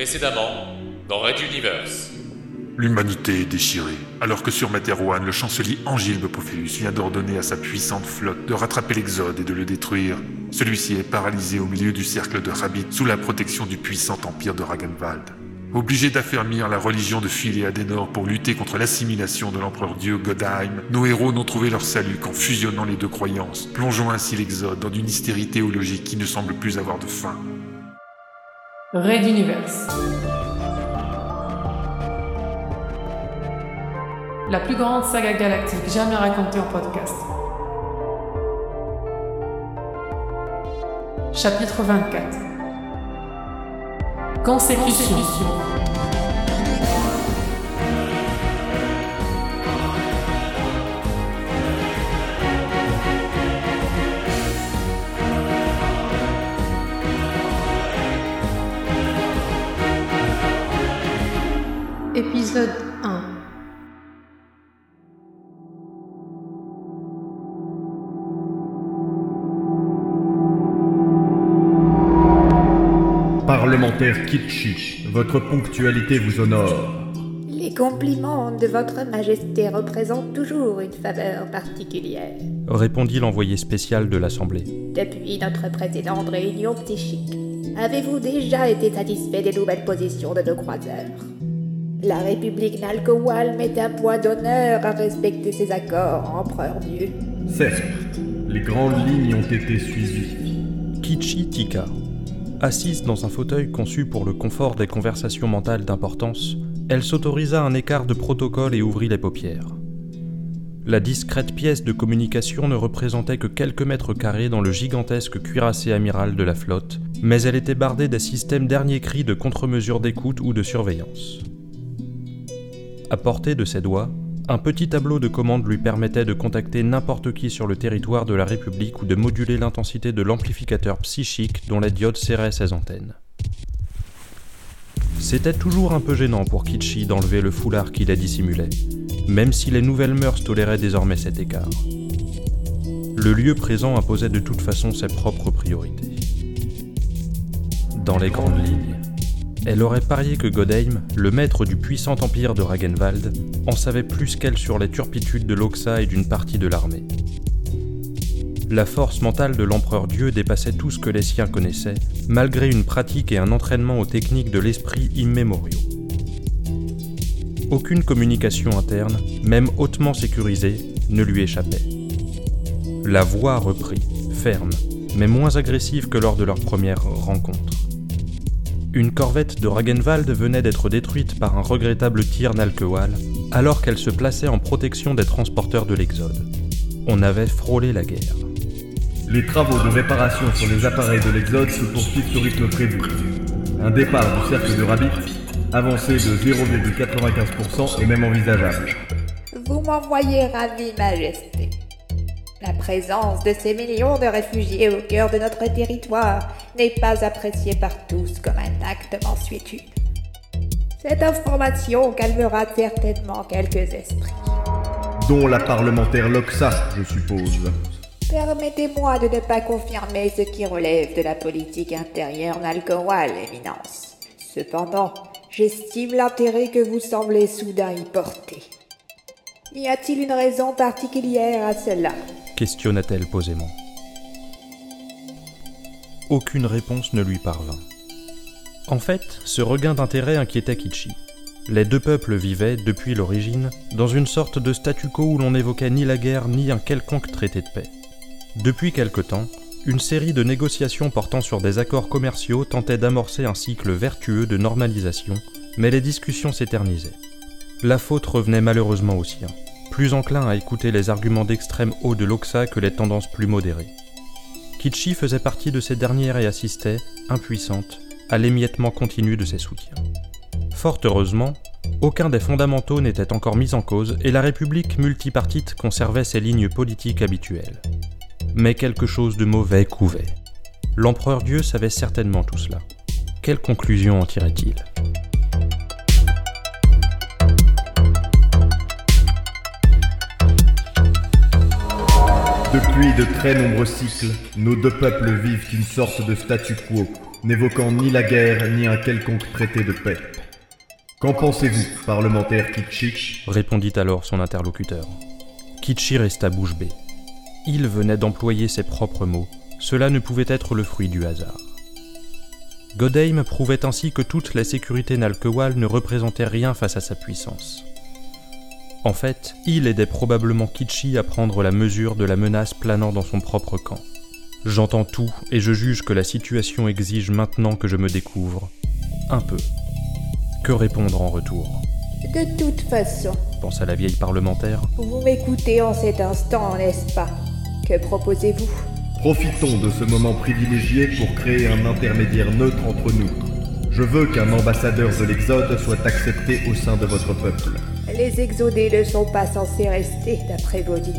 Précédemment, dans Red Universe. L'humanité est déchirée, alors que sur Materwan, le chancelier Angilbe Pophéus vient d'ordonner à sa puissante flotte de rattraper l'Exode et de le détruire. Celui-ci est paralysé au milieu du cercle de Rabbit sous la protection du puissant empire de Ragenwald. Obligé d'affermir la religion de Phil et Adenor pour lutter contre l'assimilation de l'empereur-dieu Godheim, nos héros n'ont trouvé leur salut qu'en fusionnant les deux croyances, plongeant ainsi l'Exode dans une hystérie théologique qui ne semble plus avoir de fin. Red Universe. La plus grande saga galactique jamais racontée en podcast. Chapitre 24. Consécution. Épisode 1. Parlementaire Kitschich, votre ponctualité vous honore. Les compliments de votre majesté représentent toujours une faveur particulière, répondit l'envoyé spécial de l'Assemblée. Depuis notre précédente réunion psychique, avez-vous déjà été satisfait des nouvelles positions de nos croiseurs? La République Nalcoēhual met un point d'honneur à respecter ses accords, empereur-dieu. Certes, les grandes lignes ont été suivies. Kitchitika. Assise dans un fauteuil conçu pour le confort des conversations mentales d'importance, elle s'autorisa un écart de protocole et ouvrit les paupières. La discrète pièce de communication ne représentait que quelques mètres carrés dans le gigantesque cuirassé amiral de la flotte, mais elle était bardée d'un système dernier cri de contre-mesures d'écoute ou de surveillance. À portée de ses doigts, un petit tableau de commande lui permettait de contacter n'importe qui sur le territoire de la République ou de moduler l'intensité de l'amplificateur psychique dont la diode serrait ses antennes. C'était toujours un peu gênant pour Kitschich d'enlever le foulard qui la dissimulait, même si les nouvelles mœurs toléraient désormais cet écart. Le lieu présent imposait de toute façon ses propres priorités. Dans les grandes lignes, elle aurait parié que Godheim, le maître du puissant empire de Ragenwald, en savait plus qu'elle sur les turpitudes de Loxa et d'une partie de l'armée. La force mentale de l'empereur-dieu dépassait tout ce que les siens connaissaient, malgré une pratique et un entraînement aux techniques de l'esprit immémoriaux. Aucune communication interne, même hautement sécurisée, ne lui échappait. La voix reprit, ferme, mais moins agressive que lors de leur première rencontre. Une corvette de Ragenwald venait d'être détruite par un regrettable tir Nalcoēhual, alors qu'elle se plaçait en protection des transporteurs de l'Exode. On avait frôlé la guerre. Les travaux de réparation sur les appareils de l'Exode se poursuivent au rythme prévu. Un départ du cercle de Rabbit, avancé de 0,95%, est même envisageable. Vous m'envoyez ravi, Majesté. La présence de ces millions de réfugiés au cœur de notre territoire n'est pas appréciée par tous comme un acte mansuétude. Cette information calmera certainement quelques esprits. Dont la parlementaire Loxa, je suppose. Permettez-moi de ne pas confirmer ce qui relève de la politique intérieure Nalcoēhual, Éminence. Cependant, j'estime l'intérêt que vous semblez soudain y porter. Y a-t-il une raison particulière à cela ? Questionna-t-elle posément. Aucune réponse ne lui parvint. En fait, ce regain d'intérêt inquiétait Kitschich. Les deux peuples vivaient, depuis l'origine, dans une sorte de statu quo où l'on n'évoquait ni la guerre ni un quelconque traité de paix. Depuis quelque temps, une série de négociations portant sur des accords commerciaux tentait d'amorcer un cycle vertueux de normalisation, mais les discussions s'éternisaient. La faute revenait malheureusement aux siens, plus enclin à écouter les arguments d'extrême haut de Loxa que les tendances plus modérées. Kitschich faisait partie de ces dernières et assistait, impuissante, à l'émiettement continu de ses soutiens. Fort heureusement, aucun des fondamentaux n'était encore mis en cause et la République multipartite conservait ses lignes politiques habituelles. Mais quelque chose de mauvais couvait. L'empereur-dieu savait certainement tout cela. Quelle conclusion en tirait-il ? Depuis de très nombreux cycles, nos deux peuples vivent une sorte de statu quo, n'évoquant ni la guerre ni un quelconque traité de paix. Qu'en pensez-vous, parlementaire Kitschich ? Répondit alors son interlocuteur. Kitschich resta bouche bée. Il venait d'employer ses propres mots, cela ne pouvait être le fruit du hasard. Godheim prouvait ainsi que toute la sécurité Nalcoēhual ne représentait rien face à sa puissance. En fait, il aidait probablement Kitschich à prendre la mesure de la menace planant dans son propre camp. J'entends tout et je juge que la situation exige maintenant que je me découvre. Un peu. Que répondre en retour ? De toute façon, pensa la vieille parlementaire. Vous m'écoutez en cet instant, n'est-ce pas ? Que proposez-vous ? Profitons de ce moment privilégié pour créer un intermédiaire neutre entre nous. Je veux qu'un ambassadeur de l'Exode soit accepté au sein de votre peuple. Les exodés ne sont pas censés rester, d'après vos dires.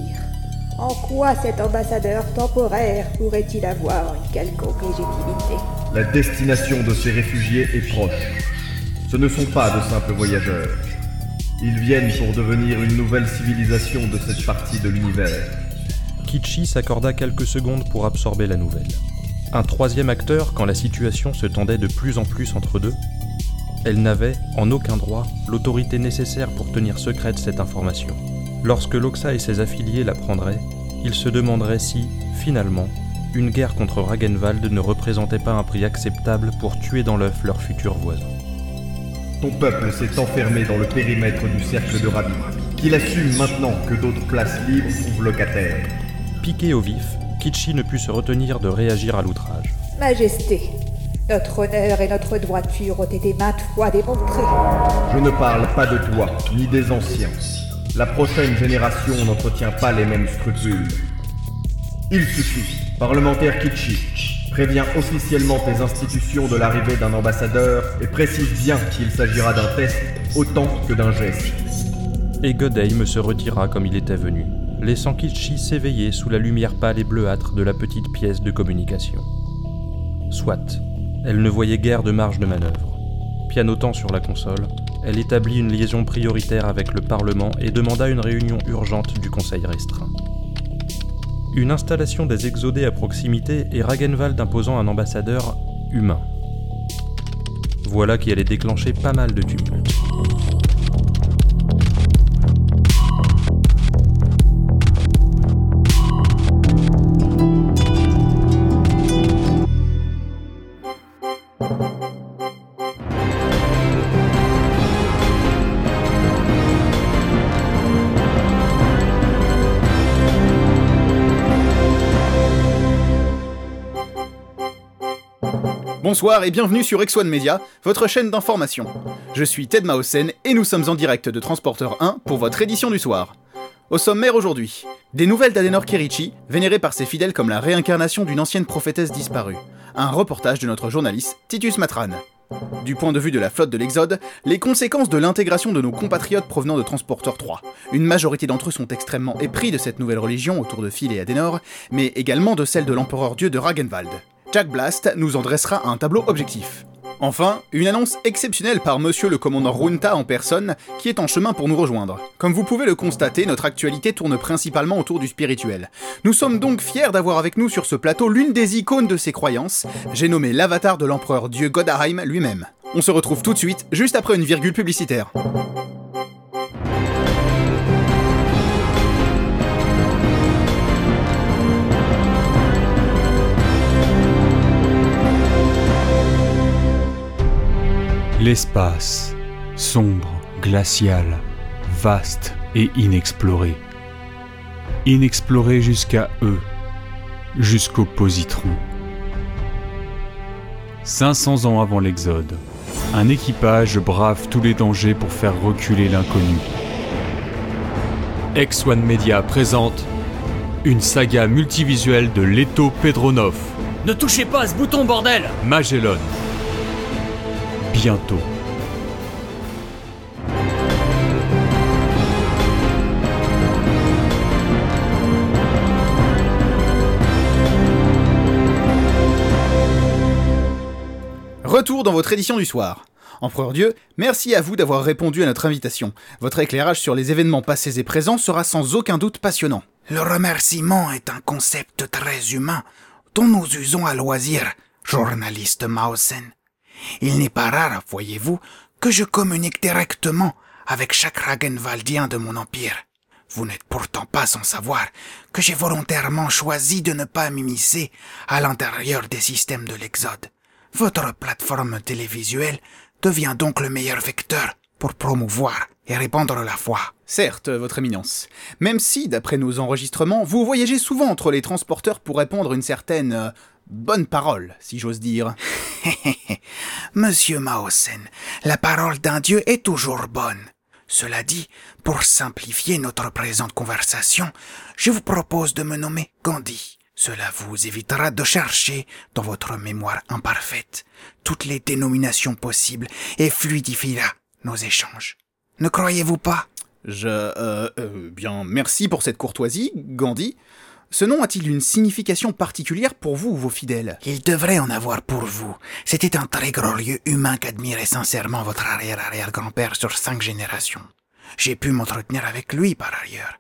En quoi cet ambassadeur temporaire pourrait-il avoir une quelconque légitimité ? La destination de ces réfugiés est proche. Ce ne sont pas de simples voyageurs. Ils viennent pour devenir une nouvelle civilisation de cette partie de l'univers. Kitschich s'accorda quelques secondes pour absorber la nouvelle. Un troisième acteur, quand la situation se tendait de plus en plus entre deux, elle n'avait, en aucun droit, l'autorité nécessaire pour tenir secrète cette information. Lorsque Loxa et ses affiliés la prendraient, ils se demanderaient si, finalement, une guerre contre Ragenwald ne représentait pas un prix acceptable pour tuer dans l'œuf leurs futurs voisins. Ton peuple s'est enfermé dans le périmètre du cercle de Rabbit, qu'il assume maintenant que d'autres places libres trouvent locataires. Piqué au vif, Kitschich ne put se retenir de réagir à l'outrage. Majesté, notre honneur et notre droiture ont été maintes fois démontrés. Je ne parle pas de toi, ni des anciens. La prochaine génération n'entretient pas les mêmes scrupules. Il suffit. Parlementaire Kitschich, préviens officiellement tes institutions de l'arrivée d'un ambassadeur et précise bien qu'il s'agira d'un test autant que d'un geste. Et Godheim se retira comme il était venu, laissant Kitschich s'éveiller sous la lumière pâle et bleuâtre de la petite pièce de communication. Soit, elle ne voyait guère de marge de manœuvre. Pianotant sur la console, elle établit une liaison prioritaire avec le Parlement et demanda une réunion urgente du Conseil restreint. Une installation des exodés à proximité et Ragenwald imposant un ambassadeur humain. Voilà qui allait déclencher pas mal de tumultes. Bonsoir et bienvenue sur Ex One Media, votre chaîne d'information. Je suis Ted Maosen et nous sommes en direct de Transporteur 1 pour votre édition du soir. Au sommaire aujourd'hui, des nouvelles d'Adenor Kerichi, vénérée par ses fidèles comme la réincarnation d'une ancienne prophétesse disparue. Un reportage de notre journaliste Titus Matran. Du point de vue de la flotte de l'Exode, les conséquences de l'intégration de nos compatriotes provenant de Transporteur 3. Une majorité d'entre eux sont extrêmement épris de cette nouvelle religion autour de Phil et Adenor, mais également de celle de l'empereur dieu de Ragenwald. Jack Blast nous en dressera un tableau objectif. Enfin, une annonce exceptionnelle par monsieur le commandant Runta en personne, qui est en chemin pour nous rejoindre. Comme vous pouvez le constater, notre actualité tourne principalement autour du spirituel. Nous sommes donc fiers d'avoir avec nous sur ce plateau l'une des icônes de ses croyances, j'ai nommé l'avatar de l'empereur dieu Godheim lui-même. On se retrouve tout de suite, juste après une virgule publicitaire. L'espace, sombre, glacial, vaste et inexploré. Inexploré jusqu'à eux, jusqu'au positron. 500 ans avant l'Exode, un équipage brave tous les dangers pour faire reculer l'inconnu. Ex One Media présente une saga multivisuelle de Leto Pedronov. Ne touchez pas à ce bouton, bordel ! Magellan. Bientôt. Retour dans votre édition du soir. Empereur Dieu, merci à vous d'avoir répondu à notre invitation. Votre éclairage sur les événements passés et présents sera sans aucun doute passionnant. Le remerciement est un concept très humain dont nous usons à loisir, journaliste Mausen. Il n'est pas rare, voyez-vous, que je communique directement avec chaque Ragenwaldien de mon empire. Vous n'êtes pourtant pas sans savoir que j'ai volontairement choisi de ne pas m'immiscer à l'intérieur des systèmes de l'Exode. Votre plateforme télévisuelle devient donc le meilleur vecteur pour promouvoir et répandre la foi. Certes, votre éminence. Même si, d'après nos enregistrements, vous voyagez souvent entre les transporteurs pour répandre une certaine bonne parole, si j'ose dire. Monsieur Mausen, la parole d'un dieu est toujours bonne. Cela dit, pour simplifier notre présente conversation, je vous propose de me nommer Gandhi. Cela vous évitera de chercher, dans votre mémoire imparfaite, toutes les dénominations possibles et fluidifiera nos échanges. Ne croyez-vous pas ? Bien, merci pour cette courtoisie, Gandhi. Ce nom a-t-il une signification particulière pour vous ou vos fidèles ? Il devrait en avoir pour vous. C'était un très glorieux humain qu'admirait sincèrement votre arrière-arrière-grand-père sur 5 générations. J'ai pu m'entretenir avec lui par ailleurs.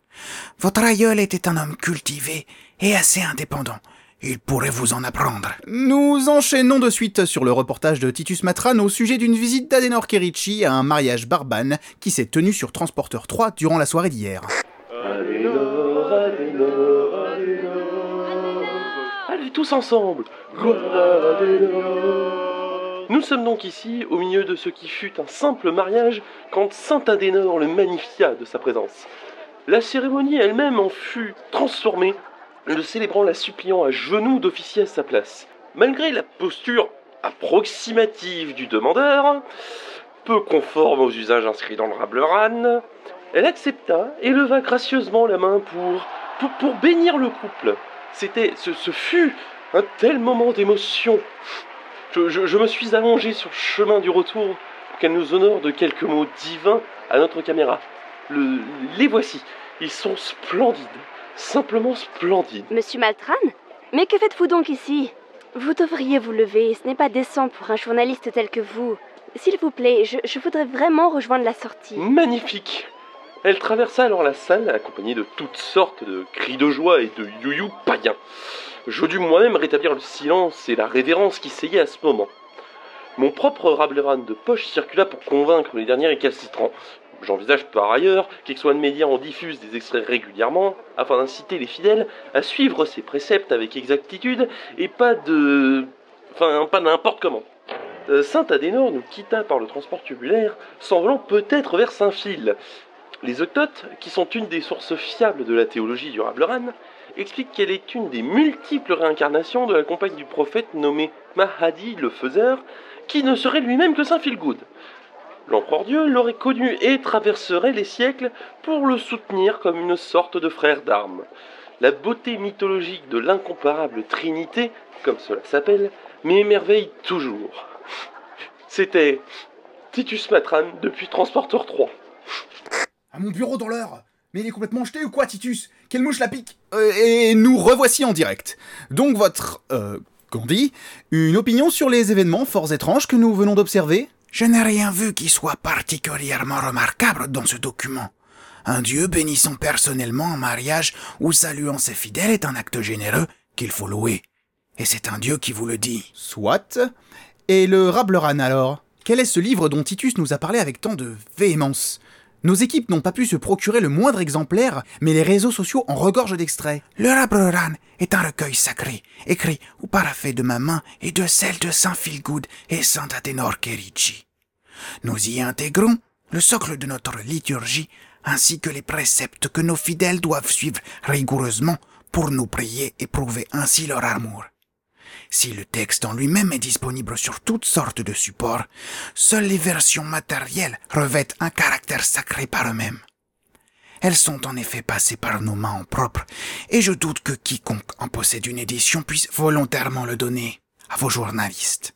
Votre aïeul était un homme cultivé et assez indépendant. Il pourrait vous en apprendre. Nous enchaînons de suite sur le reportage de Titus Matran au sujet d'une visite d'Adenor Kerichi à un mariage barbane qui s'est tenu sur Transporteur 3 durant la soirée d'hier. Allez, tous ensemble. Nous sommes donc ici, au milieu de ce qui fut un simple mariage, quand Saint Adenor le magnifia de sa présence. La cérémonie elle-même en fut transformée, le célébrant la suppliant à genoux d'officier à sa place. Malgré la posture approximative du demandeur, peu conforme aux usages inscrits dans le Rableran, elle accepta et leva gracieusement la main pour bénir le couple. Ce fut un tel moment d'émotion. Je me suis allongé sur le chemin du retour pour qu'elle nous honore de quelques mots divins à notre caméra. Les voici. Ils sont splendides. Simplement splendides. Monsieur Matran, mais que faites-vous donc ici ? Vous devriez vous lever, ce n'est pas décent pour un journaliste tel que vous. S'il vous plaît, je voudrais vraiment rejoindre la sortie. Magnifique ! Elle traversa alors la salle, accompagnée de toutes sortes de cris de joie et de you-you païens. Je dus moi-même rétablir le silence et la révérence qui seyait à ce moment. Mon propre Rableran de poche circula pour convaincre les derniers récalcitrants. J'envisage par ailleurs qu'Ex One Media en diffuse des extraits régulièrement afin d'inciter les fidèles à suivre ces préceptes avec exactitude et pas n'importe comment. Saint Adenor nous quitta par le transport tubulaire, s'envolant peut-être vers Saint-Phil. Les Octotes, qui sont une des sources fiables de la théologie du Rableran, expliquent qu'elle est une des multiples réincarnations de la compagne du prophète nommé Mahadi le Faiseur, qui ne serait lui-même que Saint-Philgood. L'empereur Dieu l'aurait connu et traverserait les siècles pour le soutenir comme une sorte de frère d'armes. La beauté mythologique de l'incomparable Trinité, comme cela s'appelle, m'émerveille toujours. C'était Titus Matran depuis Transporteur 3. À mon bureau dans l'heure. Mais il est complètement jeté ou quoi, Titus ? Quelle mouche la pique ? Et nous revoici en direct. Donc votre... Gandhi, une opinion sur les événements fort étranges que nous venons d'observer ? Je n'ai rien vu qui soit particulièrement remarquable dans ce document. Un dieu bénissant personnellement un mariage ou saluant ses fidèles est un acte généreux qu'il faut louer. Et c'est un dieu qui vous le dit. Soit. Et le Rableran alors ? Quel est ce livre dont Titus nous a parlé avec tant de véhémence ? Nos équipes n'ont pas pu se procurer le moindre exemplaire, mais les réseaux sociaux en regorgent d'extraits. Le Rableran est un recueil sacré, écrit ou paraffé de ma main et de celle de Saint Philgood et Saint Adenor Kerichi. Nous y intégrons le socle de notre liturgie, ainsi que les préceptes que nos fidèles doivent suivre rigoureusement pour nous prier et prouver ainsi leur amour. Si le texte en lui-même est disponible sur toutes sortes de supports, seules les versions matérielles revêtent un caractère sacré par eux-mêmes. Elles sont en effet passées par nos mains en propre, et je doute que quiconque en possède une édition puisse volontairement le donner à vos journalistes.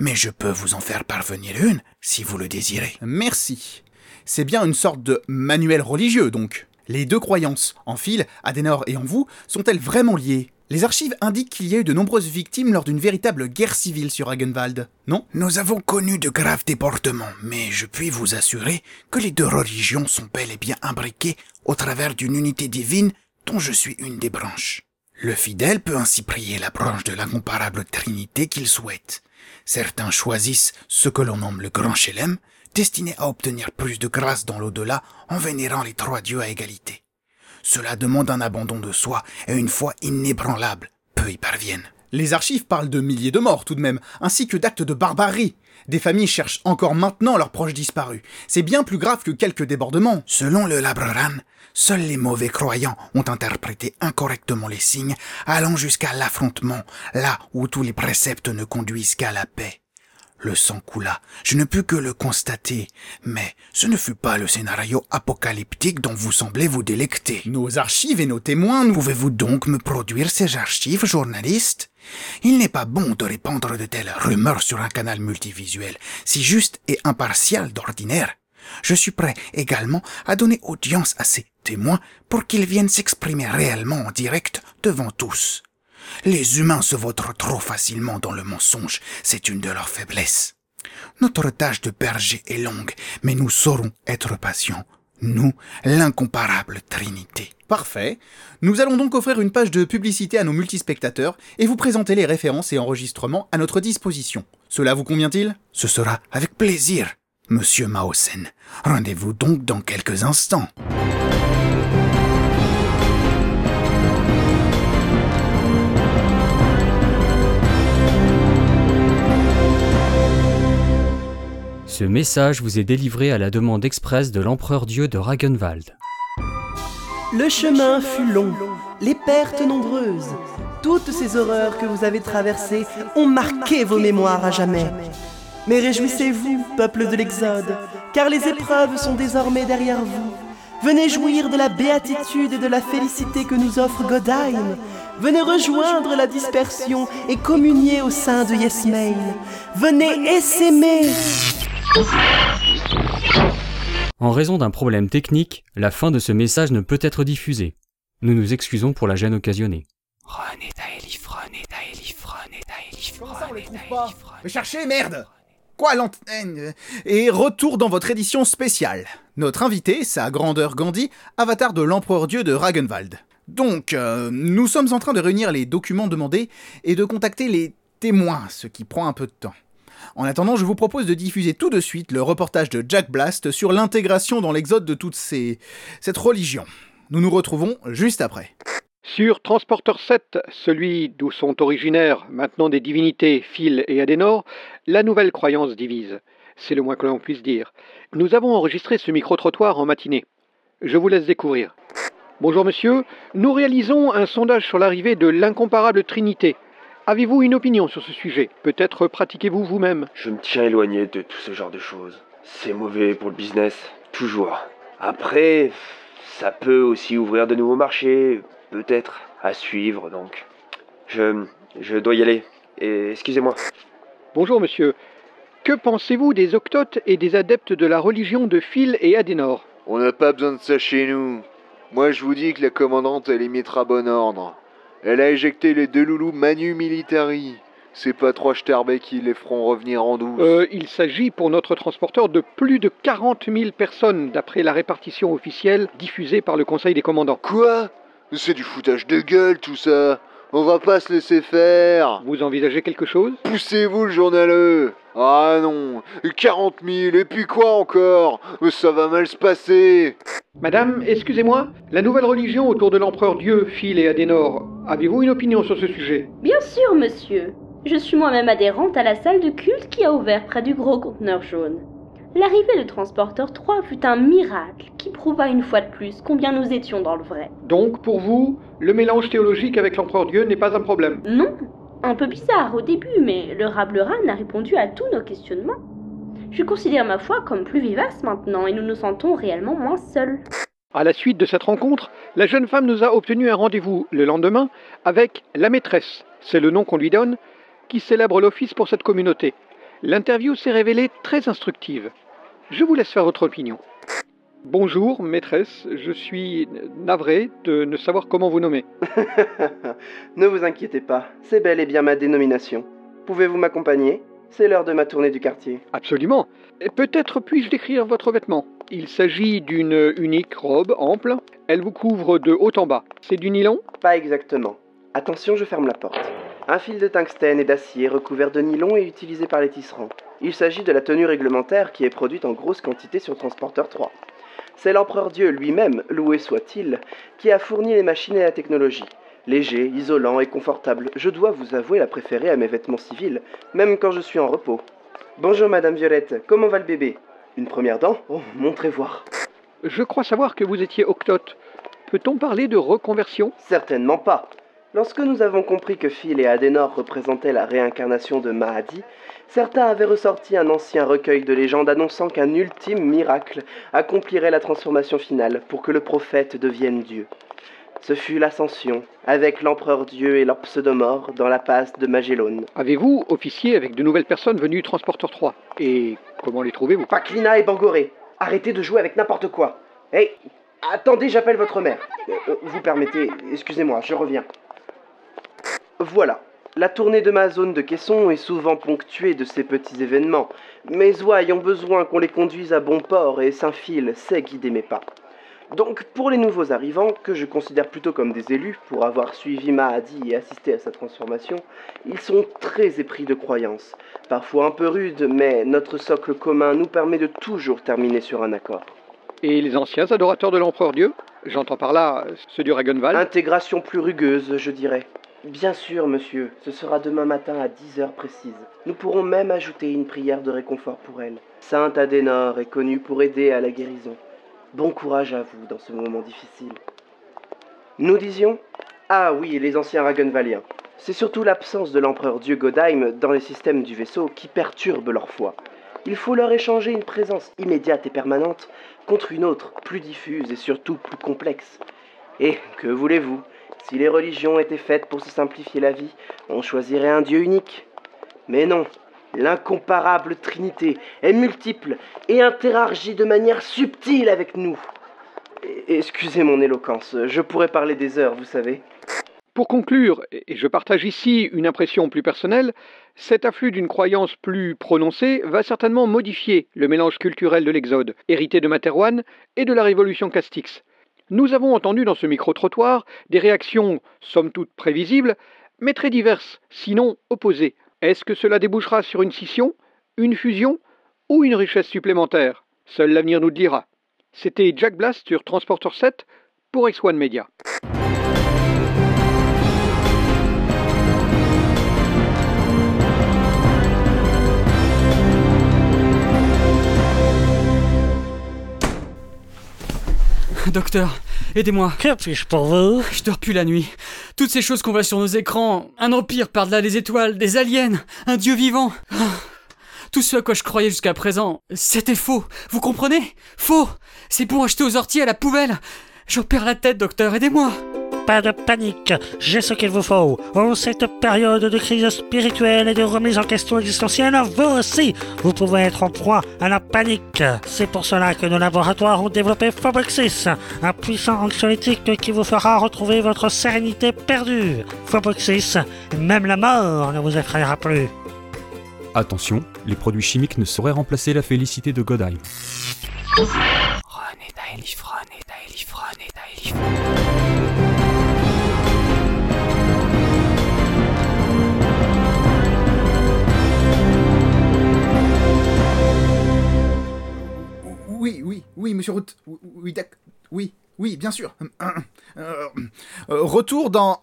Mais je peux vous en faire parvenir une, si vous le désirez. Merci. C'est bien une sorte de manuel religieux, donc. Les deux croyances, en Phil, Adenor et en vous, sont-elles vraiment liées ? Les archives indiquent qu'il y a eu de nombreuses victimes lors d'une véritable guerre civile sur Ragenwald, non ? Nous avons connu de graves déportements, mais je puis vous assurer que les deux religions sont bel et bien imbriquées au travers d'une unité divine dont je suis une des branches. Le fidèle peut ainsi prier la branche de l'incomparable Trinité qu'il souhaite. Certains choisissent ce que l'on nomme le Grand Chelem, destiné à obtenir plus de grâce dans l'au-delà en vénérant les trois dieux à égalité. Cela demande un abandon de soi et une foi inébranlable. Peu y parviennent. Les archives parlent de milliers de morts tout de même, ainsi que d'actes de barbarie. Des familles cherchent encore maintenant leurs proches disparus. C'est bien plus grave que quelques débordements. Selon le Rableran, seuls les mauvais croyants ont interprété incorrectement les signes, allant jusqu'à l'affrontement, là où tous les préceptes ne conduisent qu'à la paix. Le sang coula, je ne pus que le constater, mais ce ne fut pas le scénario apocalyptique dont vous semblez vous délecter. Nos archives et nos témoins, pouvez-vous donc me produire ces archives, journaliste ? Il n'est pas bon de répandre de telles rumeurs sur un canal multivisuel, si juste et impartial d'ordinaire. Je suis prêt également à donner audience à ces témoins pour qu'ils viennent s'exprimer réellement en direct devant tous. Les humains se vautrent trop facilement dans le mensonge, c'est une de leurs faiblesses. Notre tâche de berger est longue, mais nous saurons être patients, nous, l'incomparable Trinité. Parfait. Nous allons donc offrir une page de publicité à nos multispectateurs et vous présenter les références et enregistrements à notre disposition. Cela vous convient-il ? Ce sera avec plaisir, Monsieur Maosen. Rendez-vous donc dans quelques instants. Ce message vous est délivré à la demande expresse de l'empereur-dieu de Ragenwald. Le chemin fut long, les pertes nombreuses. Toutes ces horreurs que vous avez traversées ont marqué vos mémoires à jamais. Mais réjouissez-vous, peuple de l'Exode, car les épreuves sont désormais derrière vous. Venez jouir de la béatitude et de la félicité que nous offre Godheim. Venez rejoindre la dispersion et communier au sein de Yesmail. Venez essaimer. En raison d'un problème technique, la fin de ce message ne peut être diffusée. Nous nous excusons pour la gêne occasionnée. Comment ça, on les trouve pas ? Mais cherchez, merde ! Quoi, l'antenne ? Et retour dans votre édition spéciale. Notre invité, sa grandeur Gandhi, avatar de l'empereur-dieu de Ragenwald. Donc, nous sommes en train de réunir les documents demandés et de contacter les témoins, ce qui prend un peu de temps. En attendant, je vous propose de diffuser tout de suite le reportage de Jack Blast sur l'intégration dans l'exode de toute cette religion. Nous nous retrouvons juste après. Sur Transporteur 7, celui d'où sont originaires maintenant des divinités Phil et Adenor, la nouvelle croyance divise. C'est le moins que l'on puisse dire. Nous avons enregistré ce micro-trottoir en matinée. Je vous laisse découvrir. Bonjour monsieur, nous réalisons un sondage sur l'arrivée de l'incomparable Trinité. Avez-vous une opinion sur ce sujet ? Peut-être pratiquez-vous vous-même. Je me tiens éloigné de tout ce genre de choses. C'est mauvais pour le business, toujours. Après, ça peut aussi ouvrir de nouveaux marchés, peut-être, à suivre donc. Je dois y aller, et excusez-moi. Bonjour monsieur, que pensez-vous des octotes et des adeptes de la religion de Phil et Adenor ? On n'a pas besoin de ça chez nous. Moi je vous dis que la commandante elle émettra bon ordre. Elle a éjecté les deux loulous manu militari. C'est pas trois Sterbets qui les feront revenir en douce. Il s'agit pour notre transporteur de plus de 40 000 personnes, d'après la répartition officielle diffusée par le Conseil des commandants. Quoi ? C'est du foutage de gueule tout ça. On va pas se laisser faire. Vous envisagez quelque chose ? Poussez-vous le journaleux. Ah non, 40 000 et puis quoi encore ? Ça va mal se passer. Madame, excusez-moi, la nouvelle religion autour de l'empereur-dieu Phil et Adenor, avez-vous une opinion sur ce sujet ? Bien sûr, monsieur. Je suis moi-même adhérente à la salle de culte qui a ouvert près du gros conteneur jaune. L'arrivée de Transporteur 3 fut un miracle qui prouva une fois de plus combien nous étions dans le vrai. Donc, pour vous, le mélange théologique avec l'empereur-dieu n'est pas un problème ? Non. Un peu bizarre au début, mais le Rableran a répondu à tous nos questionnements. Je considère ma foi comme plus vivace maintenant et nous nous sentons réellement moins seuls. À la suite de cette rencontre, la jeune femme nous a obtenu un rendez-vous le lendemain avec la maîtresse, c'est le nom qu'on lui donne, qui célèbre l'office pour cette communauté. L'interview s'est révélée très instructive. Je vous laisse faire votre opinion. Bonjour maîtresse, je suis navré de ne savoir comment vous nommer. Ne vous inquiétez pas, c'est bel et bien ma dénomination. Pouvez-vous m'accompagner ? C'est l'heure de ma tournée du quartier. Absolument. Peut-être puis-je décrire votre vêtement ? Il s'agit d'une unique robe ample. Elle vous couvre de haut en bas. C'est du nylon ? Pas exactement. Attention, je ferme la porte. Un fil de tungstène et d'acier recouvert de nylon est utilisé par les tisserands. Il s'agit de la tenue réglementaire qui est produite en grosse quantité sur Transporteur 3. C'est l'empereur Dieu lui-même, loué soit-il, qui a fourni les machines et la technologie. Léger, isolant et confortable, je dois vous avouer la préférée à mes vêtements civils, même quand je suis en repos. Bonjour Madame Violette, comment va le bébé? Une première dent? Oh, montrez voir. Je crois savoir que vous étiez octote. Peut-on parler de reconversion? Certainement pas. Lorsque nous avons compris que Phil et Adenor représentaient la réincarnation de Mahadi, certains avaient ressorti un ancien recueil de légendes annonçant qu'un ultime miracle accomplirait la transformation finale pour que le prophète devienne Dieu. Ce fut l'ascension, avec l'empereur Dieu et leur pseudomore dans la passe de Magellan. Avez-vous officié avec de nouvelles personnes venues Transporteur 3? Et comment les trouvez-vous? Paclina et Bangoré, arrêtez de jouer avec n'importe quoi. Hé, attendez, j'appelle votre mère. Vous permettez, excusez-moi, je reviens. Voilà, la tournée de ma zone de caisson est souvent ponctuée de ces petits événements. Mes oies ayant besoin qu'on les conduise à bon port et Saint-Phil sait guider mes pas. Donc pour les nouveaux arrivants, que je considère plutôt comme des élus pour avoir suivi Mahadi et assisté à sa transformation, ils sont très épris de croyances, parfois un peu rudes, mais notre socle commun nous permet de toujours terminer sur un accord. Et les anciens adorateurs de l'empereur-dieu? J'entends par là ceux du Ragenwald. Intégration plus rugueuse, je dirais. Bien sûr, monsieur. Ce sera demain matin à 10 h précises. Nous pourrons même ajouter une prière de réconfort pour elle. Sainte Adenor est connue pour aider à la guérison. Bon courage à vous dans ce moment difficile. Nous disions ? Ah oui, les anciens Ragenvaliens. C'est surtout l'absence de l'empereur-dieu Godheim dans les systèmes du vaisseau qui perturbe leur foi. Il faut leur échanger une présence immédiate et permanente contre une autre, plus diffuse et surtout plus complexe. Et que voulez-vous ? Si les religions étaient faites pour se simplifier la vie, on choisirait un Dieu unique. Mais non, l'incomparable Trinité est multiple et interagit de manière subtile avec nous. Excusez mon éloquence, je pourrais parler des heures, vous savez. Pour conclure, et je partage ici une impression plus personnelle, cet afflux d'une croyance plus prononcée va certainement modifier le mélange culturel de l'Exode, hérité de Materwan et de la Révolution Castix. Nous avons entendu dans ce micro-trottoir des réactions, somme toute prévisibles, mais très diverses, sinon opposées. Est-ce que cela débouchera sur une scission, une fusion ou une richesse supplémentaire? Seul l'avenir nous le dira. C'était Jack Blast sur Transporteur 7 pour Ex One Media. Docteur, aidez-moi. Que puis-je pour vous? Je dors plus la nuit. Toutes ces choses qu'on voit sur nos écrans, un empire par-delà les étoiles, des aliens, un dieu vivant. Oh. Tout ce à quoi je croyais jusqu'à présent, c'était faux. Vous comprenez? Faux. C'est pour acheter aux orties à la poubelle. J'en perds la tête, docteur, aidez-moi. Pas de panique, j'ai ce qu'il vous faut. En cette période de crise spirituelle et de remise en question existentielle, vous aussi, vous pouvez être en proie à la panique. C'est pour cela que nos laboratoires ont développé Faboxis, un puissant anxiolytique qui vous fera retrouver votre sérénité perdue. Faboxis, même la mort ne vous effrayera plus. Attention, les produits chimiques ne sauraient remplacer la félicité de Godheim. Oui, monsieur Root, oui, bien sûr. Retour dans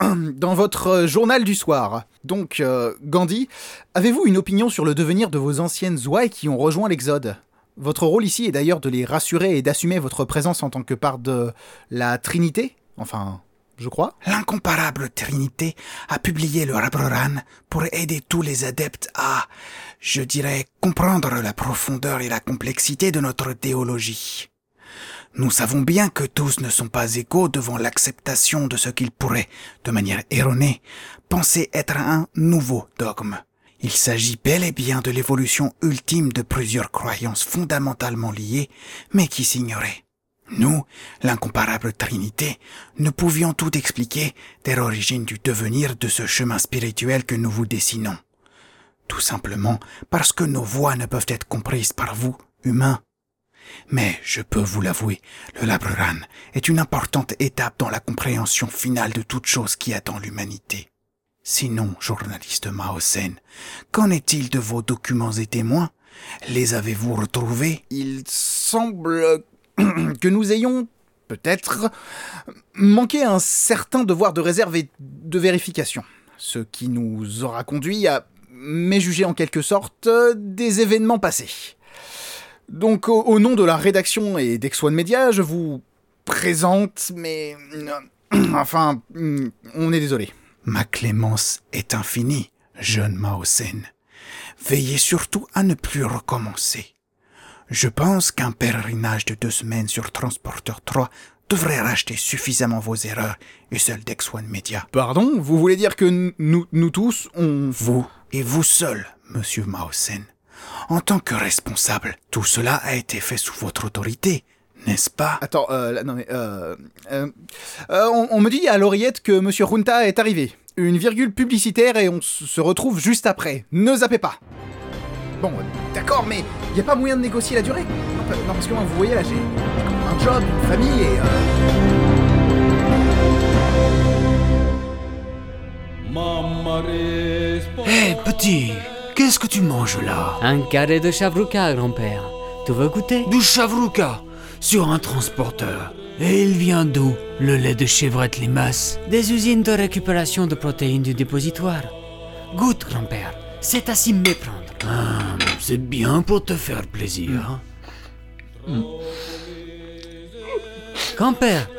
votre journal du soir. Donc, Gandhi, avez-vous une opinion sur le devenir de vos anciennes ouailles qui ont rejoint l'Exode? Votre rôle ici est d'ailleurs de les rassurer et d'assumer votre présence en tant que part de la Trinité, enfin, je crois. L'incomparable Trinité a publié le Rableran pour aider tous les adeptes à... je dirais, comprendre la profondeur et la complexité de notre théologie. Nous savons bien que tous ne sont pas égaux devant l'acceptation de ce qu'ils pourraient, de manière erronée, penser être un nouveau dogme. Il s'agit bel et bien de l'évolution ultime de plusieurs croyances fondamentalement liées, mais qui s'ignoraient. Nous, l'incomparable Trinité, ne pouvions tout expliquer dès l'origine du devenir de ce chemin spirituel que nous vous dessinons. Tout simplement parce que nos voix ne peuvent être comprises par vous, humains. Mais, je peux vous l'avouer, le Rableran est une importante étape dans la compréhension finale de toute chose qui attend l'humanité. Sinon, journaliste Mahosen, qu'en est-il de vos documents et témoins? Les avez-vous retrouvés? Il semble que nous ayons, peut-être, manqué un certain devoir de réserve et de vérification. Ce qui nous aura conduit à méjuger en quelque sorte des événements passés. Donc, au nom de la rédaction et d'Ex One Media, je vous présente, mais... enfin, on est désolé. Ma clémence est infinie, jeune Mahosen. Veillez surtout à ne plus recommencer. Je pense qu'un pèlerinage de 2 semaines sur Transporteur 3 devrait racheter suffisamment vos erreurs et celles d'Ex One Media. Pardon, vous voulez dire que nous tous, on... Vous et vous seul, monsieur Mahosen. En tant que responsable, tout cela a été fait sous votre autorité, n'est-ce pas? Attends, non mais... on me dit à l'oreillette que monsieur Runta est arrivé. Une virgule publicitaire et on se retrouve juste après. Ne zappez pas. Bon, d'accord, mais y a pas moyen de négocier la durée? Non, parce que vous voyez là, j'ai un job, une famille et... Hey, petit! Qu'est-ce que tu manges là? Un carré de chavrouka, grand-père. Tu veux goûter? Du chavrouka sur un transporteur. Et il vient d'où, le lait de chevrette limace? Des usines de récupération de protéines du dépositoire. Goûte, grand-père. C'est à s'y méprendre. Ah, c'est bien pour te faire plaisir. Grand-père,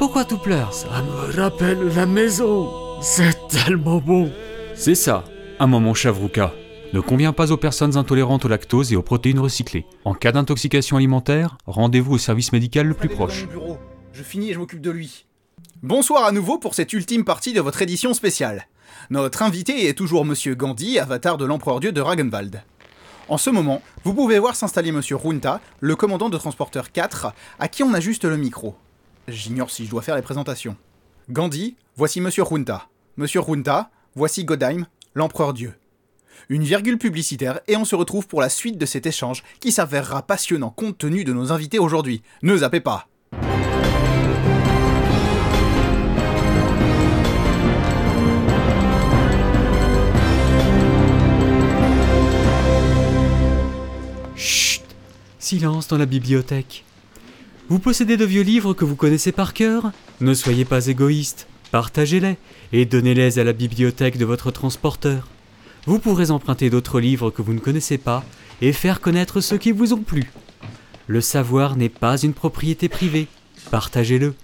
pourquoi tu pleures? Ça me rappelle la maison. C'est tellement bon. C'est ça, un moment chavrouka. Ne convient pas aux personnes intolérantes au lactose et aux protéines recyclées. En cas d'intoxication alimentaire, rendez-vous au service médical le plus proche. Je finis et je m'occupe de lui. Bonsoir à nouveau pour cette ultime partie de votre édition spéciale. Notre invité est toujours monsieur Gandhi, avatar de l'empereur-dieu de Ragenwald. En ce moment, vous pouvez voir s'installer monsieur Runta, le commandant de Transporteur 4, à qui on ajuste le micro. J'ignore si je dois faire les présentations. Gandhi, voici monsieur Runta. Monsieur Runta, voici Godheim, l'empereur-dieu. Une virgule publicitaire et on se retrouve pour la suite de cet échange qui s'avérera passionnant compte tenu de nos invités aujourd'hui. Ne zappez pas! Chut! Silence dans la bibliothèque. Vous possédez de vieux livres que vous connaissez par cœur? Ne soyez pas égoïste, partagez-les et donnez-les à la bibliothèque de votre transporteur. Vous pourrez emprunter d'autres livres que vous ne connaissez pas et faire connaître ceux qui vous ont plu. Le savoir n'est pas une propriété privée. Partagez-le.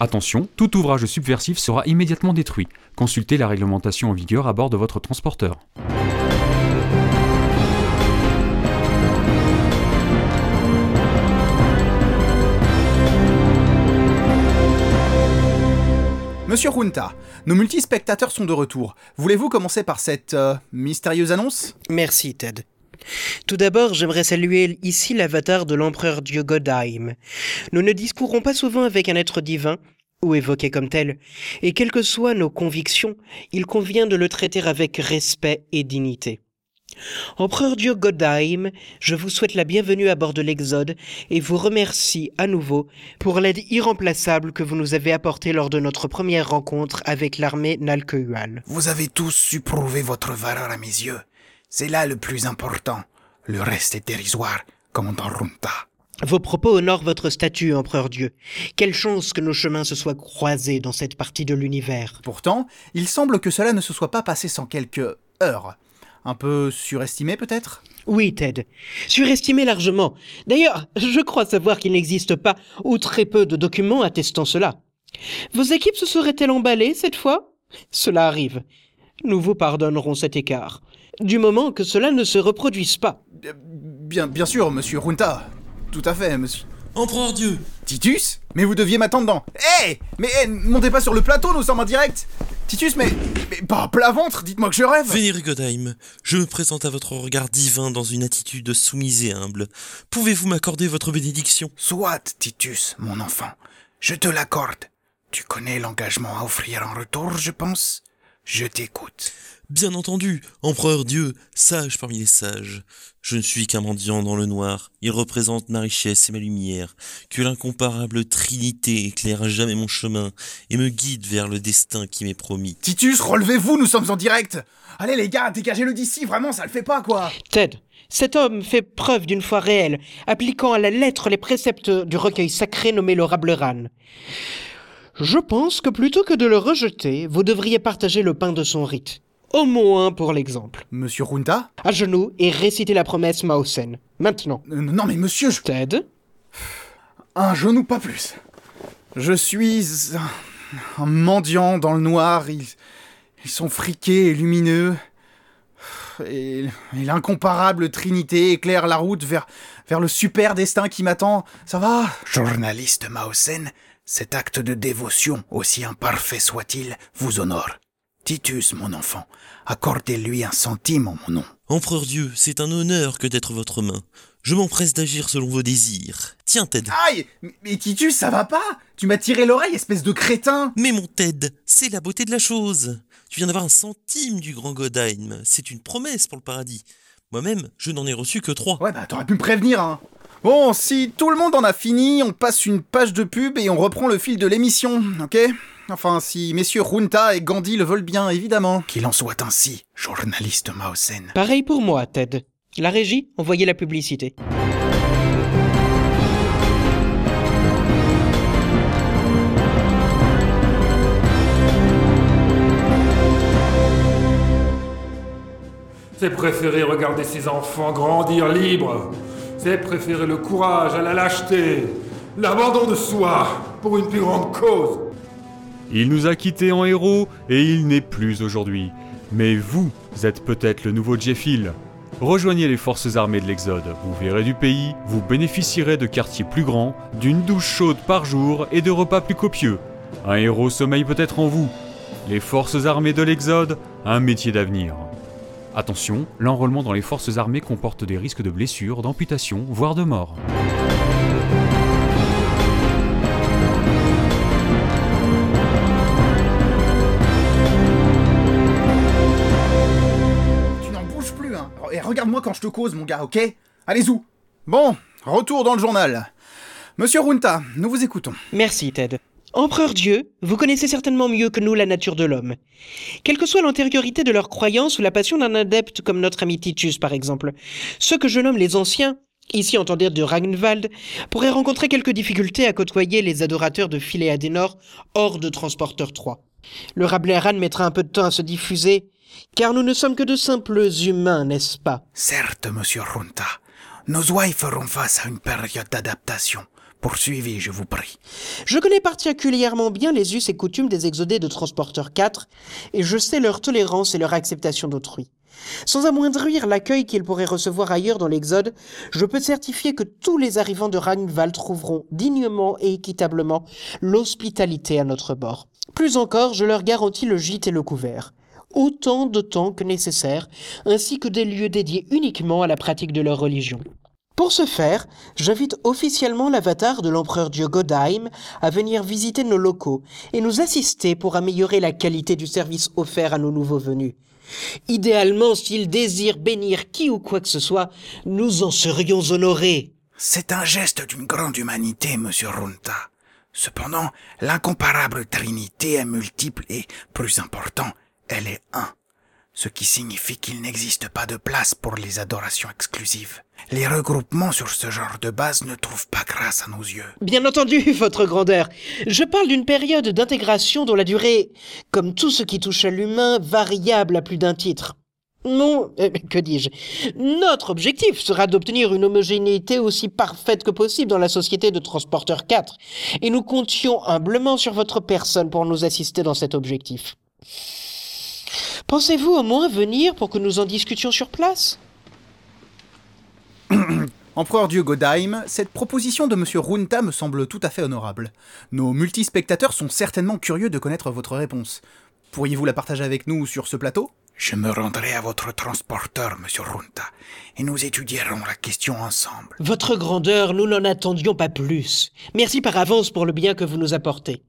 Attention, tout ouvrage subversif sera immédiatement détruit. Consultez la réglementation en vigueur à bord de votre transporteur. Monsieur Runta, nos multispectateurs sont de retour. Voulez-vous commencer par cette mystérieuse annonce? Merci, Ted. Tout d'abord, j'aimerais saluer ici l'avatar de l'empereur-dieu Godheim. Nous ne discourons pas souvent avec un être divin, ou évoqué comme tel, et quelles que soient nos convictions, il convient de le traiter avec respect et dignité. Empereur-dieu Godheim, je vous souhaite la bienvenue à bord de l'Exode et vous remercie à nouveau pour l'aide irremplaçable que vous nous avez apportée lors de notre première rencontre avec l'armée Nalcoēhual. Vous avez tous su prouver votre valeur à mes yeux. C'est là le plus important. Le reste est dérisoire, commandant Runta. Vos propos honorent votre statut, empereur-dieu. Quelle chance que nos chemins se soient croisés dans cette partie de l'univers. Pourtant, il semble que cela ne se soit pas passé sans quelques heures. Un peu surestimé, peut-être? Oui, Ted. Surestimé largement. D'ailleurs, je crois savoir qu'il n'existe pas ou très peu de documents attestant cela. Vos équipes se seraient-elles emballées, cette fois? Cela arrive. Nous vous pardonnerons cet écart. Du moment que cela ne se reproduise pas. Bien sûr, monsieur Runta. Tout à fait, monsieur... Empereur-dieu! Titus? Mais vous deviez m'attendre dans... Hey! Mais hey, montez pas sur le plateau, nous sommes en direct! Titus, mais pas à plat ventre, dites-moi que je rêve! Vénéré Godheim, je me présente à votre regard divin dans une attitude soumise et humble. Pouvez-vous m'accorder votre bénédiction? Soit, Titus, mon enfant, je te l'accorde. Tu connais l'engagement à offrir en retour, je pense? Je t'écoute. Bien entendu, empereur Dieu, sage parmi les sages. Je ne suis qu'un mendiant dans le noir. Il représente ma richesse et ma lumière. Que l'incomparable Trinité éclaire à jamais mon chemin et me guide vers le destin qui m'est promis. Titus, relevez-vous, nous sommes en direct. Allez les gars, dégagez-le d'ici, vraiment, ça le fait pas, quoi. Ted, cet homme fait preuve d'une foi réelle, appliquant à la lettre les préceptes du recueil sacré nommé le Rableran. Je pense que plutôt que de le rejeter, vous devriez partager le pain de son rite. Au moins pour l'exemple. Monsieur Runta ? À genoux et réciter la promesse Maosen. Maintenant. Non mais monsieur, je... Ted ? Un genou, pas plus. Je suis... un mendiant dans le noir. Ils sont friqués et lumineux. Et l'incomparable Trinité éclaire la route vers le super destin qui m'attend. Ça va ? Journaliste Maosen ? Cet acte de dévotion, aussi imparfait soit-il, vous honore. Titus, mon enfant, accordez-lui un centime en mon nom. Empereur Dieu, c'est un honneur que d'être votre main. Je m'empresse d'agir selon vos désirs. Tiens, Ted. Aïe ! Mais Titus, ça va pas ? Tu m'as tiré l'oreille, espèce de crétin ! Mais mon Ted, c'est la beauté de la chose. Tu viens d'avoir un centime du grand Godheim. C'est une promesse pour le paradis. Moi-même, je n'en ai reçu que 3. Ouais, bah t'aurais pu me prévenir, hein. Bon, si tout le monde en a fini, on passe une page de pub et on reprend le fil de l'émission, ok ? Enfin, si messieurs Runta et Gandhi le veulent bien, évidemment. Qu'il en soit ainsi, journaliste Maosen. Pareil pour moi, Ted. La régie, envoyez la publicité. C'est préférer regarder ses enfants grandir libres. C'est préférer le courage à la lâcheté, l'abandon de soi pour une plus grande cause. Il nous a quittés en héros et il n'est plus aujourd'hui. Mais vous êtes peut-être le nouveau Jeffil. Rejoignez les forces armées de l'Exode, vous verrez du pays, vous bénéficierez de quartiers plus grands, d'une douche chaude par jour et de repas plus copieux. Un héros sommeille peut-être en vous. Les forces armées de l'Exode, un métier d'avenir. Attention, l'enrôlement dans les forces armées comporte des risques de blessures, d'amputations, voire de mort. Tu n'en bouges plus, hein. Et regarde-moi quand je te cause, mon gars, ok ? Allez-y. Bon, retour dans le journal. Monsieur Runta, nous vous écoutons. Merci, Ted. Empereur Dieu, vous connaissez certainement mieux que nous la nature de l'homme. Quelle que soit l'antériorité de leurs croyances ou la passion d'un adepte comme notre ami Titus par exemple, ceux que je nomme les anciens, ici entendez de Ragenwald, pourraient rencontrer quelques difficultés à côtoyer les adorateurs de Phil et Adenor hors de Transporteur 3. Le Rableran mettra un peu de temps à se diffuser, car nous ne sommes que de simples humains, n'est-ce pas ? Certes, monsieur Runta, nos ouailles feront face à une période d'adaptation. Poursuivez, je vous prie. Je connais particulièrement bien les us et coutumes des exodés de Transporteur 4, et je sais leur tolérance et leur acceptation d'autrui. Sans amoindrir l'accueil qu'ils pourraient recevoir ailleurs dans l'Exode, je peux certifier que tous les arrivants de Ragnval trouveront dignement et équitablement l'hospitalité à notre bord. Plus encore, je leur garantis le gîte et le couvert, autant de temps que nécessaire, ainsi que des lieux dédiés uniquement à la pratique de leur religion. Pour ce faire, j'invite officiellement l'avatar de l'empereur Dieu Godheim à venir visiter nos locaux et nous assister pour améliorer la qualité du service offert à nos nouveaux venus. Idéalement, s'il désire bénir qui ou quoi que ce soit, nous en serions honorés. C'est un geste d'une grande humanité, monsieur Runta. Cependant, l'incomparable Trinité est multiple et, plus important, elle est un. Ce qui signifie qu'il n'existe pas de place pour les adorations exclusives. Les regroupements sur ce genre de base ne trouvent pas grâce à nos yeux. Bien entendu, votre grandeur. Je parle d'une période d'intégration dont la durée, comme tout ce qui touche à l'humain, variable à plus d'un titre. Non, que dis-je ? Notre objectif sera d'obtenir une homogénéité aussi parfaite que possible dans la société de Transporteur 4, et nous comptions humblement sur votre personne pour nous assister dans cet objectif. Pensez-vous au moins venir pour que nous en discutions sur place ? Empereur Dieu Godheim, cette proposition de monsieur Runta me semble tout à fait honorable. Nos multispectateurs sont certainement curieux de connaître votre réponse. Pourriez-vous la partager avec nous sur ce plateau ? Je me rendrai à votre transporteur, monsieur Runta, et nous étudierons la question ensemble. Votre grandeur, nous n'en attendions pas plus. Merci par avance pour le bien que vous nous apportez.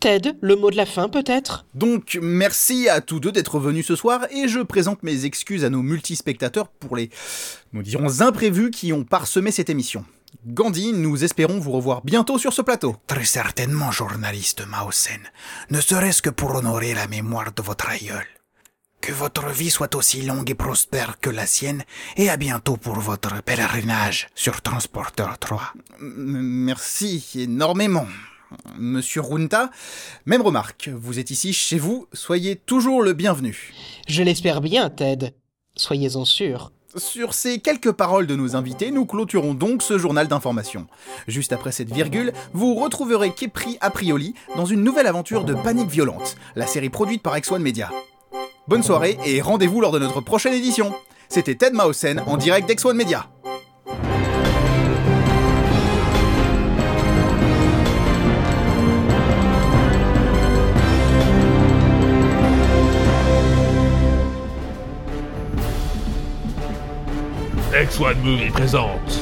Ted, le mot de la fin peut-être ? Donc merci à tous deux d'être venus ce soir et je présente mes excuses à nos multispectateurs pour les, nous dirons, imprévus qui ont parsemé cette émission. Gandhi, nous espérons vous revoir bientôt sur ce plateau. Très certainement, journaliste Mausen, ne serait-ce que pour honorer la mémoire de votre aïeul. Que votre vie soit aussi longue et prospère que la sienne, et à bientôt pour votre pèlerinage sur Transporteur 3. Merci énormément. Monsieur Runta, même remarque, vous êtes ici chez vous, soyez toujours le bienvenu. Je l'espère bien, Ted. Soyez-en sûr. Sur ces quelques paroles de nos invités, nous clôturons donc ce journal d'information. Juste après cette virgule, vous retrouverez Kepri Aprioli dans une nouvelle aventure de Panique Violente, la série produite par Ex One Media. Bonne soirée et rendez-vous lors de notre prochaine édition. C'était Ted Mausen en direct d'Ex One Media. Ex One Movie présente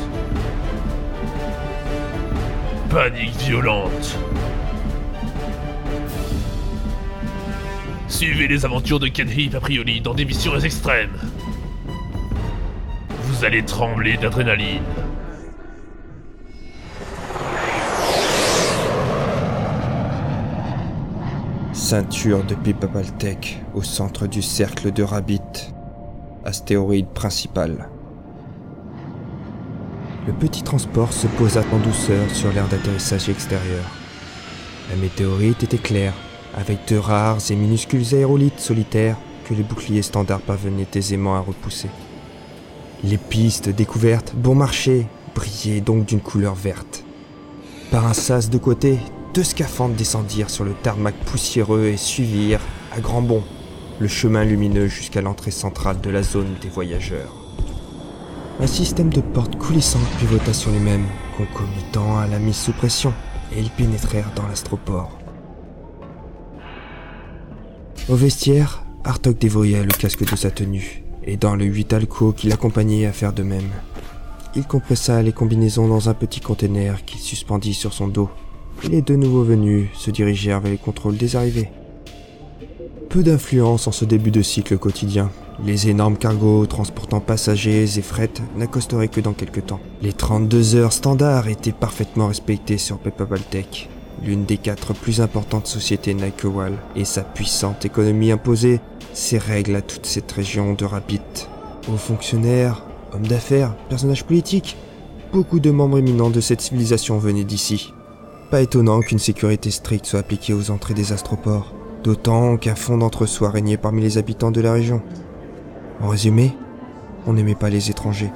Panique Violente. Suivez les aventures de Kepri Aprioli dans des missions extrêmes. Vous allez trembler d'adrénaline. Ceinture de Pepa Baltec au centre du cercle de Rabbit, astéroïde principal. Le petit transport se posa en douceur sur l'aire d'atterrissage extérieure. La météorite était claire, avec de rares et minuscules aérolithes solitaires que les boucliers standards parvenaient aisément à repousser. Les pistes découvertes, bon marché, brillaient donc d'une couleur verte. Par un sas de côté, deux scaphandres descendirent sur le tarmac poussiéreux et suivirent, à grands bonds, le chemin lumineux jusqu'à l'entrée centrale de la zone des voyageurs. Un système de portes coulissantes pivota sur les mêmes, concomitant à la mise sous pression, et ils pénétrèrent dans l'astroport. Au vestiaire, Artoc dévoya le casque de sa tenue, aidant le Huitalcos qui l'accompagnait à faire de même. Il compressa les combinaisons dans un petit conteneur qu'il suspendit sur son dos, et les deux nouveaux venus se dirigèrent vers les contrôles des arrivées. Peu d'influence en ce début de cycle quotidien. Les énormes cargos transportant passagers et fret n'accosteraient que dans quelques temps. Les 32 heures standards étaient parfaitement respectées sur Pepa Baltec, l'une des 4 plus importantes sociétés Nalcoēhual, et sa puissante économie imposait ses règles à toute cette région de Rabbit. Hauts fonctionnaires, hommes d'affaires, personnages politiques, beaucoup de membres éminents de cette civilisation venaient d'ici. Pas étonnant qu'une sécurité stricte soit appliquée aux entrées des astroports, d'autant qu'un fond d'entre-soi régnait parmi les habitants de la région. En résumé, on n'aimait pas les étrangers.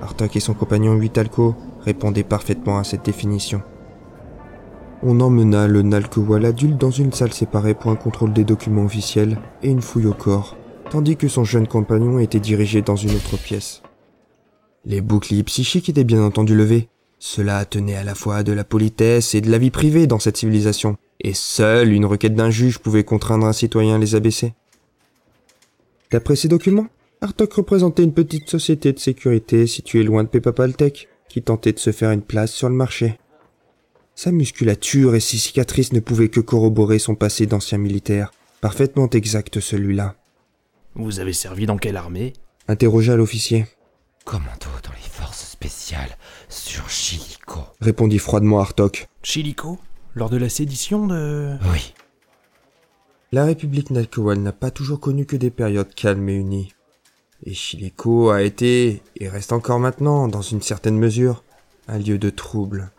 Artoc et son compagnon Huitalcos répondaient parfaitement à cette définition. On emmena le Nalcoēhual adulte dans une salle séparée pour un contrôle des documents officiels et une fouille au corps, tandis que son jeune compagnon était dirigé dans une autre pièce. Les boucliers psychiques étaient bien entendu levés. Cela tenait à la fois de la politesse et de la vie privée dans cette civilisation, et seule une requête d'un juge pouvait contraindre un citoyen à les abaisser. D'après ces documents, Artoc représentait une petite société de sécurité située loin de Pepa Baltec, qui tentait de se faire une place sur le marché. Sa musculature et ses cicatrices ne pouvaient que corroborer son passé d'ancien militaire, parfaitement exact celui-là. « Vous avez servi dans quelle armée ?» interrogea l'officier. « Commando dans les forces spéciales sur Chilico » répondit froidement Artoc. « Chilico ? Lors de la sédition de... » « Oui. » La République Nalcoēhual n'a pas toujours connu que des périodes calmes et unies. Et Chilico a été, et reste encore maintenant, dans une certaine mesure, un lieu de trouble.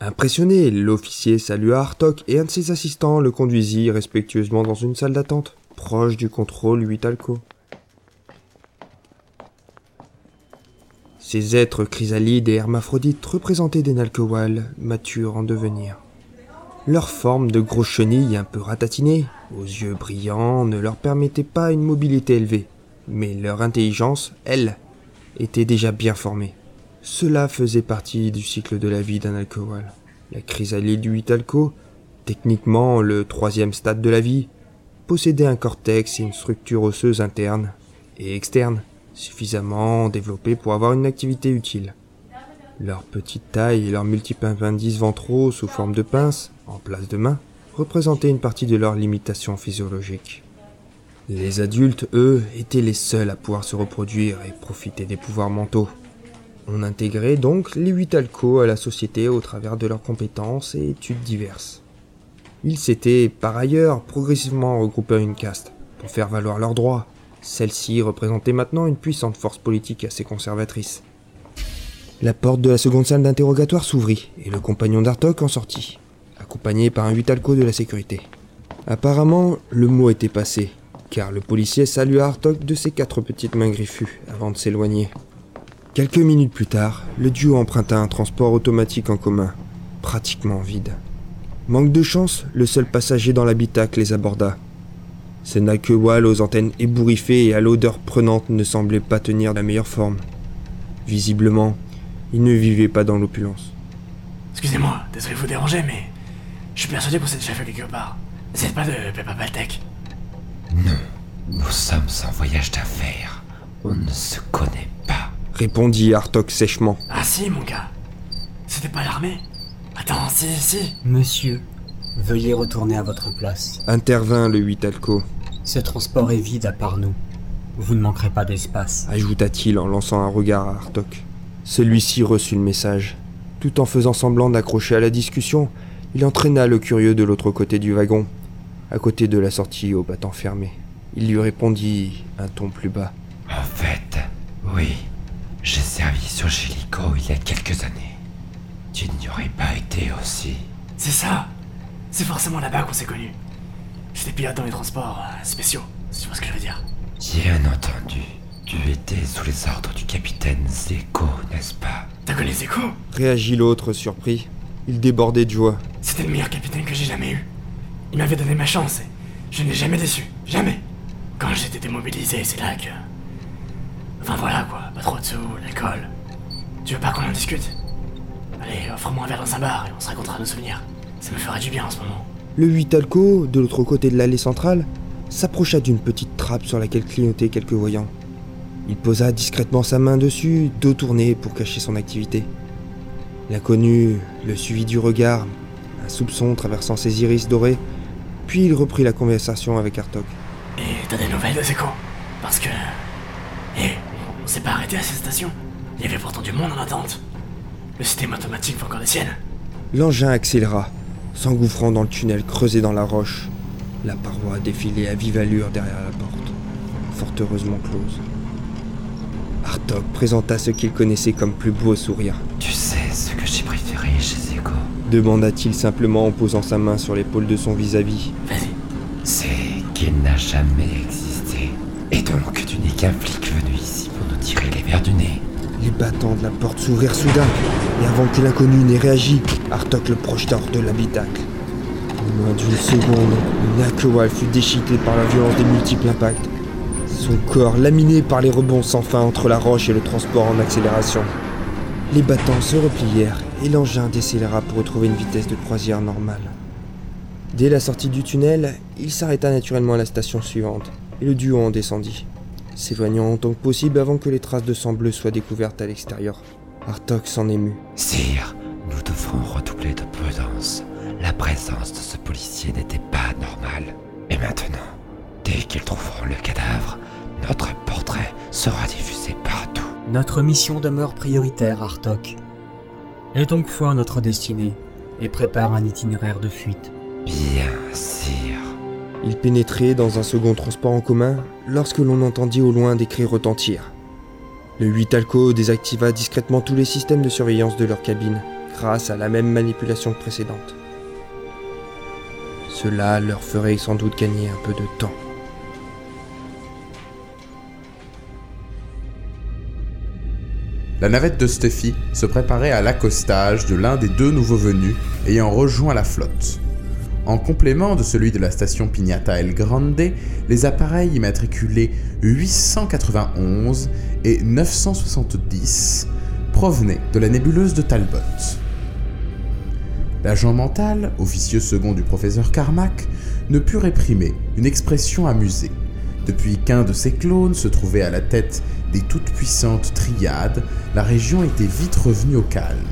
Impressionné, l'officier salua Artoc et un de ses assistants le conduisit respectueusement dans une salle d'attente, proche du contrôle Huitalcos. Ces êtres chrysalides et hermaphrodites représentaient des Nalcoēhual matures en devenir. Leur forme de grosses chenilles un peu ratatinées, aux yeux brillants, ne leur permettait pas une mobilité élevée, mais leur intelligence, elle, était déjà bien formée. Cela faisait partie du cycle de la vie d'un Nalcoēhual. La chrysalide du Huitalcos, techniquement le 3e stade de la vie, possédait un cortex et une structure osseuse interne et externe, suffisamment développés pour avoir une activité utile. Leur petite taille et leurs multiples appendices ventraux sous forme de pinces en place de main, représentaient une partie de leurs limitations physiologiques. Les adultes, eux, étaient les seuls à pouvoir se reproduire et profiter des pouvoirs mentaux. On intégrait donc les Huitalcos à la société au travers de leurs compétences et études diverses. Ils s'étaient, par ailleurs, progressivement regroupés en une caste, pour faire valoir leurs droits. Celle-ci représentait maintenant une puissante force politique assez conservatrice. La porte de la seconde salle d'interrogatoire s'ouvrit, et le compagnon d'Artoc en sortit, accompagné par un Huitalco de la sécurité. Apparemment, le mot était passé, car le policier salua Artoc de ses quatre petites mains griffues avant de s'éloigner. Quelques minutes plus tard, le duo emprunta un transport automatique en commun, pratiquement vide. Manque de chance, le seul passager dans l'habitacle les aborda. Ce Nalcoēhual aux antennes ébouriffées et à l'odeur prenante ne semblait pas tenir la meilleure forme. Visiblement, il ne vivait pas dans l'opulence. Excusez-moi, désolé de vous déranger, mais je suis persuadé qu'on s'est déjà fait quelque part. C'est pas de Pepa Baltec? Non, nous sommes en voyage d'affaires. On ne se connaît pas, répondit Artoc sèchement. Ah si, mon gars. C'était pas l'armée? Attends, si. Monsieur, veuillez retourner à votre place, intervint le Huitalco. Ce transport est vide à part nous. Vous ne manquerez pas d'espace, ajouta-t-il en lançant un regard à Artoc. Celui-ci reçut le message. Tout en faisant semblant d'accrocher à la discussion, il entraîna le curieux de l'autre côté du wagon, à côté de la sortie au battant fermé. Il lui répondit un ton plus bas. En fait, oui, j'ai servi sur Chilico il y a quelques années. Tu n'y aurais pas été aussi. C'est ça. C'est forcément là-bas qu'on s'est connus. J'étais pilote dans les transports spéciaux, si tu vois ce que je veux dire. Bien entendu. Tu étais sous les ordres du capitaine Zeko, n'est-ce pas? T'as connu Zeko? Réagit l'autre, surpris. Il débordait de joie. C'était le meilleur capitaine que j'ai jamais eu. Il m'avait donné ma chance et je ne l'ai jamais déçu. Jamais. Quand j'étais démobilisé, c'est là que... Enfin voilà quoi, pas trop de sous, l'alcool. Tu veux pas qu'on en discute? Allez, offre-moi un verre dans un bar et on se racontera nos souvenirs. Ça me ferait du bien en ce moment. Le Huitalco, de l'autre côté de l'allée centrale, s'approcha d'une petite trappe sur laquelle clignotaient quelques voyants. Il posa discrètement sa main dessus, dos tourné pour cacher son activité. L'inconnu le suivit du regard, un soupçon traversant ses iris dorés, puis il reprit la conversation avec Artoc. Et t'as des nouvelles de Zeko? Parce que... on s'est pas arrêté à cette station. Il y avait pourtant du monde en attente. Le système automatique fait encore des siennes. L'engin accéléra, s'engouffrant dans le tunnel creusé dans la roche. La paroi défilait à vive allure derrière la porte, fort heureusement close. Artoc présenta ce qu'il connaissait comme plus beau sourire. Tu sais ce que j'ai préféré chez Zeko? Demanda-t-il simplement en posant sa main sur l'épaule de son vis-à-vis. Vas-y. C'est qu'il n'a jamais existé. Et donc tu n'es qu'un flic venu ici pour nous tirer les verres du nez. Les battants de la porte s'ouvrirent soudain, et avant que l'inconnu n'ait réagi, Artoc le projeta hors de l'habitacle. En moins d'une seconde, le Nalcoēhual fut déchiqueté par la violence des multiples impacts. Son corps laminé par les rebonds sans fin entre la roche et le transport en accélération. Les battants se replièrent et l'engin décéléra pour retrouver une vitesse de croisière normale. Dès la sortie du tunnel, il s'arrêta naturellement à la station suivante et le duo en descendit, s'éloignant autant que possible avant que les traces de sang bleu soient découvertes à l'extérieur. Artoc s'en émut. Sire, nous devrons redoubler de prudence. La présence de ce policier n'était pas normale. Et maintenant, dès qu'ils trouveront le cadavre, notre portrait sera diffusé partout. Notre mission demeure prioritaire, Artoc. Aie donc foi à notre destinée et prépare un itinéraire de fuite. Bien, sire. Ils pénétraient dans un second transport en commun lorsque l'on entendit au loin des cris retentir. Le Huitalco désactiva discrètement tous les systèmes de surveillance de leur cabine grâce à la même manipulation précédente. Cela leur ferait sans doute gagner un peu de temps. La navette de Steffi se préparait à l'accostage de l'un des deux nouveaux venus ayant rejoint la flotte. En complément de celui de la station Pignata El Grande, les appareils immatriculés 891 et 970 provenaient de la nébuleuse de Talbot. L'agent mental, officieux second du professeur Carmack, ne put réprimer une expression amusée, depuis qu'un de ses clones se trouvait à la tête des toutes-puissantes Triades, la région était vite revenue au calme.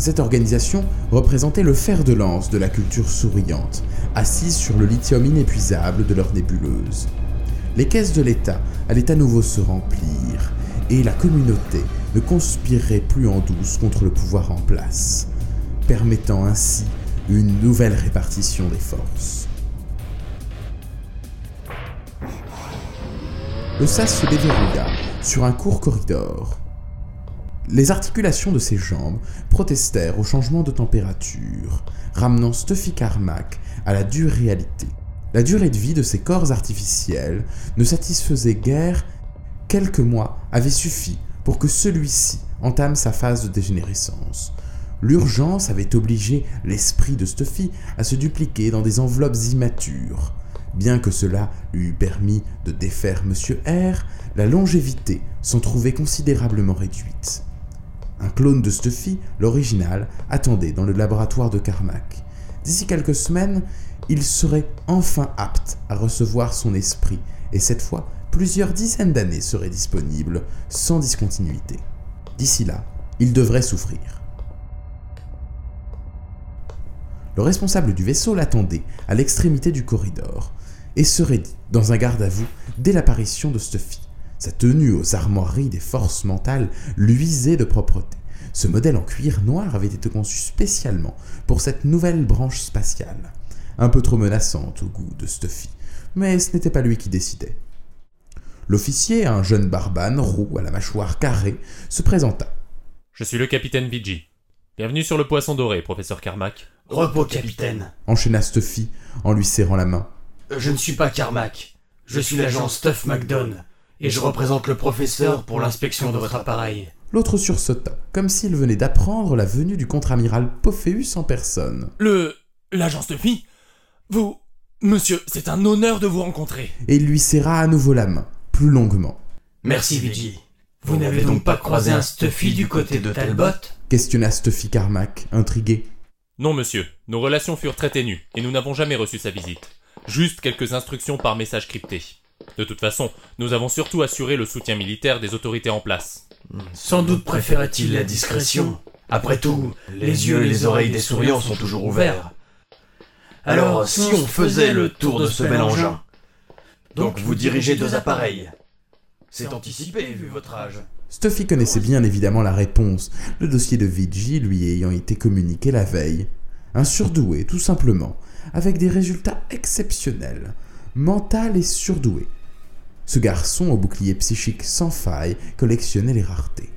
Cette organisation représentait le fer de lance de la culture souriante, assise sur le lithium inépuisable de leur nébuleuse. Les caisses de l'État allaient à nouveau se remplir, et la communauté ne conspirerait plus en douce contre le pouvoir en place, permettant ainsi une nouvelle répartition des forces. Le sas se déverrouilla sur un court corridor. Les articulations de ses jambes protestèrent au changement de température, ramenant Stuffy Carmack à la dure réalité. La durée de vie de ces corps artificiels ne satisfaisait guère. Quelques mois avaient suffi pour que celui-ci entame sa phase de dégénérescence. L'urgence avait obligé l'esprit de Stuffy à se dupliquer dans des enveloppes immatures. Bien que cela lui eût permis de défaire Monsieur R, la longévité s'en trouvait considérablement réduite. Un clone de Stuffy, l'original, attendait dans le laboratoire de Carmack. D'ici quelques semaines, il serait enfin apte à recevoir son esprit, et cette fois, plusieurs dizaines d'années seraient disponibles, sans discontinuité. D'ici là, il devrait souffrir. Le responsable du vaisseau l'attendait à l'extrémité du corridor, et serait dit dans un garde-à-vous dès l'apparition de Stuffy. Sa tenue aux armoiries des forces mentales luisait de propreté. Ce modèle en cuir noir avait été conçu spécialement pour cette nouvelle branche spatiale, un peu trop menaçante au goût de Stuffy, mais ce n'était pas lui qui décidait. L'officier, un jeune barbane roux à la mâchoire carrée, se présenta. « Je suis le capitaine Biggie. Bienvenue sur le poisson doré, professeur Carmack. »« Repos, capitaine !» enchaîna Stuffy en lui serrant la main. « Je ne suis pas Carmack. Je suis l'agent Stuff McDonald. Et je représente le professeur pour l'inspection de votre appareil. » L'autre sursauta, comme s'il venait d'apprendre la venue du contre-amiral Pophéus en personne. « L'agent Stuffy ? Vous... Monsieur, c'est un honneur de vous rencontrer. » Et il lui serra à nouveau la main, plus longuement. « Merci, Vigi. Vous n'avez donc pas croisé un Stuffy du côté de Talbot ? » questionna Stuffy Carmack, intrigué. « Non, monsieur. Nos relations furent très ténues, et nous n'avons jamais reçu sa visite. Juste quelques instructions par message crypté. » De toute façon, nous avons surtout assuré le soutien militaire des autorités en place. Sans doute préférait-il la discrétion. Après tout, les yeux et les oreilles des souriants sont toujours ouverts. Alors, si on faisait le tour de ce bel engin... Donc vous dirigez deux appareils. C'est anticipé, vu votre âge. Stuffy connaissait bien évidemment la réponse, le dossier de Vigi lui ayant été communiqué la veille. Un surdoué, tout simplement, avec des résultats exceptionnels. Mental et surdoué. Ce garçon au bouclier psychique sans faille collectionnait les raretés.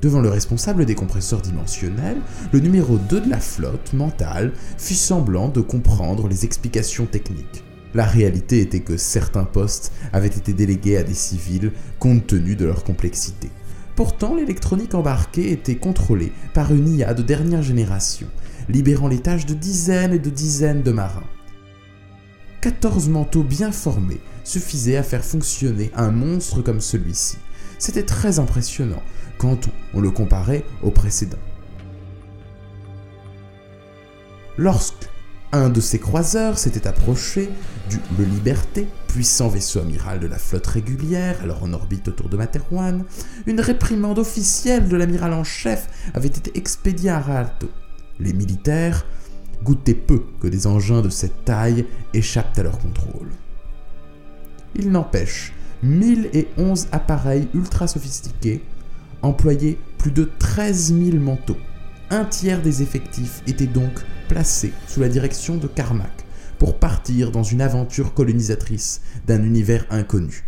Devant le responsable des compresseurs dimensionnels, le numéro 2 de la flotte, mentale, fit semblant de comprendre les explications techniques. La réalité était que certains postes avaient été délégués à des civils compte tenu de leur complexité. Pourtant, l'électronique embarquée était contrôlée par une IA de dernière génération, libérant les tâches de dizaines et de dizaines de marins. 14 manteaux bien formés suffisaient à faire fonctionner un monstre comme celui-ci. C'était très impressionnant quand on le comparait au précédent. Lorsque un de ses croiseurs s'était approché du « Le Liberté », puissant vaisseau amiral de la flotte régulière, alors en orbite autour de Materwan, une réprimande officielle de l'amiral en chef avait été expédiée à Artoc. Les militaires goûtaient peu que des engins de cette taille échappent à leur contrôle. Il n'empêche, 1011 appareils ultra sophistiqués employaient plus de 13 000 manteaux. Un tiers des effectifs étaient donc placés sous la direction de Carmack pour partir dans une aventure colonisatrice d'un univers inconnu.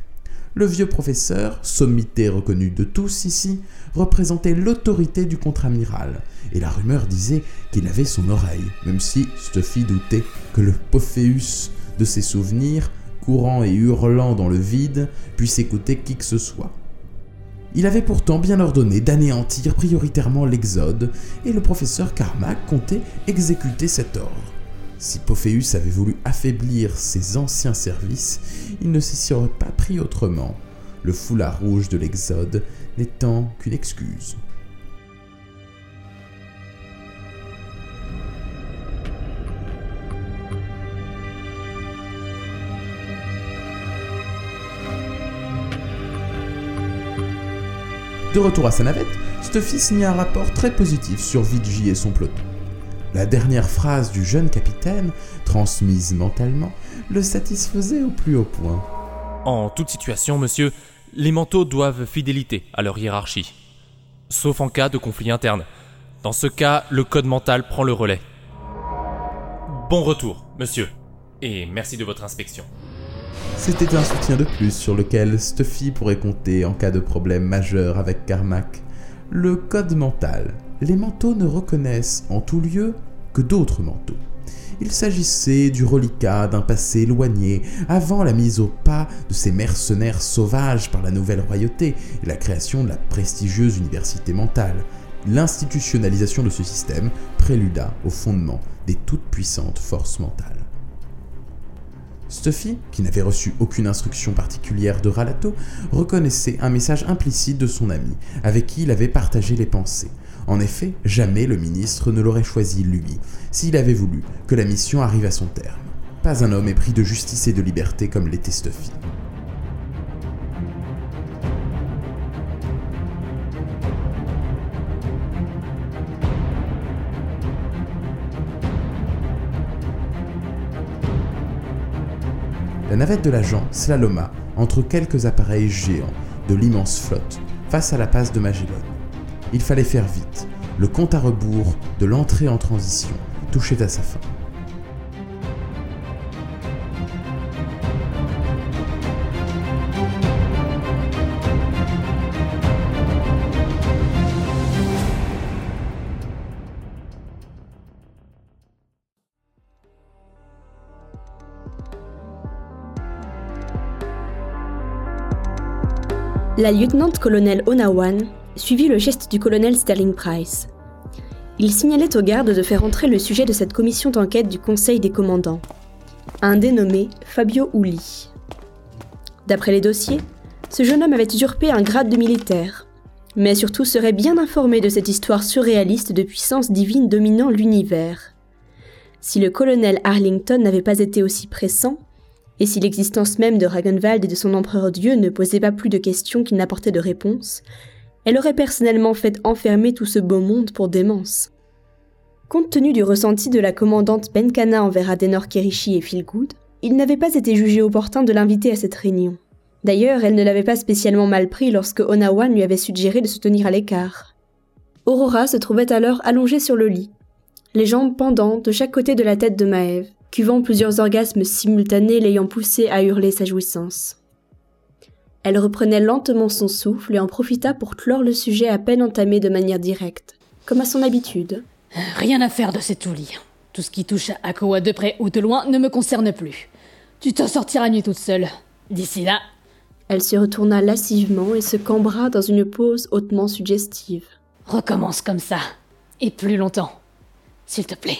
Le vieux professeur, sommité reconnu de tous ici, représentait l'autorité du contre-amiral, et la rumeur disait qu'il avait son oreille, même si Stuffy doutait que le Pophéus de ses souvenirs, courant et hurlant dans le vide, puisse écouter qui que ce soit. Il avait pourtant bien ordonné d'anéantir prioritairement l'Exode, et le professeur Carmack comptait exécuter cet ordre. Si Pophéus avait voulu affaiblir ses anciens services, il ne s'y aurait pas pris autrement, le foulard rouge de l'Exode n'étant qu'une excuse. De retour à sa navette, Stuffy signe un rapport très positif sur Vigi et son peloton. La dernière phrase du jeune capitaine, transmise mentalement, le satisfaisait au plus haut point. En toute situation, monsieur, les manteaux doivent fidélité à leur hiérarchie. Sauf en cas de conflit interne. Dans ce cas, le code mental prend le relais. Bon retour, monsieur, et merci de votre inspection. C'était un soutien de plus sur lequel Stuffy pourrait compter en cas de problème majeur avec Carmack. Le code mental. Les manteaux ne reconnaissent en tout lieu que d'autres manteaux. Il s'agissait du reliquat d'un passé éloigné, avant la mise au pas de ces mercenaires sauvages par la nouvelle royauté et la création de la prestigieuse université mentale. L'institutionnalisation de ce système préluda au fondement des toutes-puissantes forces mentales. Stuffy, qui n'avait reçu aucune instruction particulière de Ralato, reconnaissait un message implicite de son ami, avec qui il avait partagé les pensées. En effet, jamais le ministre ne l'aurait choisi lui, s'il avait voulu que la mission arrive à son terme. Pas un homme épris de justice et de liberté comme l'était Stuffy. La navette de l'agent slaloma entre quelques appareils géants de l'immense flotte face à la passe de Magellan. Il fallait faire vite, le compte à rebours de l'entrée en transition touchait à sa fin. La lieutenant-colonel Onawan suivit le geste du colonel Sterling Price. Il signalait aux gardes de faire entrer le sujet de cette commission d'enquête du Conseil des commandants, un dénommé Fabio Houllier. D'après les dossiers, ce jeune homme avait usurpé un grade de militaire, mais surtout serait bien informé de cette histoire surréaliste de puissance divine dominant l'univers. Si le colonel Arlington n'avait pas été aussi pressant, et si l'existence même de Ragenwald et de son empereur-dieu ne posait pas plus de questions qu'il n'apportait de réponses, elle aurait personnellement fait enfermer tout ce beau monde pour démence. Compte tenu du ressenti de la commandante Benkana envers Adenor Kerishi et Philgood, il n'avait pas été jugé opportun de l'inviter à cette réunion. D'ailleurs, elle ne l'avait pas spécialement mal pris lorsque Onawan lui avait suggéré de se tenir à l'écart. Aurora se trouvait alors allongée sur le lit, les jambes pendantes de chaque côté de la tête de Maeve, cuvant plusieurs orgasmes simultanés l'ayant poussée à hurler sa jouissance. Elle reprenait lentement son souffle et en profita pour clore le sujet à peine entamé de manière directe, comme à son habitude. Rien à faire de cet Houllier. Tout ce qui touche à Akoa de près ou de loin ne me concerne plus. Tu t'en sortiras nuit toute seule. D'ici là... Elle se retourna lascivement et se cambra dans une pose hautement suggestive. Recommence comme ça, et plus longtemps, s'il te plaît.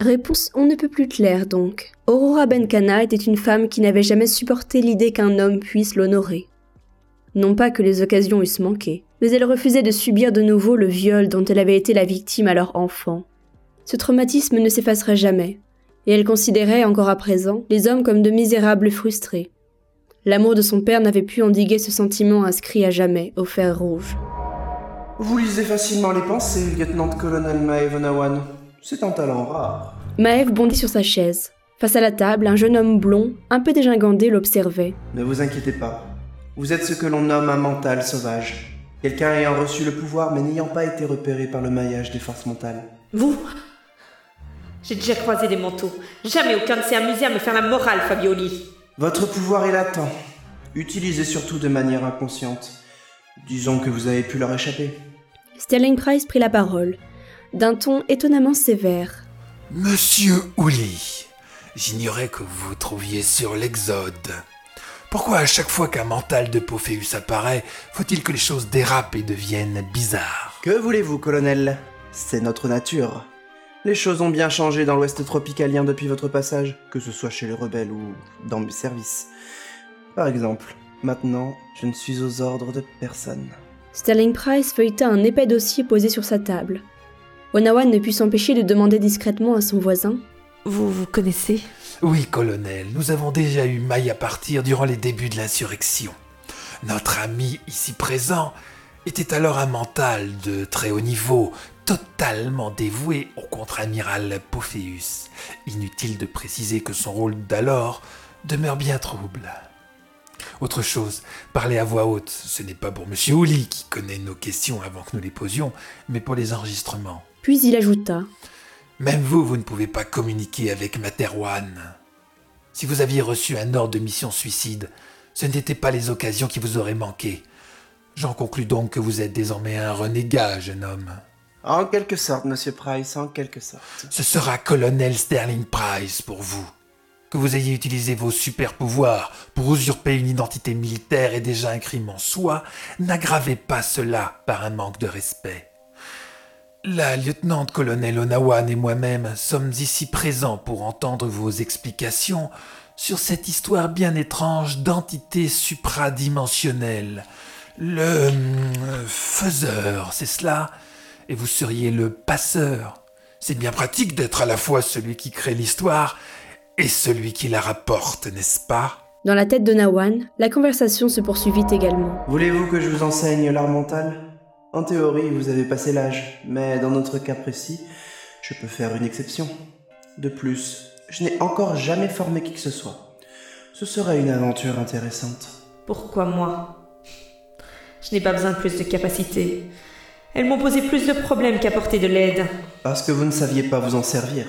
Réponse on ne peut plus claire donc. Aurora Benkana était une femme qui n'avait jamais supporté l'idée qu'un homme puisse l'honorer. Non pas que les occasions eussent manqué, mais elle refusait de subir de nouveau le viol dont elle avait été la victime alors enfant. Ce traumatisme ne s'effacerait jamais, et elle considérait encore à présent les hommes comme de misérables frustrés. L'amour de son père n'avait pu endiguer ce sentiment inscrit à jamais au fer rouge. Vous lisez facilement les pensées, lieutenant-colonel Maeve Onawan. C'est un talent rare. Maeve bondit sur sa chaise. Face à la table, un jeune homme blond, un peu dégingandé, l'observait. Ne vous inquiétez pas. Vous êtes ce que l'on nomme un mental sauvage. Quelqu'un ayant reçu le pouvoir mais n'ayant pas été repéré par le maillage des forces mentales. Vous ? J'ai déjà croisé des manteaux. Jamais aucun ne s'est amusé à me faire la morale, Fabio Houllier. Votre pouvoir est latent. Utilisé surtout de manière inconsciente. Disons que vous avez pu leur échapper. Sterling Price prit la parole, d'un ton étonnamment sévère. « Monsieur Houllier, j'ignorais que vous vous trouviez sur l'Exode. Pourquoi à chaque fois qu'un mental de Pophéus apparaît, faut-il que les choses dérapent et deviennent bizarres ? » ?»« Que voulez-vous, colonel ? C'est notre nature. Les choses ont bien changé dans l'Ouest tropicalien depuis votre passage, que ce soit chez les rebelles ou dans mes services. Par exemple, maintenant, je ne suis aux ordres de personne. » Sterling Price feuilleta un épais dossier posé sur sa table. Onawan ne put s'empêcher de demander discrètement à son voisin. « Vous vous connaissez ?»« Oui, colonel, nous avons déjà eu maille à partir durant les débuts de l'insurrection. Notre ami ici présent était alors un mental de très haut niveau, totalement dévoué au contre-amiral Pophéus. Inutile de préciser que son rôle d'alors demeure bien trouble. Autre chose, parler à voix haute, ce n'est pas pour M. Houllier qui connaît nos questions avant que nous les posions, mais pour les enregistrements. Puis il ajouta « Même vous, vous ne pouvez pas communiquer avec Materwan. Si vous aviez reçu un ordre de mission suicide, ce n'étaient pas les occasions qui vous auraient manqué. J'en conclus donc que vous êtes désormais un renégat, jeune homme. » « En quelque sorte, Monsieur Price, en quelque sorte. » « Ce sera Colonel Sterling Price pour vous. Que vous ayez utilisé vos super-pouvoirs pour usurper une identité militaire est déjà un crime en soi, n'aggravez pas cela par un manque de respect. La lieutenant-colonel Onawan et moi-même sommes ici présents pour entendre vos explications sur cette histoire bien étrange d'entité supradimensionnelle. Le faiseur, c'est cela ? Et vous seriez le passeur. C'est bien pratique d'être à la fois celui qui crée l'histoire et celui qui la rapporte, n'est-ce pas ? Dans la tête de Nawan, la conversation se poursuivit également. Voulez-vous que je vous enseigne l'art mental ? En théorie, vous avez passé l'âge, mais dans notre cas précis, je peux faire une exception. De plus, je n'ai encore jamais formé qui que ce soit. Ce serait une aventure intéressante. Pourquoi moi ? Je n'ai pas besoin de plus de capacités. Elles m'ont posé plus de problèmes qu'apporter de l'aide. Parce que vous ne saviez pas vous en servir.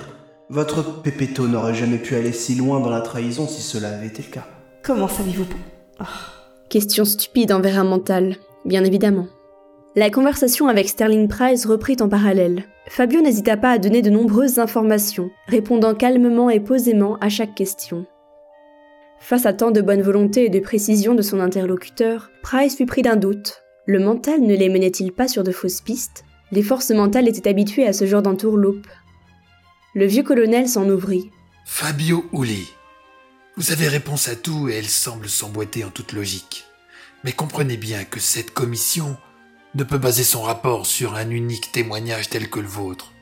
Votre Pépéto n'aurait jamais pu aller si loin dans la trahison si cela avait été le cas. Comment savez-vous pas ? Question stupide envers un mental, bien évidemment. La conversation avec Sterling Price reprit en parallèle. Fabio n'hésita pas à donner de nombreuses informations, répondant calmement et posément à chaque question. Face à tant de bonne volonté et de précision de son interlocuteur, Price fut pris d'un doute. Le mental ne les menait-il pas sur de fausses pistes ? Les forces mentales étaient habituées à ce genre d'entourloupe. Le vieux colonel s'en ouvrit. « Fabio Houllier, vous avez réponse à tout et elle semble s'emboîter en toute logique. Mais comprenez bien que cette commission ne peut baser son rapport sur un unique témoignage tel que le vôtre.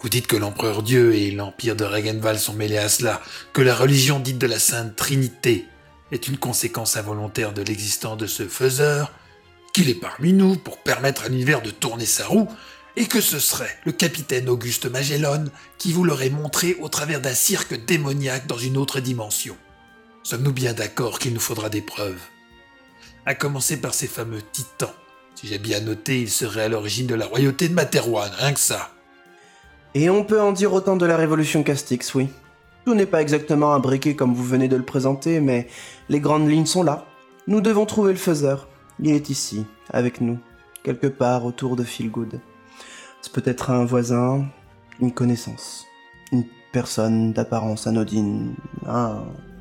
Vous dites que l'empereur Dieu et l'empire de Ragenwald sont mêlés à cela, que la religion dite de la Sainte Trinité est une conséquence involontaire de l'existence de ce faiseur, qu'il est parmi nous pour permettre à l'univers de tourner sa roue, et que ce serait le capitaine Auguste Magellan qui vous l'aurait montré au travers d'un cirque démoniaque dans une autre dimension. Sommes-nous bien d'accord qu'il nous faudra des preuves ? À commencer par ces fameux titans. Si j'ai bien noté, ils seraient à l'origine de la royauté de Materwan, rien que ça. Et on peut en dire autant de la Révolution Castix, oui. Tout n'est pas exactement un briquet comme vous venez de le présenter, mais les grandes lignes sont là. Nous devons trouver le faiseur. Il est ici, avec nous, quelque part autour de Feelgood. C'est peut-être un voisin, une connaissance, une personne d'apparence anodine,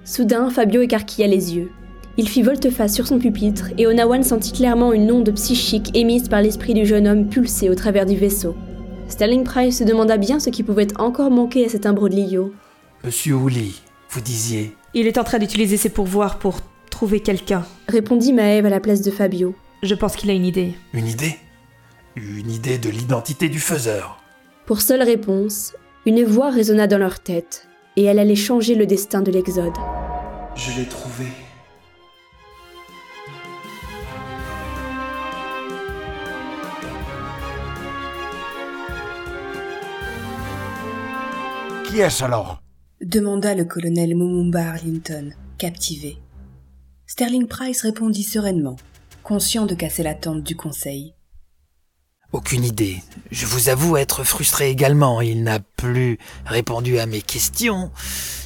Soudain, Fabio écarquilla les yeux. Il fit volte-face sur son pupitre et Onawan sentit clairement une onde psychique émise par l'esprit du jeune homme pulsé au travers du vaisseau. Sterling Price se demanda bien ce qui pouvait encore manquer à cet imbroglio. « Monsieur Houllier, vous disiez... »« Il est en train d'utiliser ses pourvoirs pour trouver quelqu'un. » répondit Maëve à la place de Fabio. « Je pense qu'il a une idée. »« Une idée ? » Une idée de l'identité du faiseur. Pour seule réponse, une voix résonna dans leur tête, et elle allait changer le destin de l'Exode. Je l'ai trouvé. Qui est-ce alors ? Demanda le colonel Momumba Arlington, captivé. Sterling Price répondit sereinement, conscient de casser l'attente du conseil. Aucune idée. Je vous avoue être frustré également. Il n'a plus répondu à mes questions,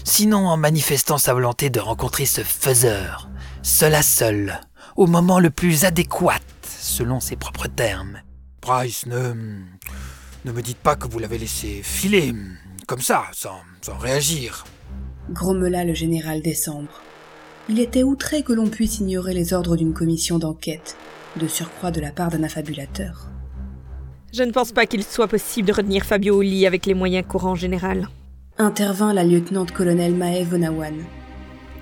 sinon en manifestant sa volonté de rencontrer ce faiseur, seul à seul, au moment le plus adéquat, selon ses propres termes. Price, ne me dites pas que vous l'avez laissé filer, comme ça, sans réagir. Grommela le général Décembre. Il était outré que l'on puisse ignorer les ordres d'une commission d'enquête, de surcroît de la part d'un affabulateur. Je ne pense pas qu'il soit possible de retenir Fabio Houllier avec les moyens courants en général. Intervint la lieutenant-colonel Maëve Onawan.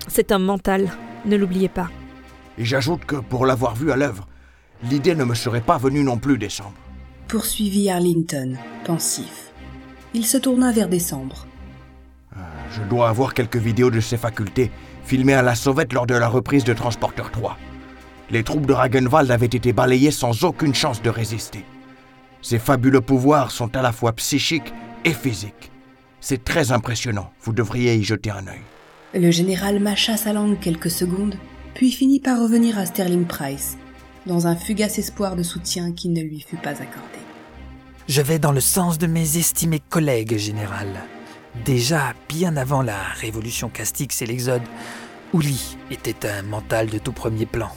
C'est un mental, ne l'oubliez pas. Et j'ajoute que pour l'avoir vu à l'œuvre, l'idée ne me serait pas venue non plus, Décembre. Poursuivit Arlington, pensif. Il se tourna vers Décembre. Je dois avoir quelques vidéos de ses facultés, filmées à la sauvette lors de la reprise de Transporteur 3. les troupes de Ragenwald avaient été balayées sans aucune chance de résister. Ces fabuleux pouvoirs sont à la fois psychiques et physiques. C'est très impressionnant, vous devriez y jeter un œil. Le général mâcha sa langue quelques secondes, puis finit par revenir à Sterling Price, dans un fugace espoir de soutien qui ne lui fut pas accordé. « Je vais dans le sens de mes estimés collègues, général. Déjà, bien avant la Révolution Castix et l'Exode, Houllier était un mental de tout premier plan.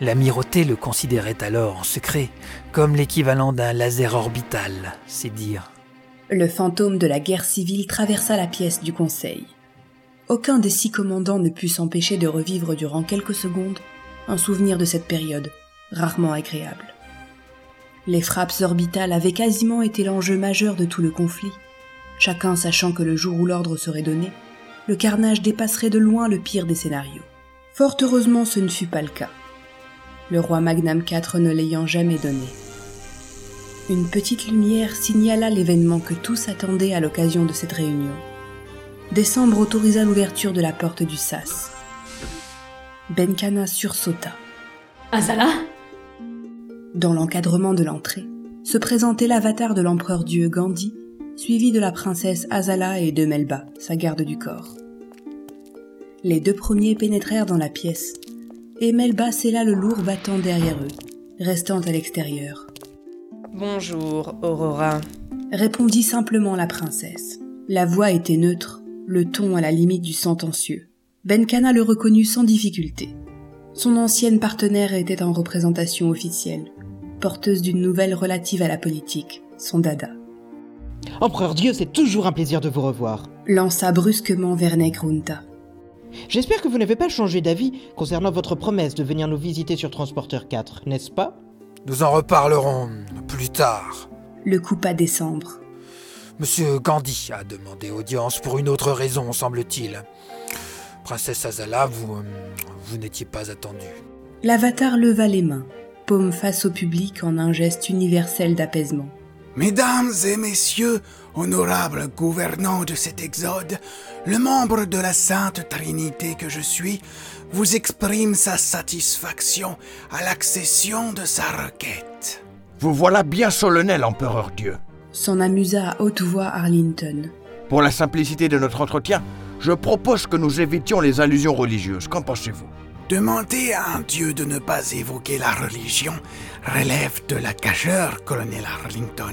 L'amirauté le considérait alors en secret comme l'équivalent d'un laser orbital, c'est dire. » Le fantôme de la guerre civile traversa la pièce du conseil. Aucun des 6 commandants ne put s'empêcher de revivre durant quelques secondes un souvenir de cette période, rarement agréable. Les frappes orbitales avaient quasiment été l'enjeu majeur de tout le conflit, chacun sachant que le jour où l'ordre serait donné, le carnage dépasserait de loin le pire des scénarios. Fort heureusement, ce ne fut pas le cas. Le roi Magnam IV ne l'ayant jamais donné. Une petite lumière signala l'événement que tous attendaient à l'occasion de cette réunion. Décembre autorisa l'ouverture de la porte du sas. Benkana sursauta. « Azala ?» Dans l'encadrement de l'entrée, se présentait l'avatar de l'empereur-dieu Gandhi, suivi de la princesse Azala et de Melba, sa garde du corps. Les 2 premiers pénétrèrent dans la pièce, et Melba scella le lourd battant derrière eux, restant à l'extérieur. « Bonjour, Aurora » répondit simplement la princesse. La voix était neutre, le ton à la limite du sentencieux. Benkana le reconnut sans difficulté. Son ancienne partenaire était en représentation officielle, porteuse d'une nouvelle relative à la politique, son dada. « Empereur-Dieu, c'est toujours un plaisir de vous revoir !» lança brusquement Vernegrunta. « J'espère que vous n'avez pas changé d'avis concernant votre promesse de venir nous visiter sur Transporteur 4, n'est-ce pas ?» « Nous en reparlerons plus tard. » le coupa Décembre. « Monsieur Gandhi a demandé audience pour une autre raison, semble-t-il. Princesse Azala, vous n'étiez pas attendue. » L'avatar leva les mains, paume face au public en un geste universel d'apaisement. « Mesdames et messieurs, honorables gouvernants de cet exode, le membre de la Sainte Trinité que je suis vous exprime sa satisfaction à l'accession de sa requête. »« Vous voilà bien solennel, empereur-dieu » s'en amusa à haute voix Arlington. « Pour la simplicité de notre entretien, je propose que nous évitions les allusions religieuses. Qu'en pensez-vous » ?»« Demander à un dieu de ne pas évoquer la religion relève de la gageure, colonel Arlington. »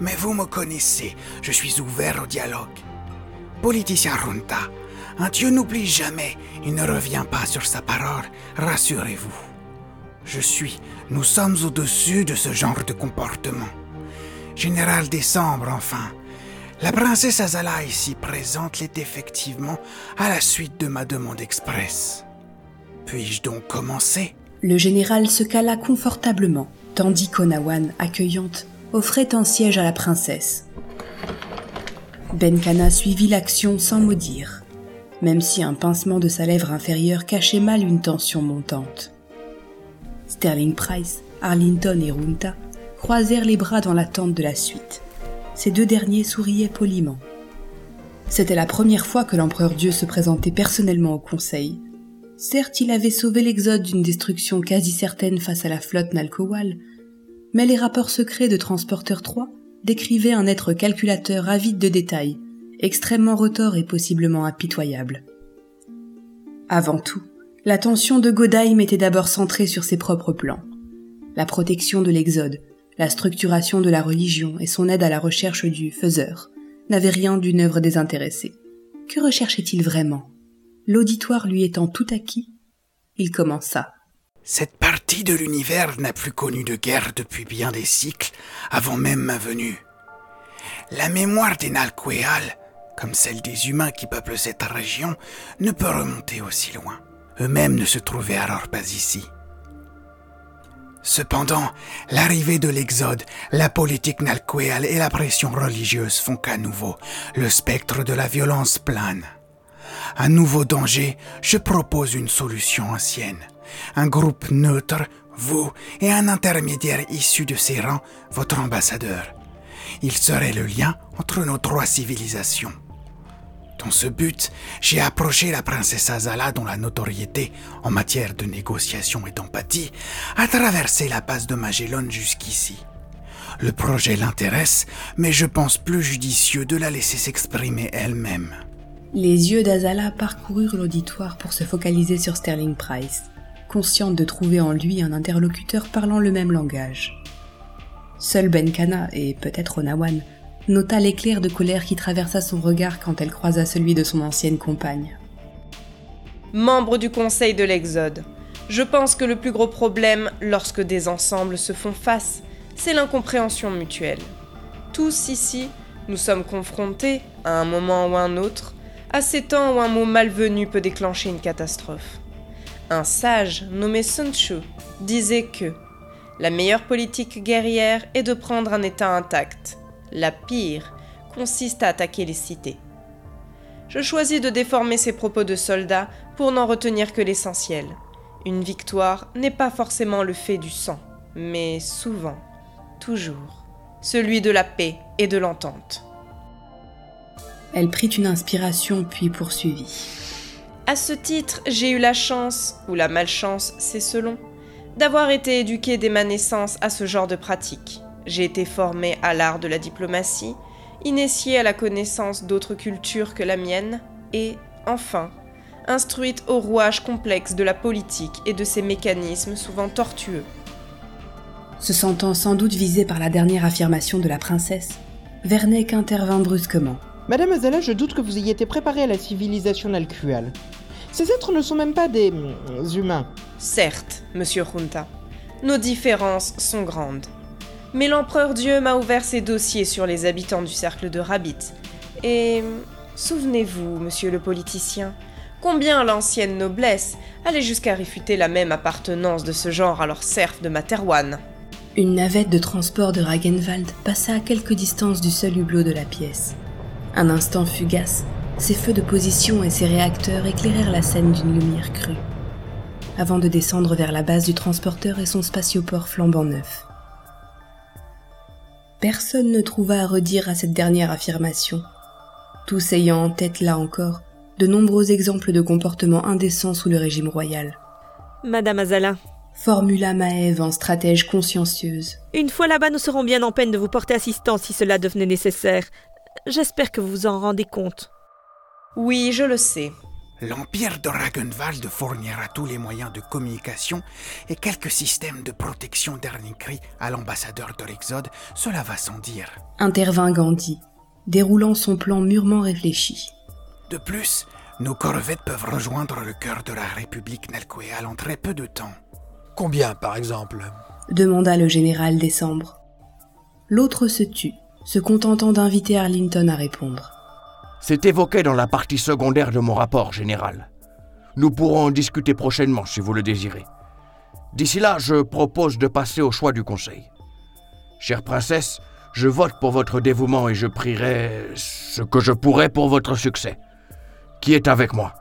Mais vous me connaissez, je suis ouvert au dialogue. Politicien Runta, un dieu n'oublie jamais, il ne revient pas sur sa parole, rassurez-vous. Nous sommes au-dessus de ce genre de comportement. Général Décembre, enfin. La princesse Azala ici présente l'est effectivement à la suite de ma demande express. Puis-je donc commencer ? Le général se cala confortablement, tandis qu'Onawan, accueillante, offrait un siège à la princesse. Benkana suivit l'action sans mot dire, même si un pincement de sa lèvre inférieure cachait mal une tension montante. Sterling Price, Arlington et Runta croisèrent les bras dans l'attente de la suite. Ces 2 derniers souriaient poliment. C'était la première fois que l'empereur-dieu se présentait personnellement au conseil. Certes, il avait sauvé l'exode d'une destruction quasi certaine face à la flotte Nalcoēhual, mais les rapports secrets de Transporteur 3 décrivaient un être calculateur avide de détails, extrêmement retors et possiblement impitoyable. Avant tout, l'attention de Godheim était d'abord centrée sur ses propres plans. La protection de l'exode, la structuration de la religion et son aide à la recherche du Faiseur n'avaient rien d'une œuvre désintéressée. Que recherchait-il vraiment ? L'auditoire lui étant tout acquis, il commença. Cette partie de l'univers n'a plus connu de guerre depuis bien des cycles, avant même ma venue. La mémoire des Nalcoēhual, comme celle des humains qui peuplent cette région, ne peut remonter aussi loin. Eux-mêmes ne se trouvaient alors pas ici. Cependant, l'arrivée de l'Exode, la politique Nalcoēhual et la pression religieuse font qu'à nouveau, le spectre de la violence plane. Un nouveau danger, je propose une solution ancienne. Un groupe neutre, vous, et un intermédiaire issu de ses rangs, votre ambassadeur. Il serait le lien entre nos 3 civilisations. Dans ce but, j'ai approché la princesse Azala, dont la notoriété en matière de négociation et d'empathie a traversé la passe de Magellan jusqu'ici. Le projet l'intéresse, mais je pense plus judicieux de la laisser s'exprimer elle-même. » Les yeux d'Azala parcoururent l'auditoire pour se focaliser sur Sterling Price, consciente de trouver en lui un interlocuteur parlant le même langage. Seul Benkana, et peut-être Onawan, nota l'éclair de colère qui traversa son regard quand elle croisa celui de son ancienne compagne. « Membre du Conseil de l'Exode, je pense que le plus gros problème lorsque des ensembles se font face, c'est l'incompréhension mutuelle. Tous ici, nous sommes confrontés, à un moment ou un autre, à ces temps où un mot malvenu peut déclencher une catastrophe. Un sage nommé Sun Tzu disait que la meilleure politique guerrière est de prendre un état intact. La pire consiste à attaquer les cités. Je choisis de déformer ces propos de soldats pour n'en retenir que l'essentiel. Une victoire n'est pas forcément le fait du sang, mais souvent, toujours, celui de la paix et de l'entente. » Elle prit une inspiration puis poursuivit. « À ce titre, j'ai eu la chance, ou la malchance, c'est selon, d'avoir été éduquée dès ma naissance à ce genre de pratique. J'ai été formée à l'art de la diplomatie, initiée à la connaissance d'autres cultures que la mienne, et, enfin, instruite aux rouages complexes de la politique et de ses mécanismes souvent tortueux. » Se sentant sans doute visée par la dernière affirmation de la princesse, Werneck intervint brusquement. « Madame Azala, je doute que vous ayez été préparée à la civilisation Nalcoēhual. Ces êtres ne sont même pas des humains. » « Certes, monsieur Junta, nos différences sont grandes. Mais l'empereur Dieu m'a ouvert ses dossiers sur les habitants du cercle de Rabbit. Et souvenez-vous, monsieur le politicien, combien l'ancienne noblesse allait jusqu'à réfuter la même appartenance de ce genre à leurs serfs de Materwan. » Une navette de transport de Ragenwald passa à quelque distance du seul hublot de la pièce. Un instant fugace, ses feux de position et ses réacteurs éclairèrent la scène d'une lumière crue, avant de descendre vers la base du transporteur et son spatioport flambant neuf. Personne ne trouva à redire à cette dernière affirmation, tous ayant en tête, là encore, de nombreux exemples de comportements indécents sous le régime royal. « Madame Azala, » formula Maëve en stratège consciencieuse, « une fois là-bas, nous serons bien en peine de vous porter assistance si cela devenait nécessaire. J'espère que vous vous en rendez compte. » »« Oui, je le sais. » L'Empire de Ragenwald fournira tous les moyens de communication et quelques systèmes de protection dernier cri à l'ambassadeur de l'Exode, cela va sans dire. » intervint Gandhi, déroulant son plan mûrement réfléchi. « De plus, nos corvettes peuvent rejoindre le cœur de la République Nalcoēhual en très peu de temps. » « Combien, par exemple ? » demanda le général Décembre. L'autre se tut, se contentant d'inviter Arlington à répondre. « C'est évoqué dans la partie secondaire de mon rapport, général. Nous pourrons en discuter prochainement, si vous le désirez. D'ici là, je propose de passer au choix du Conseil. Chère princesse, je vote pour votre dévouement et je prierai ce que je pourrai pour votre succès. Qui est avec moi ? »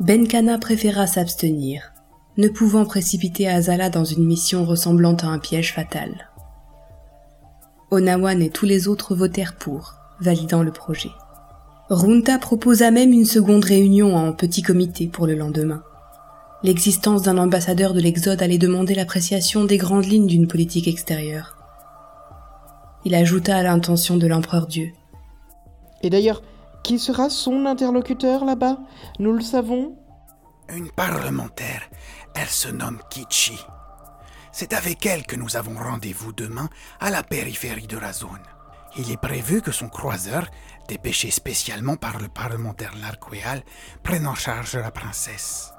Benkana préféra s'abstenir, ne pouvant précipiter Azala dans une mission ressemblant à un piège fatal. Onawan et tous les autres votèrent pour, validant le projet. Runta proposa même une seconde réunion en petit comité pour le lendemain. L'existence d'un ambassadeur de l'Exode allait demander l'appréciation des grandes lignes d'une politique extérieure. Il ajouta à l'intention de l'empereur Dieu: « Et d'ailleurs, qui sera son interlocuteur là-bas? Nous le savons ? » « Une parlementaire. Elle se nomme Kitschich. C'est avec elle que nous avons rendez-vous demain à la périphérie de la zone. Il est prévu que son croiseur, dépêché spécialement par le parlementaire Nalcoēhual, prenne en charge la princesse. »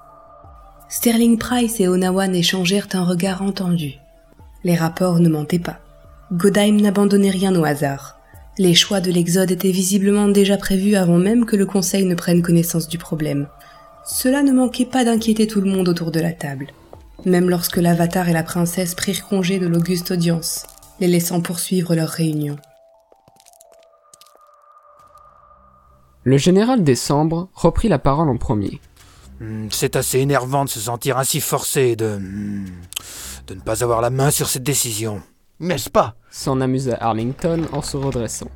Sterling Price et Onawan échangèrent un regard entendu. Les rapports ne mentaient pas. Godheim n'abandonnait rien au hasard. Les choix de l'Exode étaient visiblement déjà prévus avant même que le Conseil ne prenne connaissance du problème. Cela ne manquait pas d'inquiéter tout le monde autour de la table, même lorsque l'Avatar et la princesse prirent congé de l'auguste audience, les laissant poursuivre leur réunion. Le général Décembre reprit la parole en premier. « C'est assez énervant de se sentir ainsi forcé de ne pas avoir la main sur cette décision, n'est-ce pas ? » s'en amusa Arlington en se redressant.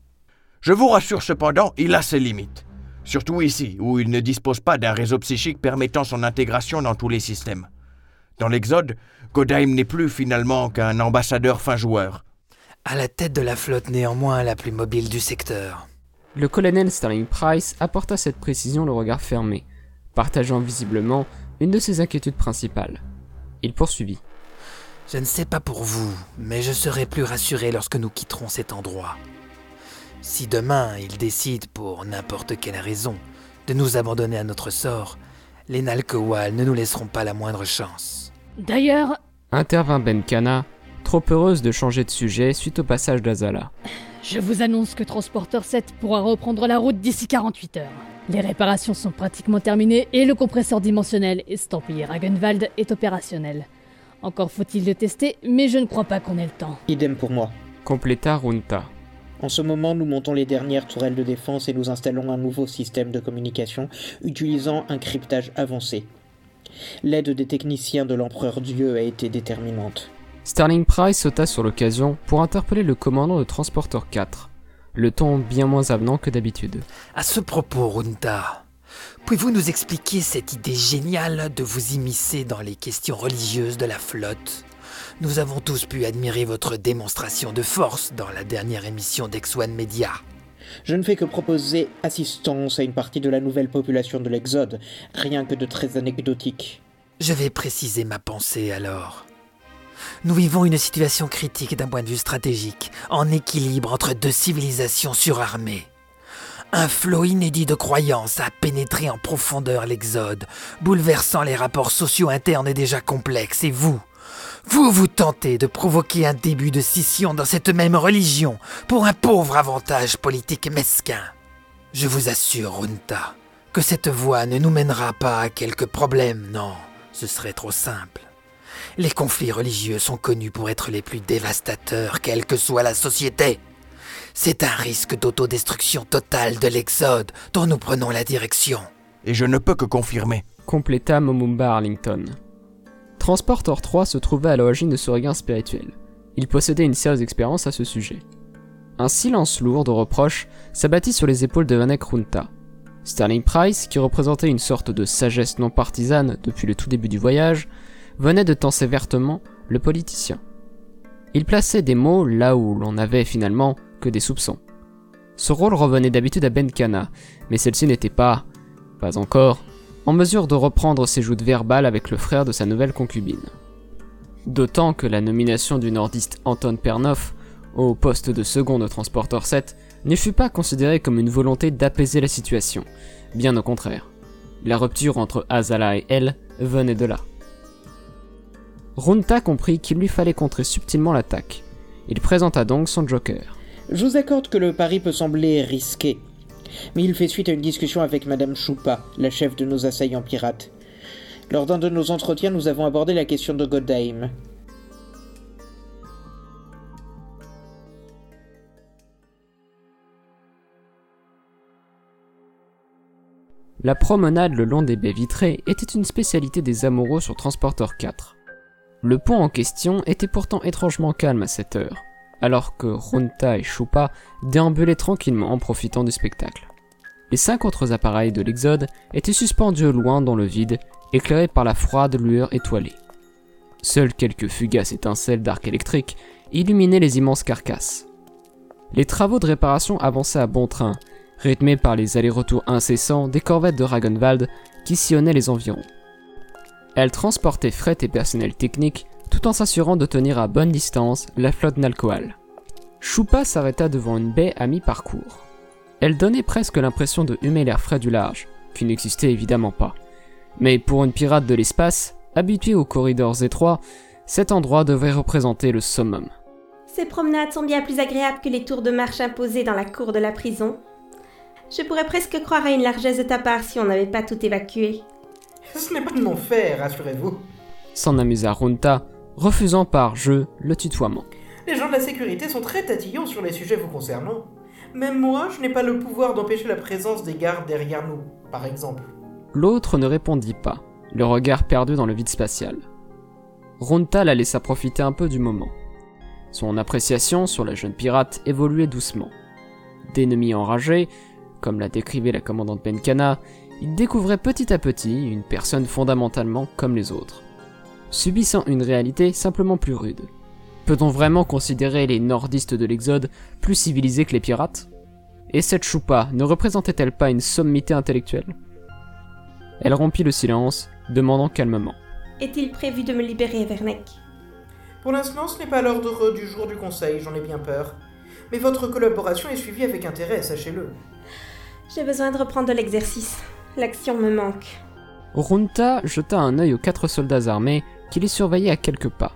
« Je vous rassure cependant, il a ses limites. Surtout ici, où il ne dispose pas d'un réseau psychique permettant son intégration dans tous les systèmes. Dans l'Exode, Godheim n'est plus finalement qu'un ambassadeur fin joueur. À la tête de la flotte néanmoins la plus mobile du secteur. Le colonel Sterling Price apporta cette précision le regard fermé, partageant visiblement une de ses inquiétudes principales. Il poursuivit. « Je ne sais pas pour vous, mais je serai plus rassuré lorsque nous quitterons cet endroit. Si demain ils décident, pour n'importe quelle raison, de nous abandonner à notre sort, les Nalcoēhual ne nous laisseront pas la moindre chance. » D'ailleurs... intervint Benkana, trop heureuse de changer de sujet suite au passage d'Azala. « Je vous annonce que Transporteur 7 pourra reprendre la route d'ici 48 heures. Les réparations sont pratiquement terminées et le compresseur dimensionnel estampillé Ragenwald est opérationnel. Encore faut-il le tester, mais je ne crois pas qu'on ait le temps. » Idem pour moi. Compléta Runta. En ce moment, nous montons les dernières tourelles de défense et nous installons un nouveau système de communication utilisant un cryptage avancé. L'aide des techniciens de l'Empereur Dieu a été déterminante. Sterling Price sauta sur l'occasion pour interpeller le commandant de Transporteur 4. Le ton bien moins avenant que d'habitude. À ce propos, Runta... pouvez-vous nous expliquer cette idée géniale de vous immiscer dans les questions religieuses de la flotte? Nous avons tous pu admirer votre démonstration de force dans la dernière émission d'Ex One Media. Je ne fais que proposer assistance à une partie de la nouvelle population de l'Exode, rien que de très anecdotique. Je vais préciser ma pensée alors. Nous vivons une situation critique d'un point de vue stratégique, en équilibre entre deux civilisations surarmées. Un flot inédit de croyances a pénétré en profondeur l'Exode, bouleversant les rapports sociaux internes déjà complexes. Et vous tentez de provoquer un début de scission dans cette même religion pour un pauvre avantage politique mesquin. Je vous assure, Runta, que cette voie ne nous mènera pas à quelques problèmes, non, ce serait trop simple. Les conflits religieux sont connus pour être les plus dévastateurs, quelle que soit la société. C'est un risque d'autodestruction totale de l'Exode dont nous prenons la direction. Et je ne peux que confirmer. Compléta Momumba Arlington. Transporteur 3 se trouvait à l'origine de ce regain spirituel. Il possédait une sérieuse expérience à ce sujet. Un silence lourd de reproches s'abattit sur les épaules de Vanek Runta. Sterling Price, qui représentait une sorte de sagesse non partisane depuis le tout début du voyage, venait de tancer vertement le politicien. Il plaçait des mots là où l'on avait finalement que des soupçons. Ce rôle revenait d'habitude à Benkana, mais celle-ci n'était pas encore, en mesure de reprendre ses joutes verbales avec le frère de sa nouvelle concubine. D'autant que la nomination du nordiste Anton Pernoff au poste de second de Transporteur 7 ne fut pas considérée comme une volonté d'apaiser la situation, bien au contraire. La rupture entre Azala et elle venait de là. Runta comprit qu'il lui fallait contrer subtilement l'attaque. Il présenta donc son joker. « Je vous accorde que le pari peut sembler risqué, mais il fait suite à une discussion avec Madame Choupa, la chef de nos assaillants pirates. Lors d'un de nos entretiens, nous avons abordé la question de Godheim. » La promenade le long des baies vitrées était une spécialité des amoureux sur Transporteur 4. Le pont en question était pourtant étrangement calme à cette heure, alors que Runta et Choupa déambulaient tranquillement en profitant du spectacle. Les 5 autres appareils de l'Exode étaient suspendus au loin dans le vide, éclairés par la froide lueur étoilée. Seules quelques fugaces étincelles d'arc électrique illuminaient les immenses carcasses. Les travaux de réparation avançaient à bon train, rythmés par les allers-retours incessants des corvettes de Ragenwald qui sillonnaient les environs. Elles transportaient fret et personnel technique, tout en s'assurant de tenir à bonne distance la flotte Nalcoēhual. Choupa s'arrêta devant une baie à mi-parcours. Elle donnait presque l'impression de humer l'air frais du large, qui n'existait évidemment pas. Mais pour une pirate de l'espace, habituée aux corridors étroits, cet endroit devait représenter le summum. Ces promenades sont bien plus agréables que les tours de marche imposées dans la cour de la prison. Je pourrais presque croire à une largesse de ta part si on n'avait pas tout évacué. Ce n'est pas de mon fait, rassurez-vous. S'en amusa Runta, refusant par jeu le tutoiement. Les gens de la sécurité sont très tatillons sur les sujets vous concernant. Même moi, je n'ai pas le pouvoir d'empêcher la présence des gardes derrière nous, par exemple. L'autre ne répondit pas, le regard perdu dans le vide spatial. Runta la laissa profiter un peu du moment. Son appréciation sur la jeune pirate évoluait doucement. D'ennemi enragé, Comme l'a décrivait la commandante Benkana, il découvrait petit à petit une personne fondamentalement comme les autres, subissant une réalité simplement plus rude. Peut-on vraiment considérer les nordistes de l'Exode plus civilisés que les pirates? Et cette choupa ne représentait-elle pas une sommité intellectuelle? Elle rompit le silence, demandant calmement. Est-il prévu de me libérer, Werneck? Pour l'instant, ce n'est pas l'ordre du jour du conseil, j'en ai bien peur. Mais votre collaboration est suivie avec intérêt, sachez-le. J'ai besoin de reprendre de l'exercice. L'action me manque. Runta jeta un œil aux 4 soldats armés qui les surveillaient à quelques pas.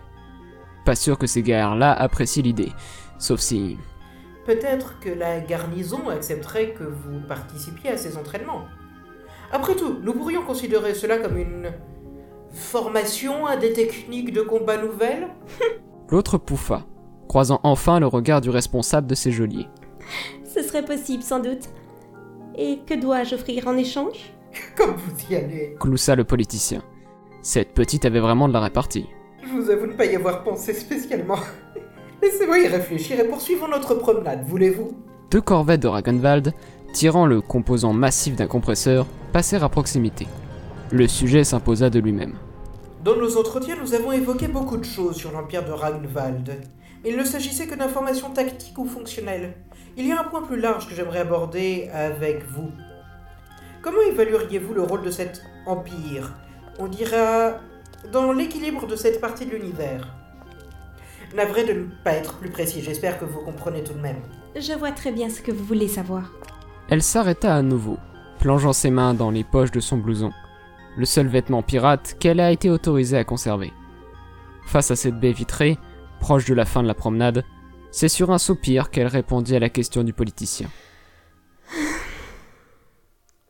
Pas sûr que ces gaillards-là apprécient l'idée, sauf si... Peut-être que la garnison accepterait que vous participiez à ces entraînements. Après tout, nous pourrions considérer cela comme une... formation à des techniques de combat nouvelles. L'autre pouffa, croisant enfin le regard du responsable de ses geôliers. Ce serait possible, sans doute. Et que dois-je offrir en échange? Comme vous y allez, cloussa le politicien. Cette petite avait vraiment de la répartie. Je vous avoue ne pas y avoir pensé spécialement. Laissez-moi y réfléchir et poursuivons notre promenade, voulez-vous? 2 corvettes de Ragenwald, tirant le composant massif d'un compresseur, passèrent à proximité. Le sujet s'imposa de lui-même. Dans nos entretiens, nous avons évoqué beaucoup de choses sur l'Empire de Ragenwald. Il ne s'agissait que d'informations tactiques ou fonctionnelles. Il y a un point plus large que j'aimerais aborder avec vous. Comment évalueriez-vous le rôle de cet empire, on dira, dans l'équilibre de cette partie de l'univers? Navré de ne pas être plus précis, j'espère que vous comprenez tout de même. Je vois très bien ce que vous voulez savoir. Elle s'arrêta à nouveau, plongeant ses mains dans les poches de son blouson, le seul vêtement pirate qu'elle a été autorisée à conserver. Face à cette baie vitrée, proche de la fin de la promenade, c'est sur un soupir qu'elle répondit à la question du politicien.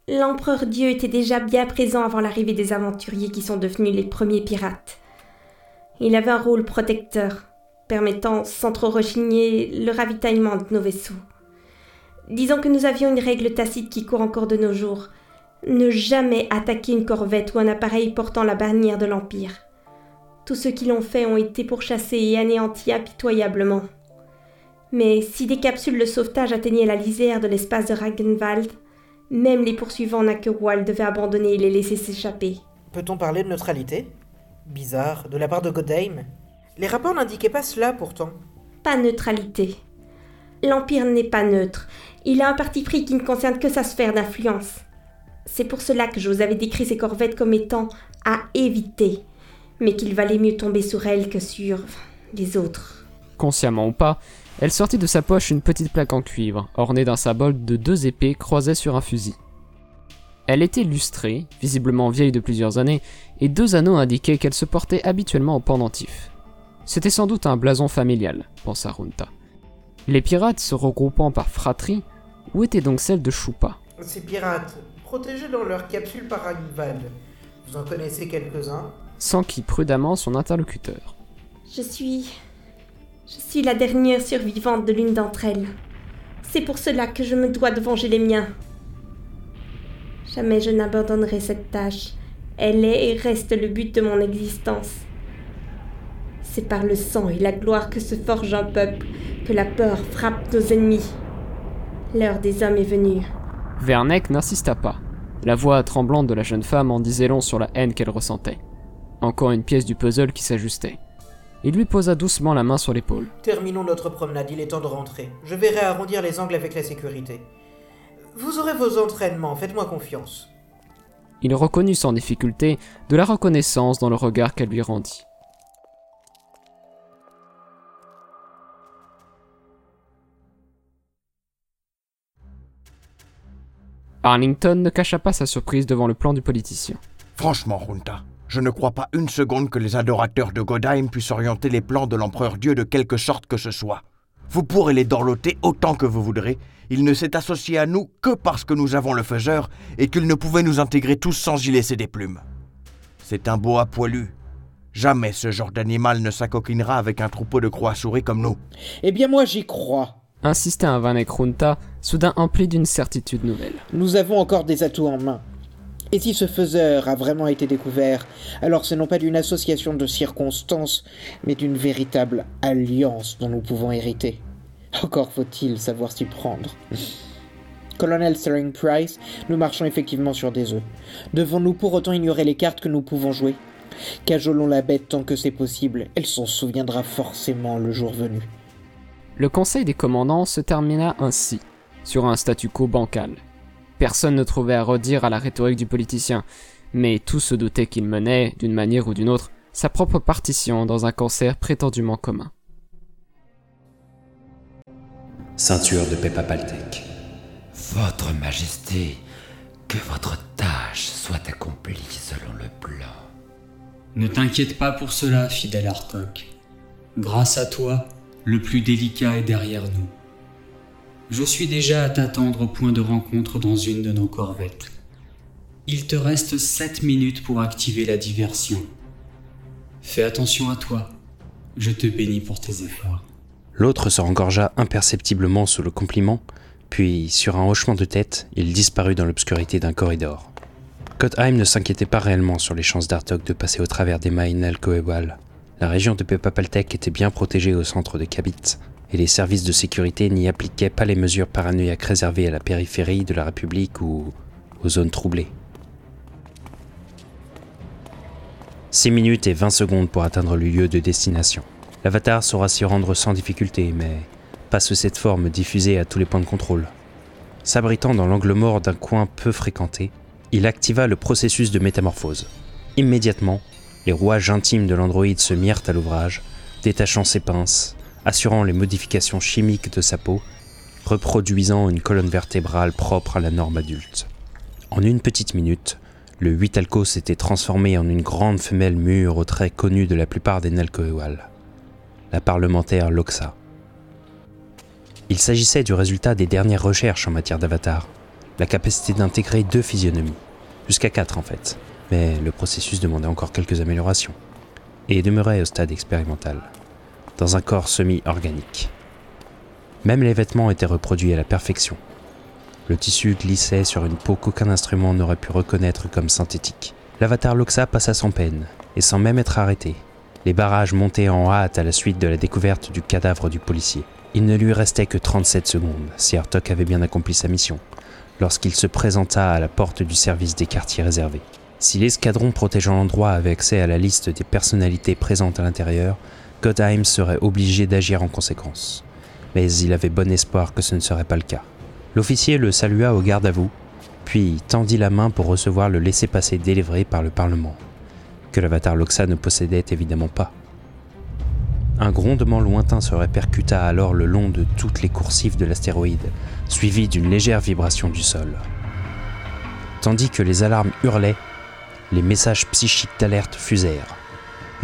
L'empereur-dieu était déjà bien présent avant l'arrivée des aventuriers qui sont devenus les premiers pirates. Il avait un rôle protecteur, permettant sans trop rechigner le ravitaillement de nos vaisseaux. Disons que nous avions une règle tacite qui court encore de nos jours, ne jamais attaquer une corvette ou un appareil portant la bannière de l'Empire. Tous ceux qui l'ont fait ont été pourchassés et anéantis impitoyablement. Mais si des capsules de sauvetage atteignaient la lisière de l'espace de Ragenwald, même les poursuivants Nalcoēhual devaient abandonner et les laisser s'échapper. Peut-on parler de neutralité? Bizarre, de la part de Godheim. Les rapports n'indiquaient pas cela pourtant. Pas neutralité. L'Empire n'est pas neutre. Il a un parti pris qui ne concerne que sa sphère d'influence. C'est pour cela que je vous avais décrit ces corvettes comme étant à éviter, mais qu'il valait mieux tomber sur elle que sur les autres. Consciemment ou pas, elle sortit de sa poche une petite plaque en cuivre, ornée d'un symbole de 2 épées croisées sur un fusil. Elle était lustrée, visiblement vieille de plusieurs années, et 2 anneaux indiquaient qu'elle se portait habituellement au pendentif. C'était sans doute un blason familial, pensa Runta. Les pirates se regroupant par fratrie, où était donc celle de Choupa? Ces pirates, protégés dans leur capsule par Ragenwald, vous en connaissez quelques-uns? S'enquit prudemment son interlocuteur. Je suis la dernière survivante de l'une d'entre elles. C'est pour cela que je me dois de venger les miens. Jamais je n'abandonnerai cette tâche. Elle est et reste le but de mon existence. C'est par le sang et la gloire que se forge un peuple, que la peur frappe nos ennemis. L'heure des hommes est venue. Werneck n'insista pas. La voix tremblante de la jeune femme en disait long sur la haine qu'elle ressentait. Encore une pièce du puzzle qui s'ajustait. Il lui posa doucement la main sur l'épaule. Terminons notre promenade, il est temps de rentrer. Je vais arrondir les angles avec la sécurité. Vous aurez vos entraînements, faites-moi confiance. Il reconnut sans difficulté de la reconnaissance dans le regard qu'elle lui rendit. Arlington ne cacha pas sa surprise devant le plan du politicien. Franchement, Runta, je ne crois pas une seconde que les adorateurs de Godheim puissent orienter les plans de l'empereur-dieu de quelque sorte que ce soit. Vous pourrez les dorloter autant que vous voudrez, il ne s'est associé à nous que parce que nous avons le Faiseur et qu'il ne pouvait nous intégrer tous sans y laisser des plumes. C'est un boa poilu. Jamais ce genre d'animal ne s'acoquinera avec un troupeau de croix-souris comme nous. Eh bien moi j'y crois, insista un Werneck Runta, soudain empli d'une certitude nouvelle. Nous avons encore des atouts en main. Et si ce faiseur a vraiment été découvert, alors ce n'est pas d'une association de circonstances, mais d'une véritable alliance dont nous pouvons hériter. Encore faut-il savoir s'y prendre. Colonel Sterling Price, nous marchons effectivement sur des œufs. Devons-nous pour autant ignorer les cartes que nous pouvons jouer ? Cajolons la bête tant que c'est possible, elle s'en souviendra forcément le jour venu. Le conseil des commandants se termina ainsi, sur un statu quo bancal. Personne ne trouvait à redire à la rhétorique du politicien, mais tous se doutaient qu'il menait, d'une manière ou d'une autre, sa propre partition dans un concert prétendument commun. Ceinture de Pepa Baltec. Votre Majesté, que votre tâche soit accomplie selon le plan. Ne t'inquiète pas pour cela, fidèle Artoc. Grâce à toi, le plus délicat est derrière nous. Je suis déjà à t'attendre au point de rencontre dans une de nos corvettes. Il te reste 7 minutes pour activer la diversion. Fais attention à toi. Je te bénis pour tes efforts. L'autre se rengorgea imperceptiblement sous le compliment, puis, sur un hochement de tête, il disparut dans l'obscurité d'un corridor. Godheim ne s'inquiétait pas réellement sur les chances d'Artoc de passer au travers des mailles Nalcoēhual. La région de Pepa Baltec était bien protégée au centre de Kabit, et les services de sécurité n'y appliquaient pas les mesures paranoïaques réservées à la périphérie de la République ou aux zones troublées. 6 minutes et 20 secondes pour atteindre le lieu de destination. L'avatar saura s'y rendre sans difficulté, mais pas sous cette forme diffusée à tous les points de contrôle. S'abritant dans l'angle mort d'un coin peu fréquenté, il activa le processus de métamorphose. Immédiatement, les rouages intimes de l'androïde se mirent à l'ouvrage, détachant ses pinces, assurant les modifications chimiques de sa peau, reproduisant une colonne vertébrale propre à la norme adulte. En une petite minute, le Huitalcos s'était transformé en une grande femelle mûre aux traits connus de la plupart des Nalcoēhual, la parlementaire Loxa. Il s'agissait du résultat des dernières recherches en matière d'avatar, la capacité d'intégrer 2 physionomies, jusqu'à 4 en fait, mais le processus demandait encore quelques améliorations, et demeurait au stade expérimental, dans un corps semi-organique. Même les vêtements étaient reproduits à la perfection. Le tissu glissait sur une peau qu'aucun instrument n'aurait pu reconnaître comme synthétique. L'avatar Loxa passa sans peine, et sans même être arrêté. Les barrages montaient en hâte à la suite de la découverte du cadavre du policier. Il ne lui restait que 37 secondes, si Artoc avait bien accompli sa mission, lorsqu'il se présenta à la porte du service des quartiers réservés. Si l'escadron protégeant l'endroit avait accès à la liste des personnalités présentes à l'intérieur, Godheim serait obligé d'agir en conséquence. Mais il avait bon espoir que ce ne serait pas le cas. L'officier le salua au garde-à-vous, puis tendit la main pour recevoir le laissez-passer délivré par le Parlement, que l'avatar Loxa ne possédait évidemment pas. Un grondement lointain se répercuta alors le long de toutes les coursives de l'astéroïde, suivi d'une légère vibration du sol. Tandis que les alarmes hurlaient, les messages psychiques d'alerte fusèrent.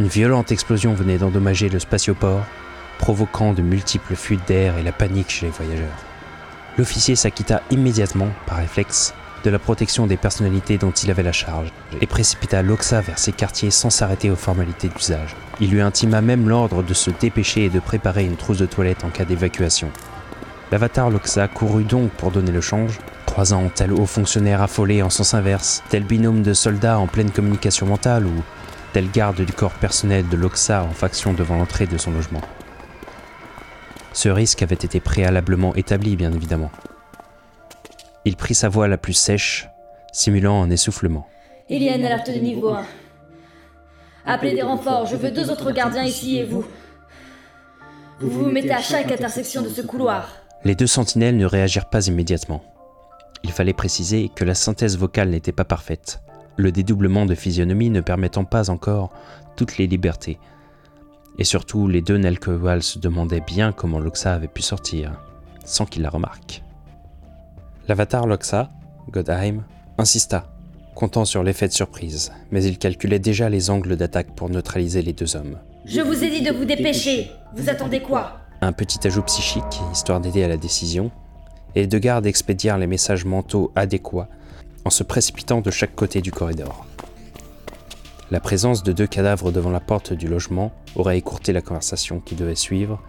Une violente explosion venait d'endommager le spatioport, provoquant de multiples fuites d'air et la panique chez les voyageurs. L'officier s'acquitta immédiatement, par réflexe, de la protection des personnalités dont il avait la charge, et précipita Loxa vers ses quartiers sans s'arrêter aux formalités d'usage. Il lui intima même l'ordre de se dépêcher et de préparer une trousse de toilette en cas d'évacuation. L'avatar Loxa courut donc pour donner le change, croisant tel haut fonctionnaire affolé en sens inverse, tel binôme de soldats en pleine communication mentale ou tel garde du corps personnel de Loxa en faction devant l'entrée de son logement. Ce risque avait été préalablement établi, bien évidemment. Il prit sa voix la plus sèche, simulant un essoufflement. « Il y a une alerte de niveau 1. Appelez des renforts, je veux 2 autres gardiens ici et vous. Vous vous mettez à chaque intersection de ce couloir. » Les 2 sentinelles ne réagirent pas immédiatement. Il fallait préciser que la synthèse vocale n'était pas parfaite, le dédoublement de physionomie ne permettant pas encore toutes les libertés. Et surtout, les 2 Nalcoēhual se demandaient bien comment Loxa avait pu sortir, sans qu'il la remarque. L'avatar Loxa, Godheim, insista, comptant sur l'effet de surprise, mais il calculait déjà les angles d'attaque pour neutraliser les 2 hommes. « Je vous ai dit de vous dépêcher, vous attendez quoi ?» Un petit ajout psychique, histoire d'aider à la décision, et les 2 gardes expédièrent les messages mentaux adéquats en se précipitant de chaque côté du corridor. La présence de 2 cadavres devant la porte du logement aurait écourté la conversation qui devait suivre,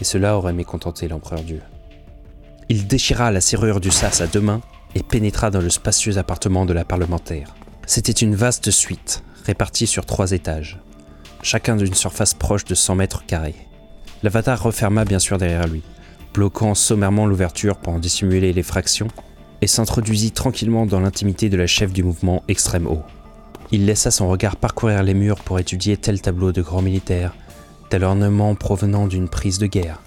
et cela aurait mécontenté l'empereur Dieu. Il déchira la serrure du sas à 2 mains et pénétra dans le spacieux appartement de la parlementaire. C'était une vaste suite, répartie sur 3 étages, chacun d'une surface proche de 100 mètres carrés. L'avatar referma bien sûr derrière lui, bloquant sommairement l'ouverture pour en dissimuler les fractions, et s'introduisit tranquillement dans l'intimité de la chef du mouvement extrême haut. Il laissa son regard parcourir les murs pour étudier tel tableau de grand militaire, tel ornement provenant d'une prise de guerre.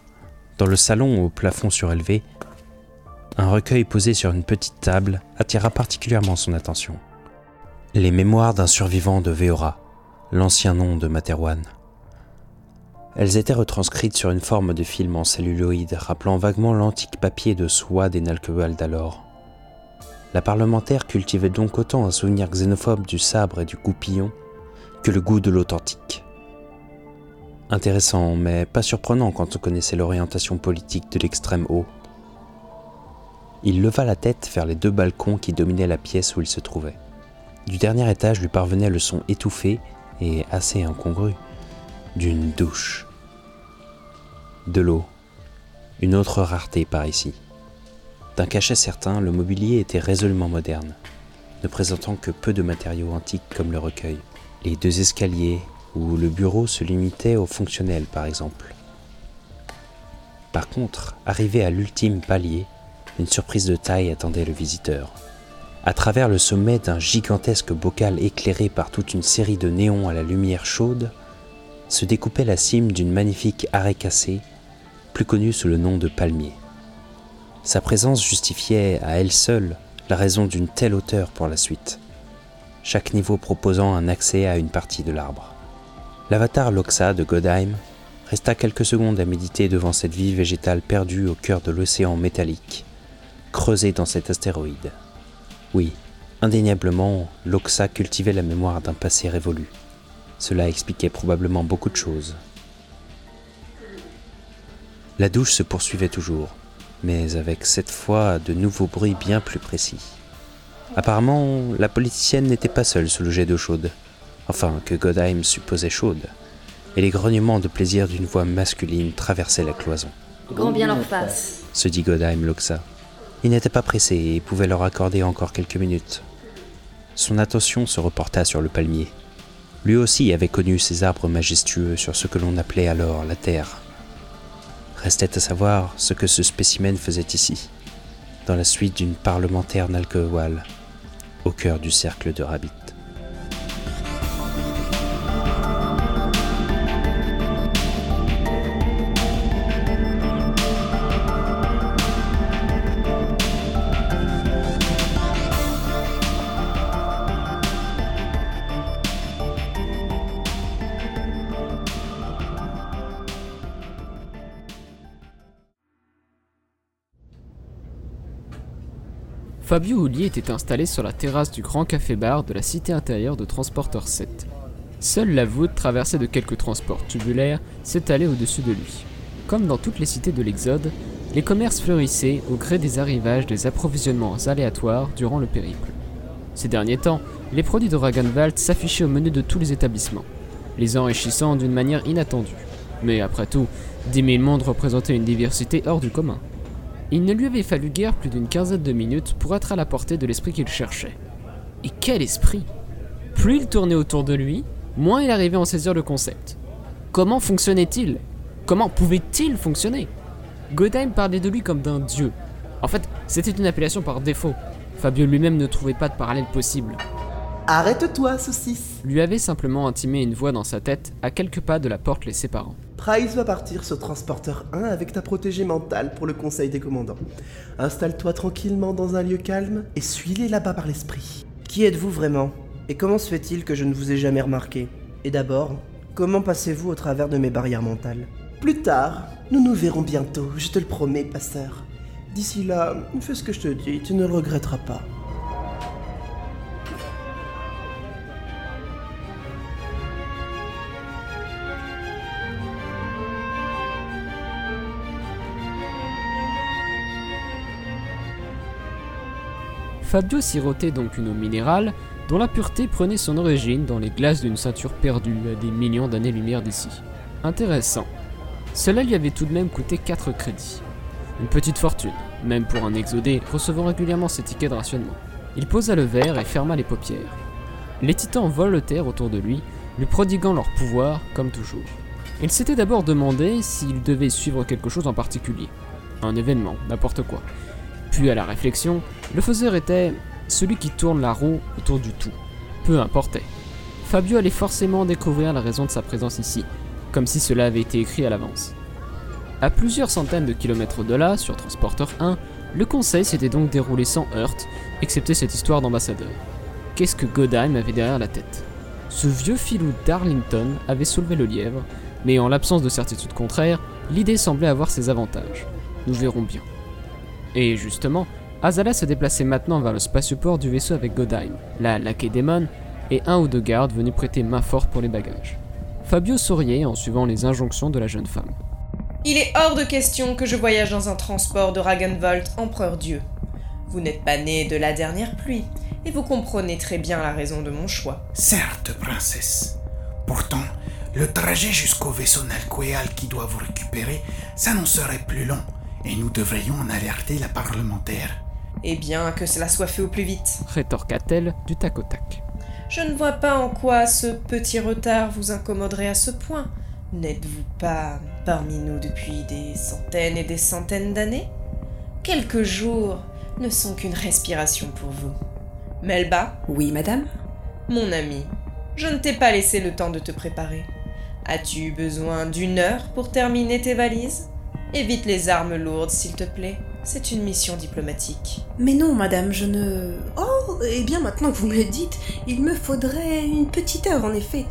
Dans le salon au plafond surélevé, un recueil posé sur une petite table attira particulièrement son attention. Les mémoires d'un survivant de Veora, l'ancien nom de Materwan. Elles étaient retranscrites sur une forme de film en celluloïd, rappelant vaguement l'antique papier de soie des Nalcoēhual d'alors. La parlementaire cultivait donc autant un souvenir xénophobe du sabre et du goupillon que le goût de l'authentique. Intéressant, mais pas surprenant quand on connaissait l'orientation politique de l'extrême haut. Il leva la tête vers les deux balcons qui dominaient la pièce où il se trouvait. Du dernier étage lui parvenait le son étouffé et assez incongru d'une douche. De l'eau, une autre rareté par ici. D'un cachet certain, le mobilier était résolument moderne, ne présentant que peu de matériaux antiques comme le recueil. Les deux escaliers où le bureau se limitait aux fonctionnels, par exemple. Par contre, arrivé à l'ultime palier, une surprise de taille attendait le visiteur. À travers le sommet d'un gigantesque bocal éclairé par toute une série de néons à la lumière chaude, se découpait la cime d'une magnifique arécacée, plus connue sous le nom de palmier. Sa présence justifiait à elle seule la raison d'une telle hauteur pour la suite, chaque niveau proposant un accès à une partie de l'arbre. L'avatar Loxa de Godheim resta quelques secondes à méditer devant cette vie végétale perdue au cœur de l'océan métallique, creusée dans cet astéroïde. Oui, indéniablement, Loxa cultivait la mémoire d'un passé révolu. Cela expliquait probablement beaucoup de choses. La douche se poursuivait toujours, mais avec cette fois de nouveaux bruits bien plus précis. Apparemment, la politicienne n'était pas seule sous le jet d'eau chaude, enfin que Godheim supposait chaude, et les grognements de plaisir d'une voix masculine traversaient la cloison. « Grand bien leur face !» se dit Godheim Loxa. Il n'était pas pressé et pouvait leur accorder encore quelques minutes. Son attention se reporta sur le palmier. Lui aussi avait connu ces arbres majestueux sur ce que l'on appelait alors la terre. Restait à savoir ce que ce spécimen faisait ici, dans la suite d'une parlementaire Nalcoēhual, au cœur du cercle de Rabbit. Fabio Houllier était installé sur la terrasse du grand café-bar de la cité intérieure de Transporteur 7. Seule la voûte, traversée de quelques transports tubulaires, s'étalait au-dessus de lui. Comme dans toutes les cités de l'Exode, les commerces fleurissaient au gré des arrivages des approvisionnements aléatoires durant le périple. Ces derniers temps, les produits de Ragenwald s'affichaient au menu de tous les établissements, les enrichissant d'une manière inattendue. Mais après tout, 10 000 mondes représentaient une diversité hors du commun. Il ne lui avait fallu guère plus d'une quinzaine de minutes pour être à la portée de l'esprit qu'il cherchait. Et quel esprit! Plus il tournait autour de lui, moins il arrivait à en saisir le concept. Comment fonctionnait-il? Comment pouvait-il fonctionner? Godheim parlait de lui comme d'un dieu. En fait, c'était une appellation par défaut. Fabio lui-même ne trouvait pas de parallèle possible. Arrête-toi, saucisse! Lui avait simplement intimé une voix dans sa tête, à quelques pas de la porte les séparant. Price va partir sur Transporteur 1 avec ta protégée mentale pour le conseil des commandants. Installe-toi tranquillement dans un lieu calme et suis-les là-bas par l'esprit. Qui êtes-vous vraiment? Et comment se fait-il que je ne vous ai jamais remarqué? Et d'abord, comment passez-vous au travers de mes barrières mentales? Plus tard, nous nous verrons bientôt, je te le promets, Passeur. D'ici là, fais ce que je te dis, tu ne le regretteras pas. Fabio sirotait donc une eau minérale dont la pureté prenait son origine dans les glaces d'une ceinture perdue à des millions d'années-lumière d'ici. Intéressant. Cela lui avait tout de même coûté 4 crédits. Une petite fortune, même pour un exodé recevant régulièrement ses tickets de rationnement. Il posa le verre et ferma les paupières. Les titans volotèrent autour de lui, lui prodiguant leur pouvoir comme toujours. Il s'était d'abord demandé s'il devait suivre quelque chose en particulier. un événement, n'importe quoi. Puis à la réflexion, le faiseur était celui qui tourne la roue autour du tout, peu importait. Fabio allait forcément découvrir la raison de sa présence ici, comme si cela avait été écrit à l'avance. À plusieurs centaines de kilomètres au-delà, sur Transporteur 1, le conseil s'était donc déroulé sans heurte, excepté cette histoire d'ambassadeur. Qu'est-ce que Godheim avait derrière la tête? Ce vieux filou d'Arlington avait soulevé le lièvre, mais en l'absence de certitude contraire, l'idée semblait avoir ses avantages. Nous verrons bien. Et justement, Azala se déplaçait maintenant vers le spatioport du vaisseau avec Godheim, la Laquedémon et un ou deux gardes venus prêter main forte pour les bagages. Fabio souriait en suivant les injonctions de la jeune femme. Il est hors de question que je voyage dans un transport de Ragenwald, empereur-dieu. Vous n'êtes pas né de la dernière pluie, et vous comprenez très bien la raison de mon choix. Certes, princesse. Pourtant, le trajet jusqu'au vaisseau Nalcoēhual qui doit vous récupérer s'annoncerait plus long, et nous devrions en alerter la parlementaire. Eh bien, que cela soit fait au plus vite, rétorqua-t-elle du tac au tac. Je ne vois pas en quoi ce petit retard vous incommoderait à ce point. N'êtes-vous pas parmi nous depuis des centaines et des centaines d'années? Quelques jours ne sont qu'une respiration pour vous. Melba? Oui, madame? Mon ami, je ne t'ai pas laissé le temps de te préparer. As-tu besoin d'1 heure pour terminer tes valises? Évite les armes lourdes, s'il te plaît. C'est une mission diplomatique. Mais non, madame, je ne... Oh, eh bien, maintenant que vous me le dites, il me faudrait une petite heure, en effet.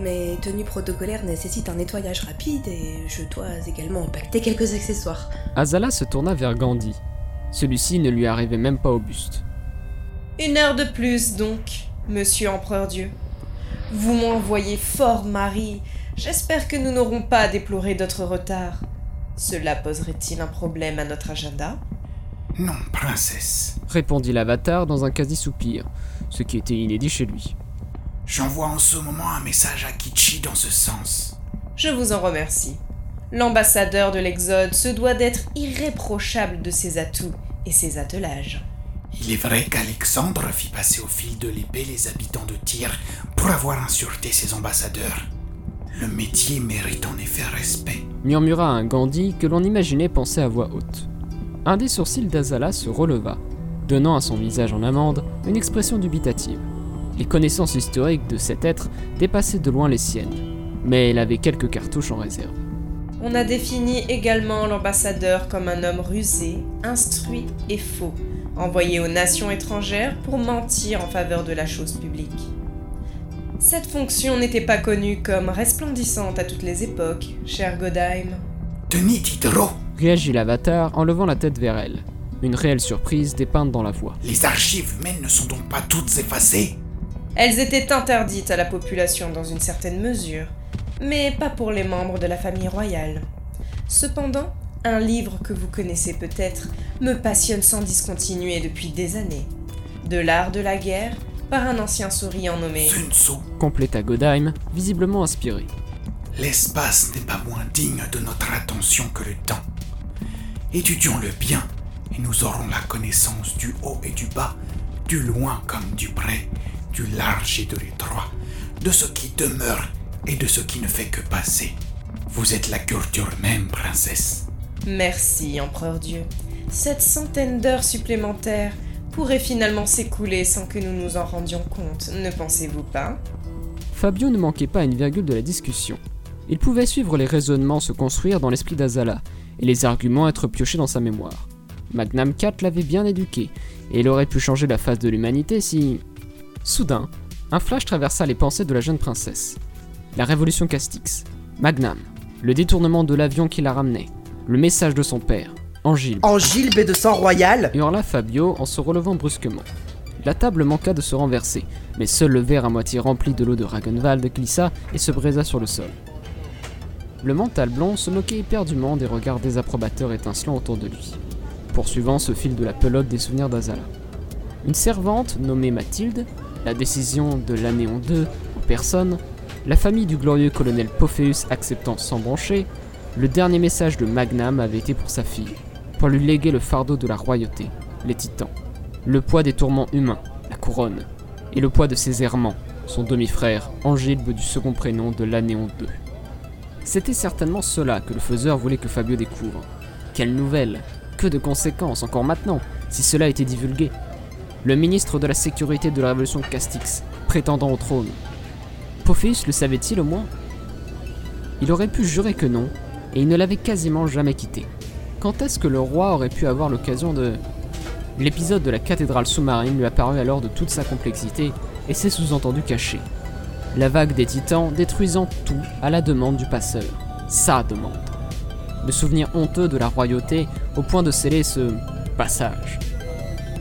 Mes tenues protocolaires nécessitent un nettoyage rapide et je dois également empaqueter quelques accessoires. Azala se tourna vers Gandhi. Celui-ci ne lui arrivait même pas au buste. 1 heure de plus donc, monsieur empereur-dieu. Vous m'envoyez fort, Marie. J'espère que nous n'aurons pas à déplorer d'autres retards. Cela poserait-il un problème à notre agenda? Non, princesse, répondit l'avatar dans un quasi-soupir, ce qui était inédit chez lui. J'envoie en ce moment un message à Kitschich dans ce sens. Je vous en remercie. L'ambassadeur de l'Exode se doit d'être irréprochable de ses atouts et ses attelages. Il est vrai qu'Alexandre fit passer au fil de l'épée les habitants de Tyr pour avoir insulté ses ambassadeurs. Le métier mérite en effet respect, murmura un Gandhi que l'on imaginait penser à voix haute. Un des sourcils d'Azala se releva, donnant à son visage en amande une expression dubitative. Les connaissances historiques de cet être dépassaient de loin les siennes, mais elle avait quelques cartouches en réserve. On a défini également l'ambassadeur comme un homme rusé, instruit et faux, envoyé aux nations étrangères pour mentir en faveur de la chose publique. Cette fonction n'était pas connue comme resplendissante à toutes les époques, cher Godheim. Tenez, Titro, réagit l'avatar en levant la tête vers elle, une réelle surprise dépeinte dans la voix. Les archives humaines ne sont donc pas toutes effacées? Elles étaient interdites à la population dans une certaine mesure, mais pas pour les membres de la famille royale. Cependant, un livre que vous connaissez peut-être me passionne sans discontinuer depuis des années. De l'art de la guerre, par un ancien souriant nommé Sun-Tzu, compléta Godheim, visiblement inspiré. L'espace n'est pas moins digne de notre attention que le temps. Étudions-le bien, et nous aurons la connaissance du haut et du bas, du loin comme du près, du large et de l'étroit, de ce qui demeure et de ce qui ne fait que passer. Vous êtes la culture même, princesse. Merci, empereur-dieu. Cette centaine d'heures supplémentaires pourraient finalement s'écouler sans que nous nous en rendions compte, ne pensez-vous pas? Fabio ne manquait pas à une virgule de la discussion. Il pouvait suivre les raisonnements se construire dans l'esprit d'Azala, et les arguments être piochés dans sa mémoire. Magnam 4 l'avait bien éduqué, et il aurait pu changer la face de l'humanité si... Soudain, un flash traversa les pensées de la jeune princesse. La Révolution Castix, Magnam, le détournement de l'avion qui la ramenait, le message de son père, Angile. Angile, baie de sang royal, hurla Fabio en se relevant brusquement. La table manqua de se renverser, mais seul le verre à moitié rempli de l'eau de Ragenwald glissa et se brisa sur le sol. Le mental blond se moquait éperdument des regards désapprobateurs étincelants autour de lui, poursuivant ce fil de la pelote des souvenirs d'Azala. Une servante nommée Mathilde, la décision de l'Anéon 2 en personne, la famille du glorieux colonel Pophéus acceptant sans broncher, le dernier message de Magnam avait été pour sa fille, pour lui léguer le fardeau de la royauté, les titans, le poids des tourments humains, la couronne, et le poids de ses errements, son demi-frère, Angilbe du second prénom de l'Anéon 2. C'était certainement cela que le faiseur voulait que Fabio découvre, Quelle nouvelle! Que de conséquences, encore maintenant, si cela était divulgué! Le ministre de la Sécurité de la Révolution Castix, prétendant au trône. Pophéus le savait-il au moins? Il aurait pu jurer que non, et il ne l'avait quasiment jamais quitté. Quand est-ce que le roi aurait pu avoir l'occasion de... L'épisode de la cathédrale sous-marine lui apparut alors de toute sa complexité et ses sous-entendus cachés. La vague des titans détruisant tout à la demande du passeur. Sa demande. Le souvenir honteux de la royauté au point de sceller ce... passage.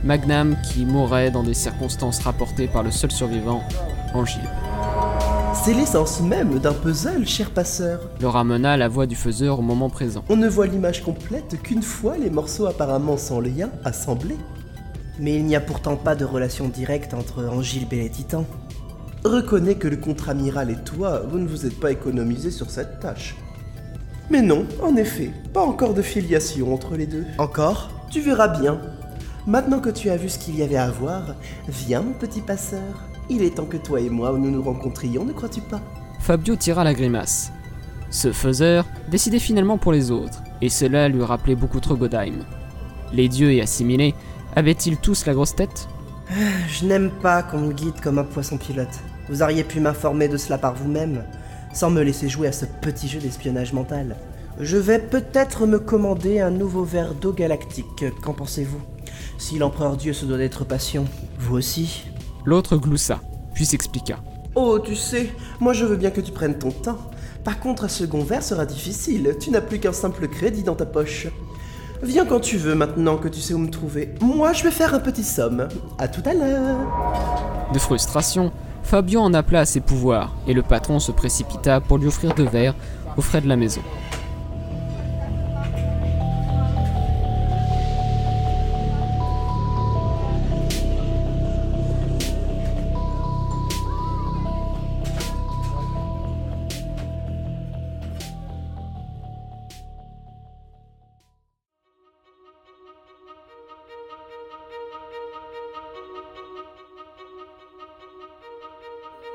Magnam qui mourait dans des circonstances rapportées par le seul survivant, Angile. C'est l'essence même d'un puzzle, cher passeur, le ramena la voix du faiseur au moment présent. On ne voit l'image complète qu'une fois les morceaux apparemment sans lien assemblés. Mais il n'y a pourtant pas de relation directe entre Angile et les titans. Reconnais que le contre-amiral et toi, vous ne vous êtes pas économisé sur cette tâche. Mais non, en effet, pas encore de filiation entre les deux. Encore? Tu verras bien. Maintenant que tu as vu ce qu'il y avait à voir, viens mon petit passeur. Il est temps que toi et moi nous nous rencontrions, ne crois-tu pas? Fabio tira la grimace. Ce faiseur décidait finalement pour les autres, et cela lui rappelait beaucoup trop Godheim. Les dieux et assimilés, avaient-ils tous la grosse tête? Je n'aime pas qu'on me guide comme un poisson pilote. Vous auriez pu m'informer de cela par vous-même, sans me laisser jouer à ce petit jeu d'espionnage mental. Je vais peut-être me commander un nouveau verre d'eau galactique, qu'en pensez-vous? Si l'empereur Dieu se doit d'être patient, vous aussi. L'autre gloussa, puis s'expliqua. Oh, tu sais, moi je veux bien que tu prennes ton temps. Par contre, un second verre sera difficile, tu n'as plus qu'un simple crédit dans ta poche. Viens quand tu veux maintenant que tu sais où me trouver. Moi, je vais faire un petit somme. À tout à l'heure. De frustration, Fabio en appela à ses pouvoirs, et le patron se précipita pour lui offrir 2 verres aux frais de la maison.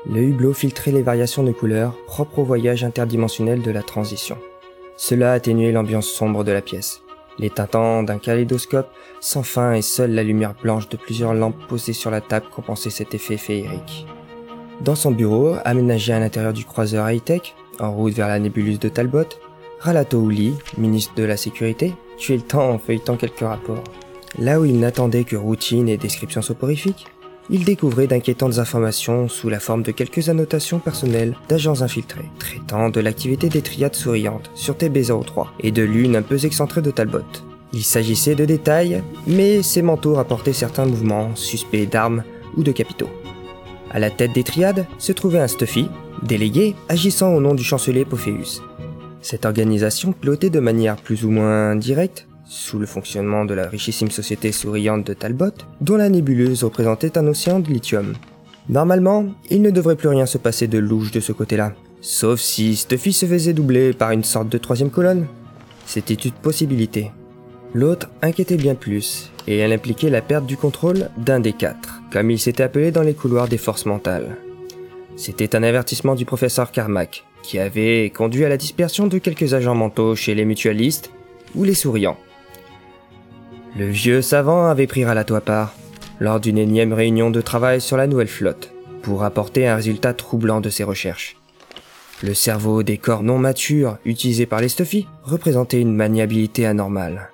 Le hublot filtrait les variations de couleurs propres au voyage interdimensionnel de la transition. Cela atténuait l'ambiance sombre de la pièce, les tintants d'un kaléidoscope sans fin et seule la lumière blanche de plusieurs lampes posées sur la table compensait cet effet féerique. Dans son bureau, aménagé à l'intérieur du croiseur high-tech, en route vers la nébuleuse de Talbot, Fabio Houllier, ministre de la Sécurité, tuait le temps en feuilletant quelques rapports. Là où il n'attendait que routine et descriptions soporifiques, il découvrait d'inquiétantes informations sous la forme de quelques annotations personnelles d'agents infiltrés, traitant de l'activité des triades souriantes sur TB03 et de l'une un peu excentrée de Talbot. Il s'agissait de détails, mais ces manteaux rapportaient certains mouvements suspects d'armes ou de capitaux. À la tête des triades se trouvait un Stuffy, délégué, agissant au nom du chancelier Pophéus. Cette organisation, pilotée de manière plus ou moins directe, sous le fonctionnement de la richissime société souriante de Talbot, dont la nébuleuse représentait un océan de lithium. Normalement, il ne devrait plus rien se passer de louche de ce côté-là, sauf si Stuffy se faisait doubler par une sorte de 3e colonne. C'était une possibilité. L'autre inquiétait bien plus, et elle impliquait la perte du contrôle d'un des 4, comme il s'était appelé dans les couloirs des forces mentales. C'était un avertissement du professeur Carmack, qui avait conduit à la dispersion de quelques agents mentaux chez les mutualistes ou les souriants. Le vieux savant avait pris Ralato à part, lors d'une énième réunion de travail sur la nouvelle flotte, pour apporter un résultat troublant de ses recherches. Le cerveau des corps non matures, utilisé par les Stuffy, représentait une maniabilité anormale.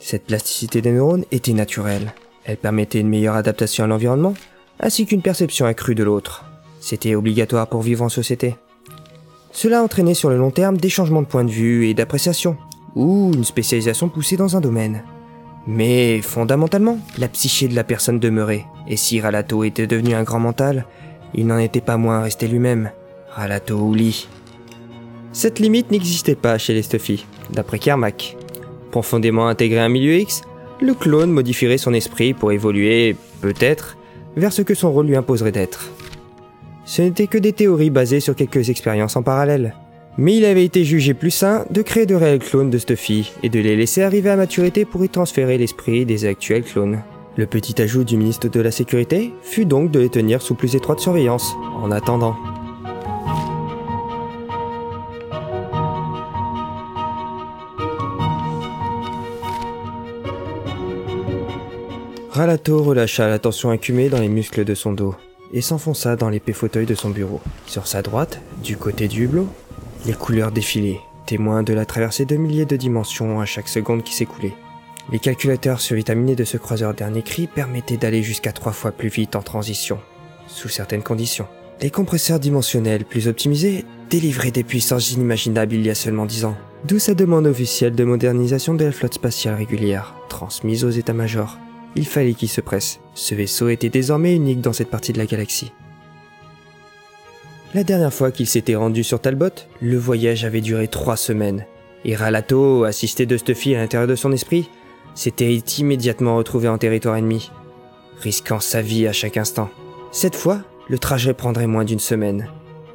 Cette plasticité des neurones était naturelle. Elle permettait une meilleure adaptation à l'environnement, ainsi qu'une perception accrue de l'autre. C'était obligatoire pour vivre en société. Cela entraînait sur le long terme des changements de point de vue et d'appréciation, ou une spécialisation poussée dans un domaine. Mais fondamentalement, la psyché de la personne demeurait, et si Ralato était devenu un grand mental, il n'en était pas moins resté lui-même, Ralato Houllier. Cette limite n'existait pas chez les Stuffy, d'après Carmack. Profondément intégré à un milieu X, le clone modifierait son esprit pour évoluer, peut-être, vers ce que son rôle lui imposerait d'être. Ce n'étaient que des théories basées sur quelques expériences en parallèle. Mais il avait été jugé plus sain de créer de réels clones de Stuffy et de les laisser arriver à maturité pour y transférer l'esprit des actuels clones. Le petit ajout du ministre de la Sécurité fut donc de les tenir sous plus étroite surveillance, en attendant. Ralato relâcha la tension accumulée dans les muscles de son dos et s'enfonça dans l'épais fauteuil de son bureau. Sur sa droite, du côté du hublot, les couleurs défilaient, témoins de la traversée de milliers de dimensions à chaque seconde qui s'écoulait. Les calculateurs survitaminés de ce croiseur dernier cri permettaient d'aller jusqu'à 3 fois plus vite en transition, sous certaines conditions. Les compresseurs dimensionnels plus optimisés délivraient des puissances inimaginables il y a seulement 10 ans, d'où sa demande officielle de modernisation de la flotte spatiale régulière, transmise aux états-majors. Il fallait qu'il se presse. Ce vaisseau était désormais unique dans cette partie de la galaxie. La dernière fois qu'il s'était rendu sur Talbot, le voyage avait duré 3 semaines, et Ralato, assisté de Stuffy à l'intérieur de son esprit, s'était immédiatement retrouvé en territoire ennemi, risquant sa vie à chaque instant. Cette fois, le trajet prendrait moins d'1 semaine,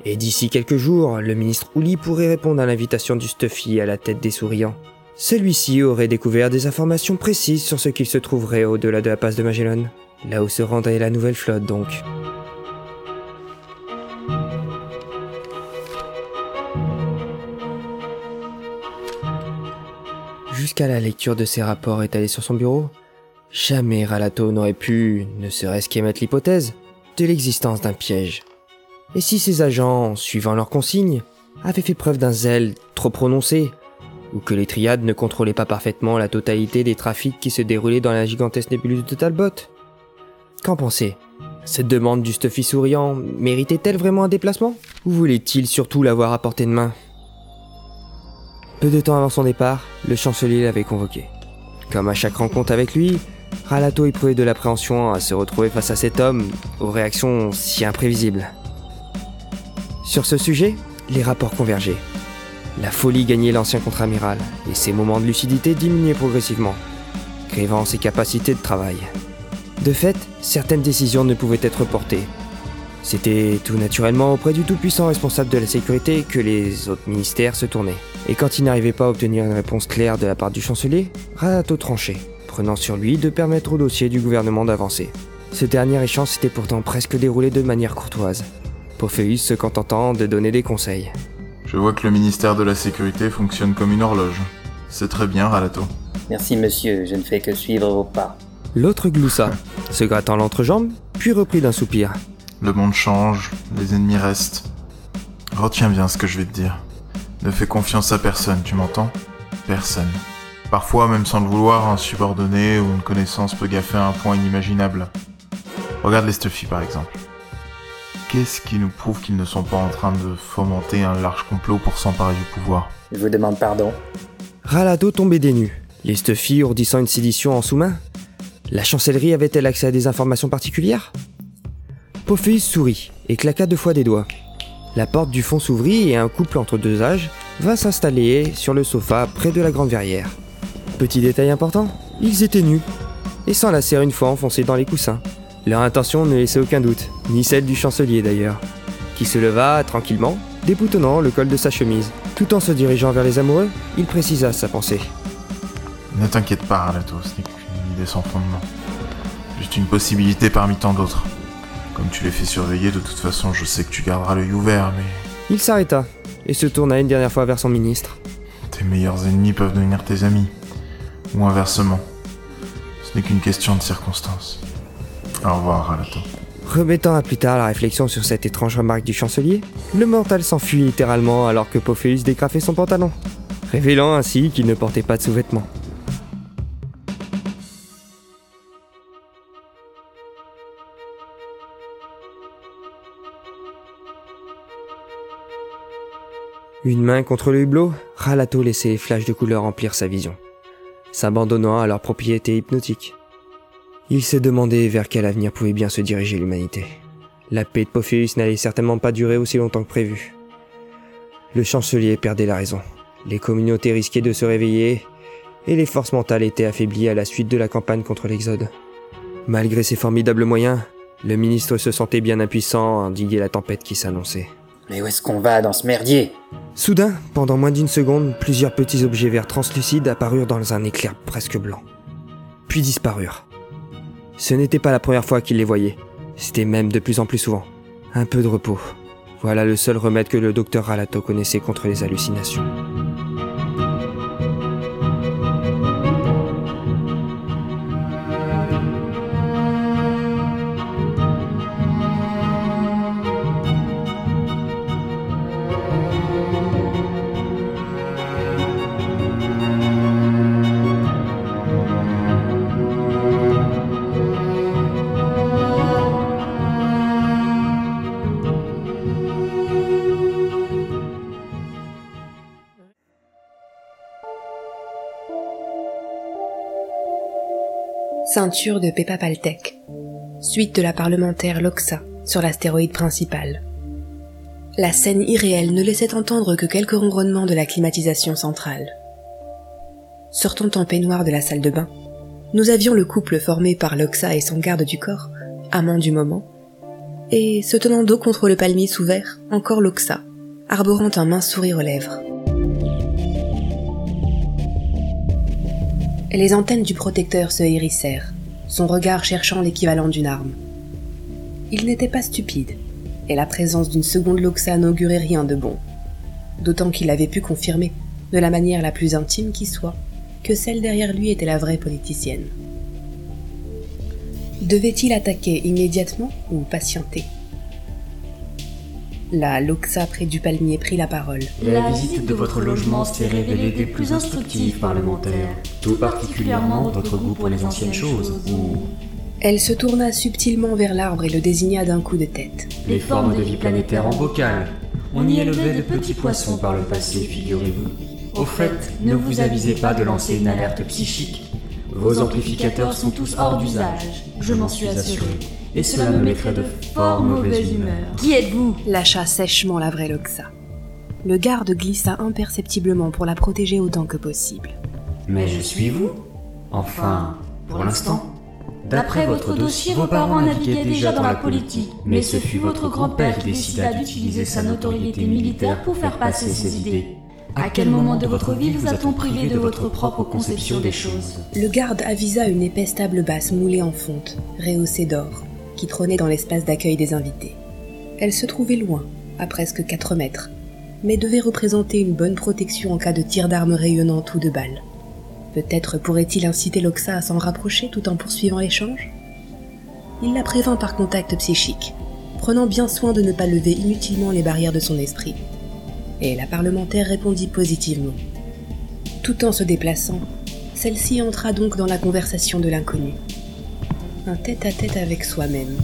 et d'ici quelques jours, le ministre Houllier pourrait répondre à l'invitation du Stuffy à la tête des Souriants. Celui-ci aurait découvert des informations précises sur ce qu'il se trouverait au-delà de la passe de Magellan, là où se rendrait la nouvelle flotte donc. Jusqu'à la lecture de ces rapports étalés sur son bureau, jamais Ralato n'aurait pu, ne serait-ce qu'émettre l'hypothèse, de l'existence d'un piège. Et si ses agents, suivant leurs consignes, avaient fait preuve d'un zèle trop prononcé, ou que les triades ne contrôlaient pas parfaitement la totalité des trafics qui se déroulaient dans la gigantesque nébuleuse de Talbot? Qu'en penser? Cette demande du Stuffy souriant méritait-elle vraiment un déplacement? Ou voulait-il surtout l'avoir à portée de main? Peu de temps avant son départ, le chancelier l'avait convoqué. Comme à chaque rencontre avec lui, Ralato éprouvait de l'appréhension à se retrouver face à cet homme, aux réactions si imprévisibles. Sur ce sujet, les rapports convergeaient. La folie gagnait l'ancien contre-amiral, et ses moments de lucidité diminuaient progressivement, crivant ses capacités de travail. De fait, certaines décisions ne pouvaient être portées. C'était tout naturellement auprès du tout-puissant responsable de la sécurité que les autres ministères se tournaient. Et quand il n'arrivait pas à obtenir une réponse claire de la part du chancelier, Ralato tranchait, prenant sur lui de permettre au dossier du gouvernement d'avancer. Ce dernier échange s'était pourtant presque déroulé de manière courtoise, Pophéus se contentant de donner des conseils. Je vois que le ministère de la Sécurité fonctionne comme une horloge. C'est très bien, Ralato. Merci, monsieur, je ne fais que suivre vos pas. L'autre gloussa, se grattant l'entrejambe, puis reprit d'un soupir. Le monde change, les ennemis restent. Retiens bien ce que je vais te dire. Ne fais confiance à personne, tu m'entends? Personne. Parfois, même sans le vouloir, un subordonné ou une connaissance peut gaffer à un point inimaginable. Regarde les Stuffy, par exemple. Qu'est-ce qui nous prouve qu'ils ne sont pas en train de fomenter un large complot pour s'emparer du pouvoir? Je vous demande pardon. Ralato tombait des nues, les Stuffy ourdissant une sédition en sous-main. La chancellerie avait-elle accès à des informations particulières? Pophéus sourit et claqua 2 fois des doigts. La porte du fond s'ouvrit et un couple entre 2 âges vint s'installer sur le sofa près de la grande verrière. Petit détail important, ils étaient nus et s'enlacèrent une fois enfoncés dans les coussins. Leur intention ne laissait aucun doute, ni celle du chancelier d'ailleurs, qui se leva tranquillement, déboutonnant le col de sa chemise. Tout en se dirigeant vers les amoureux, il précisa sa pensée. Ne t'inquiète pas, Ralato, ce n'est qu'une idée sans fondement. Juste une possibilité parmi tant d'autres. Comme tu les fais surveiller, de toute façon, je sais que tu garderas l'œil ouvert, mais... Il s'arrêta, et se tourna une dernière fois vers son ministre. Tes meilleurs ennemis peuvent devenir tes amis, ou inversement. Ce n'est qu'une question de circonstances. Au revoir, Ralato. Remettant à plus tard la réflexion sur cette étrange remarque du chancelier, le mental s'enfuit littéralement alors que Pophéus décrafait son pantalon, révélant ainsi qu'il ne portait pas de sous-vêtements. Une main contre le hublot, Ralato laissait les flashs de couleurs remplir sa vision, s'abandonnant à leurs propriétés hypnotiques. Il se demandait vers quel avenir pouvait bien se diriger l'humanité. La paix de Pophéus n'allait certainement pas durer aussi longtemps que prévu. Le chancelier perdait la raison. Les communautés risquaient de se réveiller, et les forces mentales étaient affaiblies à la suite de la campagne contre l'Exode. Malgré ses formidables moyens, le ministre se sentait bien impuissant à endiguer la tempête qui s'annonçait. Mais où est-ce qu'on va dans ce merdier? Soudain, pendant moins d'1 seconde, plusieurs petits objets verts translucides apparurent dans un éclair presque blanc, puis disparurent. Ce n'était pas la première fois qu'il les voyait, c'était même de plus en plus souvent. Un peu de repos. Voilà le seul remède que le docteur Ralato connaissait contre les hallucinations. ceinture de Pepa Baltec, suite de la parlementaire Loxa sur l'astéroïde principal. La scène irréelle ne laissait entendre que quelques ronronnements de la climatisation centrale. Sortant en peignoir de la salle de bain, nous avions le couple formé par Loxa et son garde du corps, amant du moment, et, se tenant dos contre le palmier sous verre, encore Loxa, arborant un mince sourire aux lèvres. Les antennes du protecteur se hérissèrent, son regard cherchant l'équivalent d'une arme. Il n'était pas stupide, et la présence d'une seconde Loxa n'augurait rien de bon, d'autant qu'il avait pu confirmer, de la manière la plus intime qui soit, que celle derrière lui était la vraie politicienne. Devait-il attaquer immédiatement ou patienter ? La Loxa près du palmier prit la parole. La visite de votre logement s'est révélée des plus instructives parlementaires, tout particulièrement votre goût pour les anciennes choses, ou... Elle se tourna subtilement vers l'arbre et le désigna d'un coup de tête. Les formes de vie planétaire en bocal. On y élevait de petits poissons par le passé, figurez-vous. Au fait, ne vous avisez pas de lancer une alerte psychique. Vos amplificateurs sont tous hors d'usage, je m'en suis assuré. Et cela me mettrait de fort mauvaise humeur. Qui êtes-vous ? Lâcha sèchement la vraie Loxa. Le garde glissa imperceptiblement pour la protéger autant que possible. Mais je suis vous ? Enfin, pour l'instant. D'après votre dossier, vos parents naviguaient déjà dans la politique. Mais ce fut votre grand-père qui décida d'utiliser sa notoriété militaire pour faire passer ses idées. À quel moment de votre vie vous a-t-on privé de votre propre conception des choses ? Le garde avisa une épaisse table basse moulée en fonte, rehaussée d'or, qui trônait dans l'espace d'accueil des invités. Elle se trouvait loin, à presque 4 mètres, mais devait représenter une bonne protection en cas de tir d'armes rayonnantes ou de balles. Peut-être pourrait-il inciter Loxa à s'en rapprocher tout en poursuivant l'échange ? Il la prévint par contact psychique, prenant bien soin de ne pas lever inutilement les barrières de son esprit. Et la parlementaire répondit positivement. Tout en se déplaçant, celle-ci entra donc dans la conversation de l'inconnu. Un tête-à-tête avec soi-même.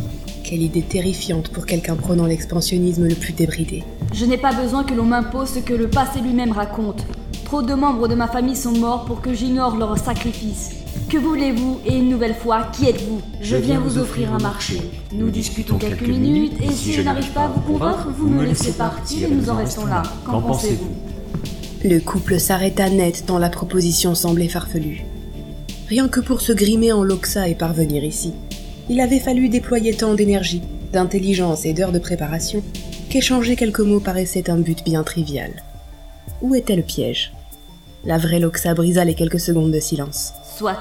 Quelle idée terrifiante pour quelqu'un prônant l'expansionnisme le plus débridé. Je n'ai pas besoin que l'on m'impose ce que le passé lui-même raconte. Trop de membres de ma famille sont morts pour que j'ignore leur sacrifice. Que voulez-vous ? Et une nouvelle fois, qui êtes-vous ? Je viens vous offrir un marché. Nous discutons quelques minutes, et si je n'arrive pas à vous convaincre, vous me laissez partir et nous en restons là. Qu'en pensez-vous ? Le couple s'arrêta net tant la proposition semblait farfelue. Rien que pour se grimer en Loxa et parvenir ici, il avait fallu déployer tant d'énergie, d'intelligence et d'heures de préparation qu'échanger quelques mots paraissait un but bien trivial. Où était le piège ? La vraie Loxa brisa les quelques secondes de silence. Soit,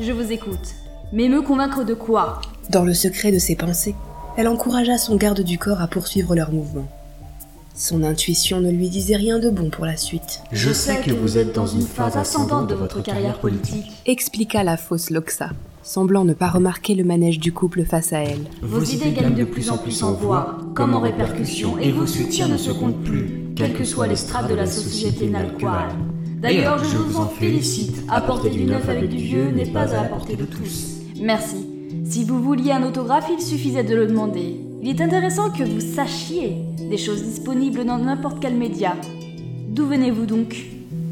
je vous écoute. Mais me convaincre de quoi ? Dans le secret de ses pensées, elle encouragea son garde du corps à poursuivre leur mouvement. Son intuition ne lui disait rien de bon pour la suite. Je sais que vous êtes dans une phase ascendante de votre carrière politique, expliqua la fausse Loxa, semblant ne pas remarquer le manège du couple face à elle. Vos idées gagnent de plus en plus en voix, comme en répercussion, et vos soutiens ne se comptent plus, quelles que soient les strates de la société nalcoēhual. D'ailleurs, je vous en félicite, apporter du neuf avec du vieux n'est pas à la portée de tous. Merci. Si vous vouliez un autographe, il suffisait de le demander. Il est intéressant que vous sachiez des choses disponibles dans n'importe quel média. D'où venez-vous donc ?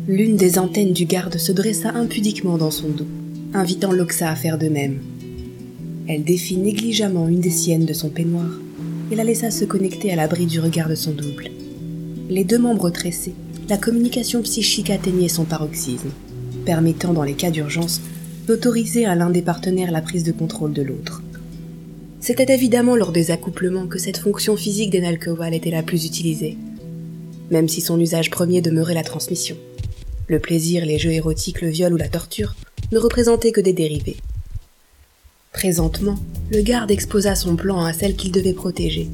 L'une des antennes du garde se dressa impudiquement dans son dos, invitant Loxa à faire de même. Elle défit négligemment une des siennes de son peignoir et la laissa se connecter à l'abri du regard de son double. Les deux membres tressés, la communication psychique atteignait son paroxysme, permettant dans les cas d'urgence d'autoriser à l'un des partenaires la prise de contrôle de l'autre. C'était évidemment lors des accouplements que cette fonction physique des Nalcoēhual était la plus utilisée, même si son usage premier demeurait la transmission. Le plaisir, les jeux érotiques, le viol ou la torture ne représentaient que des dérivés. Présentement, le garde exposa son plan à celle qu'il devait protéger.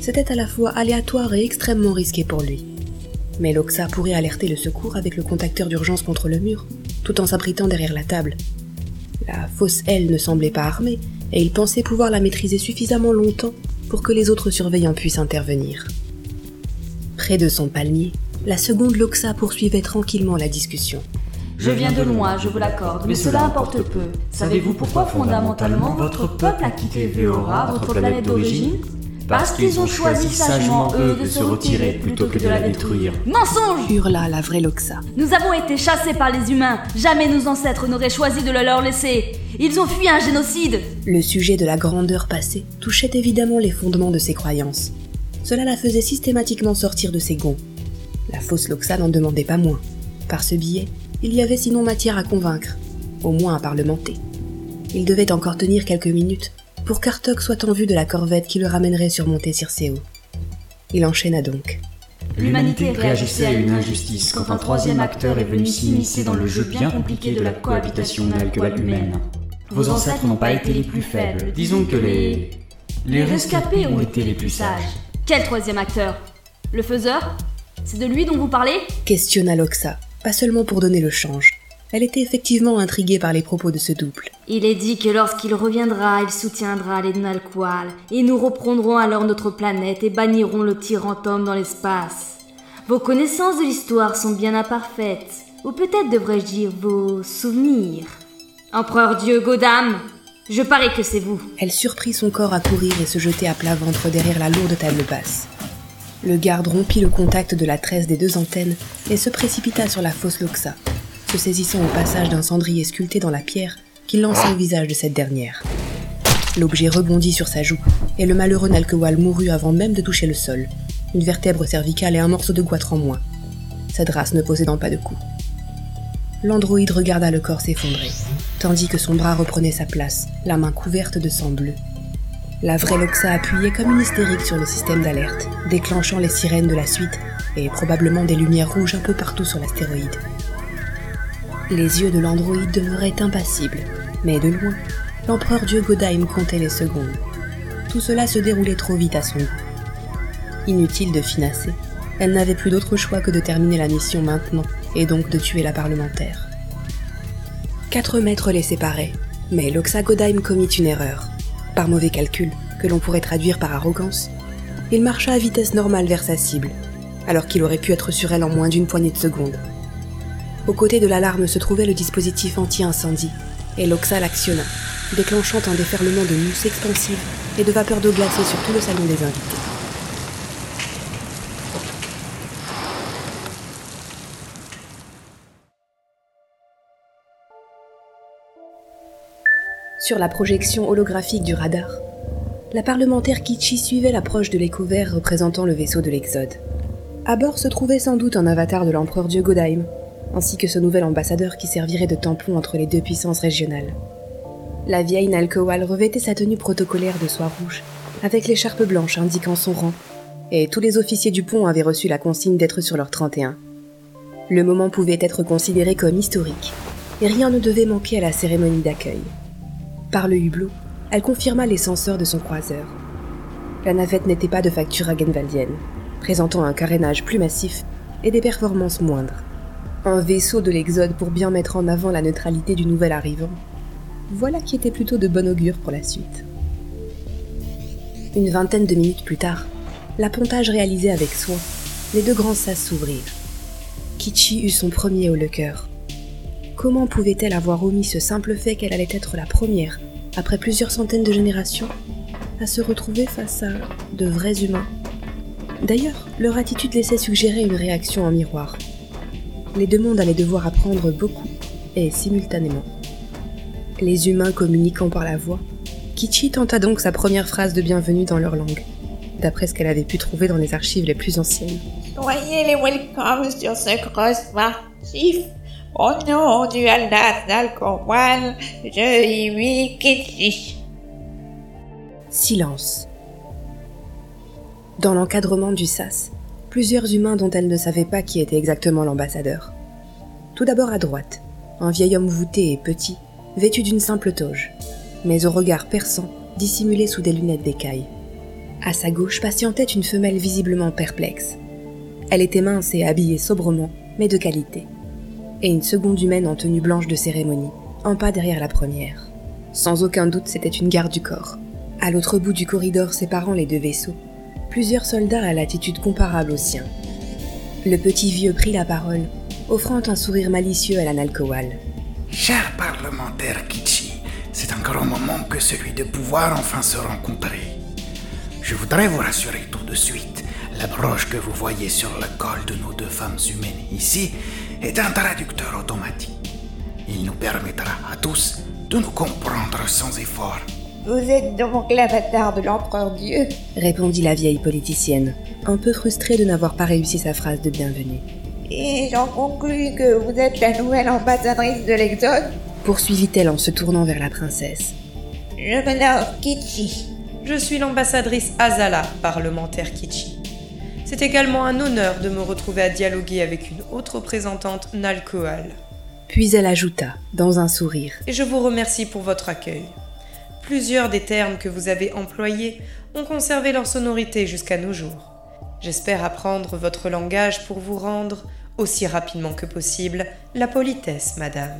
C'était à la fois aléatoire et extrêmement risqué pour lui. Mais Loxa pourrait alerter le secours avec le contacteur d'urgence contre le mur, tout en s'abritant derrière la table. La fausse aile ne semblait pas armée, et il pensait pouvoir la maîtriser suffisamment longtemps pour que les autres surveillants puissent intervenir. Près de son palmier, la seconde Loxa poursuivait tranquillement la discussion. « Je viens de loin, je vous l'accorde, mais cela importe peu. Savez-vous pourquoi fondamentalement votre peuple a quitté Veora, votre planète d'origine ? Parce qu'ils ont choisi sagement, eux, de se retirer plutôt que de la détruire. Mensonge ! Hurla la vraie Loxa. Nous avons été chassés par les humains. Jamais nos ancêtres n'auraient choisi de le leur laisser. Ils ont fui un génocide !» Le sujet de la grandeur passée touchait évidemment les fondements de ses croyances. Cela la faisait systématiquement sortir de ses gonds. La fausse Loxa n'en demandait pas moins. Par ce biais, il y avait sinon matière à convaincre, au moins à parlementer. Il devait encore tenir quelques minutes pour qu'Artoc soit en vue de la corvette qui le ramènerait surmonter Circéo. Il enchaîna donc. L'humanité réagissait à une injustice quand un troisième acteur est venu s'immiscer dans le jeu bien compliqué de la cohabitation Nalcoēhual humaine. Vos ancêtres n'ont pas été les plus faibles. Disons que les rescapés ont été les plus sages. Quel troisième acteur ? Le faiseur ? C'est de lui dont vous parlez ? Questionna Loxa, pas seulement pour donner le change. Elle était effectivement intriguée par les propos de ce double. Il est dit que lorsqu'il reviendra, il soutiendra les Nalcoēhual, et nous reprendrons alors notre planète et bannirons le tyran Tom dans l'espace. Vos connaissances de l'histoire sont bien imparfaites, ou peut-être devrais-je dire vos souvenirs. Empereur Dieu Godheim, je parie que c'est vous. Elle surprit son corps à courir et se jeter à plat ventre derrière la lourde table basse. Le garde rompit le contact de la tresse des deux antennes et se précipita sur la fausse Loxa, se saisissant au passage d'un cendrier sculpté dans la pierre qui lança au visage de cette dernière. L'objet rebondit sur sa joue et le malheureux Nalcoēhual mourut avant même de toucher le sol, une vertèbre cervicale et un morceau de goitre en moins, cette race ne possédant pas de cou. L'androïde regarda le corps s'effondrer, tandis que son bras reprenait sa place, la main couverte de sang bleu. La vraie Loxa appuyait comme une hystérique sur le système d'alerte, déclenchant les sirènes de la suite et probablement des lumières rouges un peu partout sur l'astéroïde. Les yeux de l'androïde demeuraient impassibles, mais de loin, l'empereur Dieu Godheim comptait les secondes. Tout cela se déroulait trop vite à son goût. Inutile de finasser, elle n'avait plus d'autre choix que de terminer la mission maintenant et donc de tuer la parlementaire. 4 mètres les séparaient, mais Loxa Godheim commit une erreur. Par mauvais calcul, que l'on pourrait traduire par arrogance, il marcha à vitesse normale vers sa cible, alors qu'il aurait pu être sur elle en moins d'une poignée de secondes. Aux côtés de l'alarme se trouvait le dispositif anti-incendie, et Loxa l'actionna, déclenchant un déferlement de mousse expansive et de vapeur d'eau glacée sur tout le salon des invités. Sur la projection holographique du radar, la parlementaire Kitschich suivait l'approche de l'écho vert représentant le vaisseau de l'Exode. À bord se trouvait sans doute un avatar de l'empereur Dieu Godheim, ainsi que ce nouvel ambassadeur qui servirait de tampon entre les deux puissances régionales. La vieille Nalcoēhual revêtait sa tenue protocolaire de soie rouge, avec l'écharpe blanche indiquant son rang, et tous les officiers du pont avaient reçu la consigne d'être sur leur 31. Le moment pouvait être considéré comme historique, et rien ne devait manquer à la cérémonie d'accueil. Par le hublot, elle confirma les censeurs de son croiseur. La navette n'était pas de facture ragenwaldienne, présentant un carénage plus massif et des performances moindres. Un vaisseau de l'Exode pour bien mettre en avant la neutralité du nouvel arrivant. Voilà qui était plutôt de bon augure pour la suite. Une vingtaine de minutes plus tard, l'appontage réalisé avec soin, les deux grands sas s'ouvrirent. Kitschich eut son premier haut le cœur. Comment pouvait-elle avoir omis ce simple fait qu'elle allait être la première, après plusieurs centaines de générations, à se retrouver face à de vrais humains ? D'ailleurs, leur attitude laissait suggérer une réaction en miroir. Les deux mondes allaient devoir apprendre beaucoup, et simultanément. Les humains communiquant par la voix, Kitschich tenta donc sa première phrase de bienvenue dans leur langue, d'après ce qu'elle avait pu trouver dans les archives les plus anciennes. « Soyez les welcomes sur ce gros marchif !» Au nom du Aldas Nalcoēhual, je y Kitschich. » Silence. Dans l'encadrement du sas, plusieurs humains dont elle ne savait pas qui était exactement l'ambassadeur. Tout d'abord à droite, un vieil homme voûté et petit, vêtu d'une simple toge, mais au regard perçant, dissimulé sous des lunettes d'écaille. À sa gauche patientait une femelle visiblement perplexe. Elle était mince et habillée sobrement, mais de qualité. Et une seconde humaine en tenue blanche de cérémonie, un pas derrière la première. Sans aucun doute, c'était une garde du corps. À l'autre bout du corridor séparant les deux vaisseaux, plusieurs soldats à l'attitude comparable aux siens. Le petit vieux prit la parole, offrant un sourire malicieux à la Nalcoēhual. « Cher parlementaire Kitschich, c'est un grand moment que celui de pouvoir enfin se rencontrer. Je voudrais vous rassurer tout de suite, la broche que vous voyez sur le col de nos deux femmes humaines ici est un traducteur automatique. Il nous permettra à tous de nous comprendre sans effort. Vous êtes donc l'avatar de l'empereur-dieu, répondit la vieille politicienne, un peu frustrée de n'avoir pas réussi sa phrase de bienvenue. Et j'en conclus que vous êtes la nouvelle ambassadrice de l'Exode, poursuivit-elle en se tournant vers la princesse. Je me nomme Kitschich. Je suis l'ambassadrice Azala, parlementaire Kitschich. C'est également un honneur de me retrouver à dialoguer avec une haute représentante Nalcoēhual. Puis elle ajouta, dans un sourire. Et je vous remercie pour votre accueil. Plusieurs des termes que vous avez employés ont conservé leur sonorité jusqu'à nos jours. J'espère apprendre votre langage pour vous rendre, aussi rapidement que possible, la politesse, madame.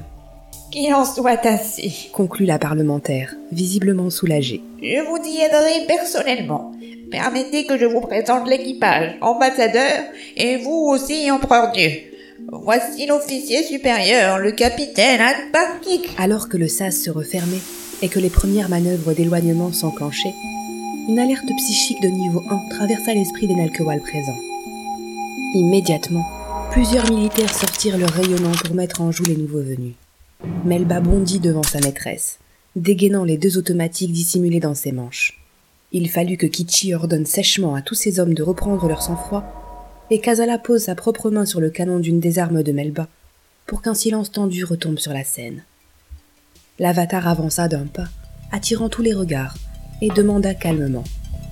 Qu'il en soit ainsi, conclut la parlementaire, visiblement soulagée. Je vous y aiderai personnellement. Permettez que je vous présente l'équipage, ambassadeur, et vous aussi, empereur-dieu. Voici l'officier supérieur, le capitaine Antarctique. Alors que le sas se refermait et que les premières manœuvres d'éloignement s'enclenchaient, une alerte psychique de niveau 1 traversa l'esprit des Nalcoēhual présents. Immédiatement, plusieurs militaires sortirent leurs rayonnants pour mettre en joue les nouveaux venus. Melba bondit devant sa maîtresse, dégainant les deux automatiques dissimulés dans ses manches. Il fallut que Kitschich ordonne sèchement à tous ses hommes de reprendre leur sang-froid et qu'Azala pose sa propre main sur le canon d'une des armes de Melba pour qu'un silence tendu retombe sur la scène. L'avatar avança d'un pas, attirant tous les regards, et demanda calmement.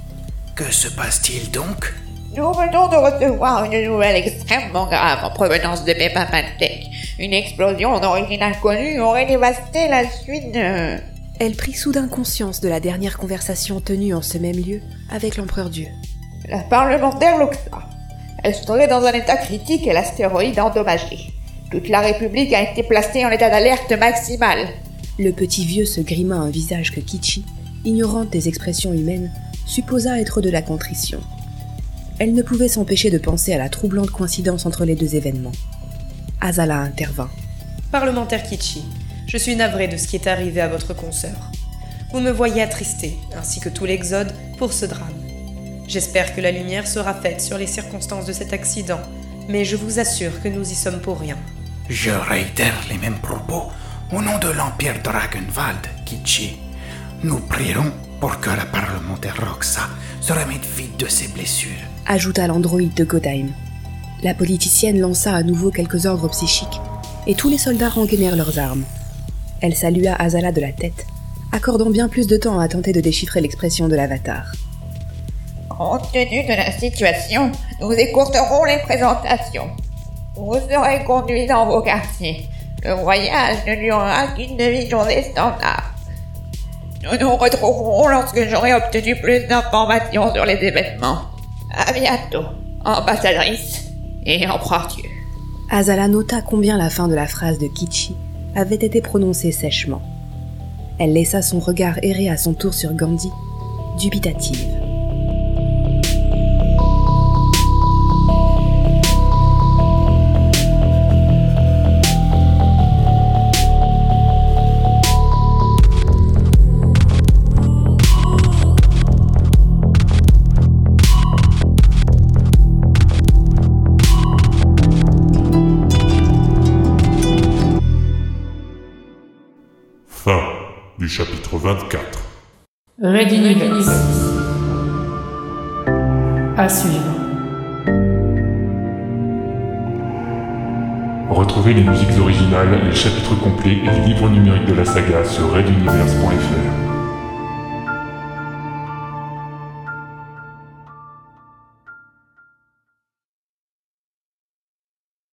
« Que se passe-t-il donc ?»« Nous venons de recevoir une nouvelle extrêmement grave en provenance de Pepa Baltec. Une explosion d'origine inconnue aurait dévasté la suite de... » Elle prit soudain conscience de la dernière conversation tenue en ce même lieu avec l'empereur-dieu. « La parlementaire Loxa. Elle serait dans un état critique et l'astéroïde endommagé. Toute la République a été placée en état d'alerte maximale. » Le petit vieux se grima un visage que Kitschich, ignorante des expressions humaines, supposa être de la contrition. Elle ne pouvait s'empêcher de penser à la troublante coïncidence entre les deux événements. Azala intervint. « Parlementaire Kitschich, je suis navrée de ce qui est arrivé à votre consoeur. Vous me voyez attristée, ainsi que tout l'Exode, pour ce drame. J'espère que la lumière sera faite sur les circonstances de cet accident, mais je vous assure que nous y sommes pour rien. » « Je réitère les mêmes propos au nom de l'Empire Ragenwald, Kitschich. Nous prierons pour que la parlementaire Loxa se remette vite de ses blessures. » ajouta l'androïde de Godheim. La politicienne lança à nouveau quelques ordres psychiques et tous les soldats rengainèrent leurs armes. Elle salua Azala de la tête, accordant bien plus de temps à tenter de déchiffrer l'expression de l'avatar. « Compte tenu de la situation, nous écourterons les présentations. Vous serez conduits dans vos quartiers. Le voyage ne durera qu'une demi-journée standard. Nous nous retrouverons lorsque j'aurai obtenu plus d'informations sur les événements. À bientôt, ambassadrice et empereur-dieu. » Azala nota combien la fin de la phrase de Kitschich avait été prononcée sèchement. Elle laissa son regard errer à son tour sur Gandhi, dubitative. Du chapitre 24. Red Universe. À suivre. Retrouvez les musiques originales, les chapitres complets et les livres numériques de la saga sur reduniverse.fr.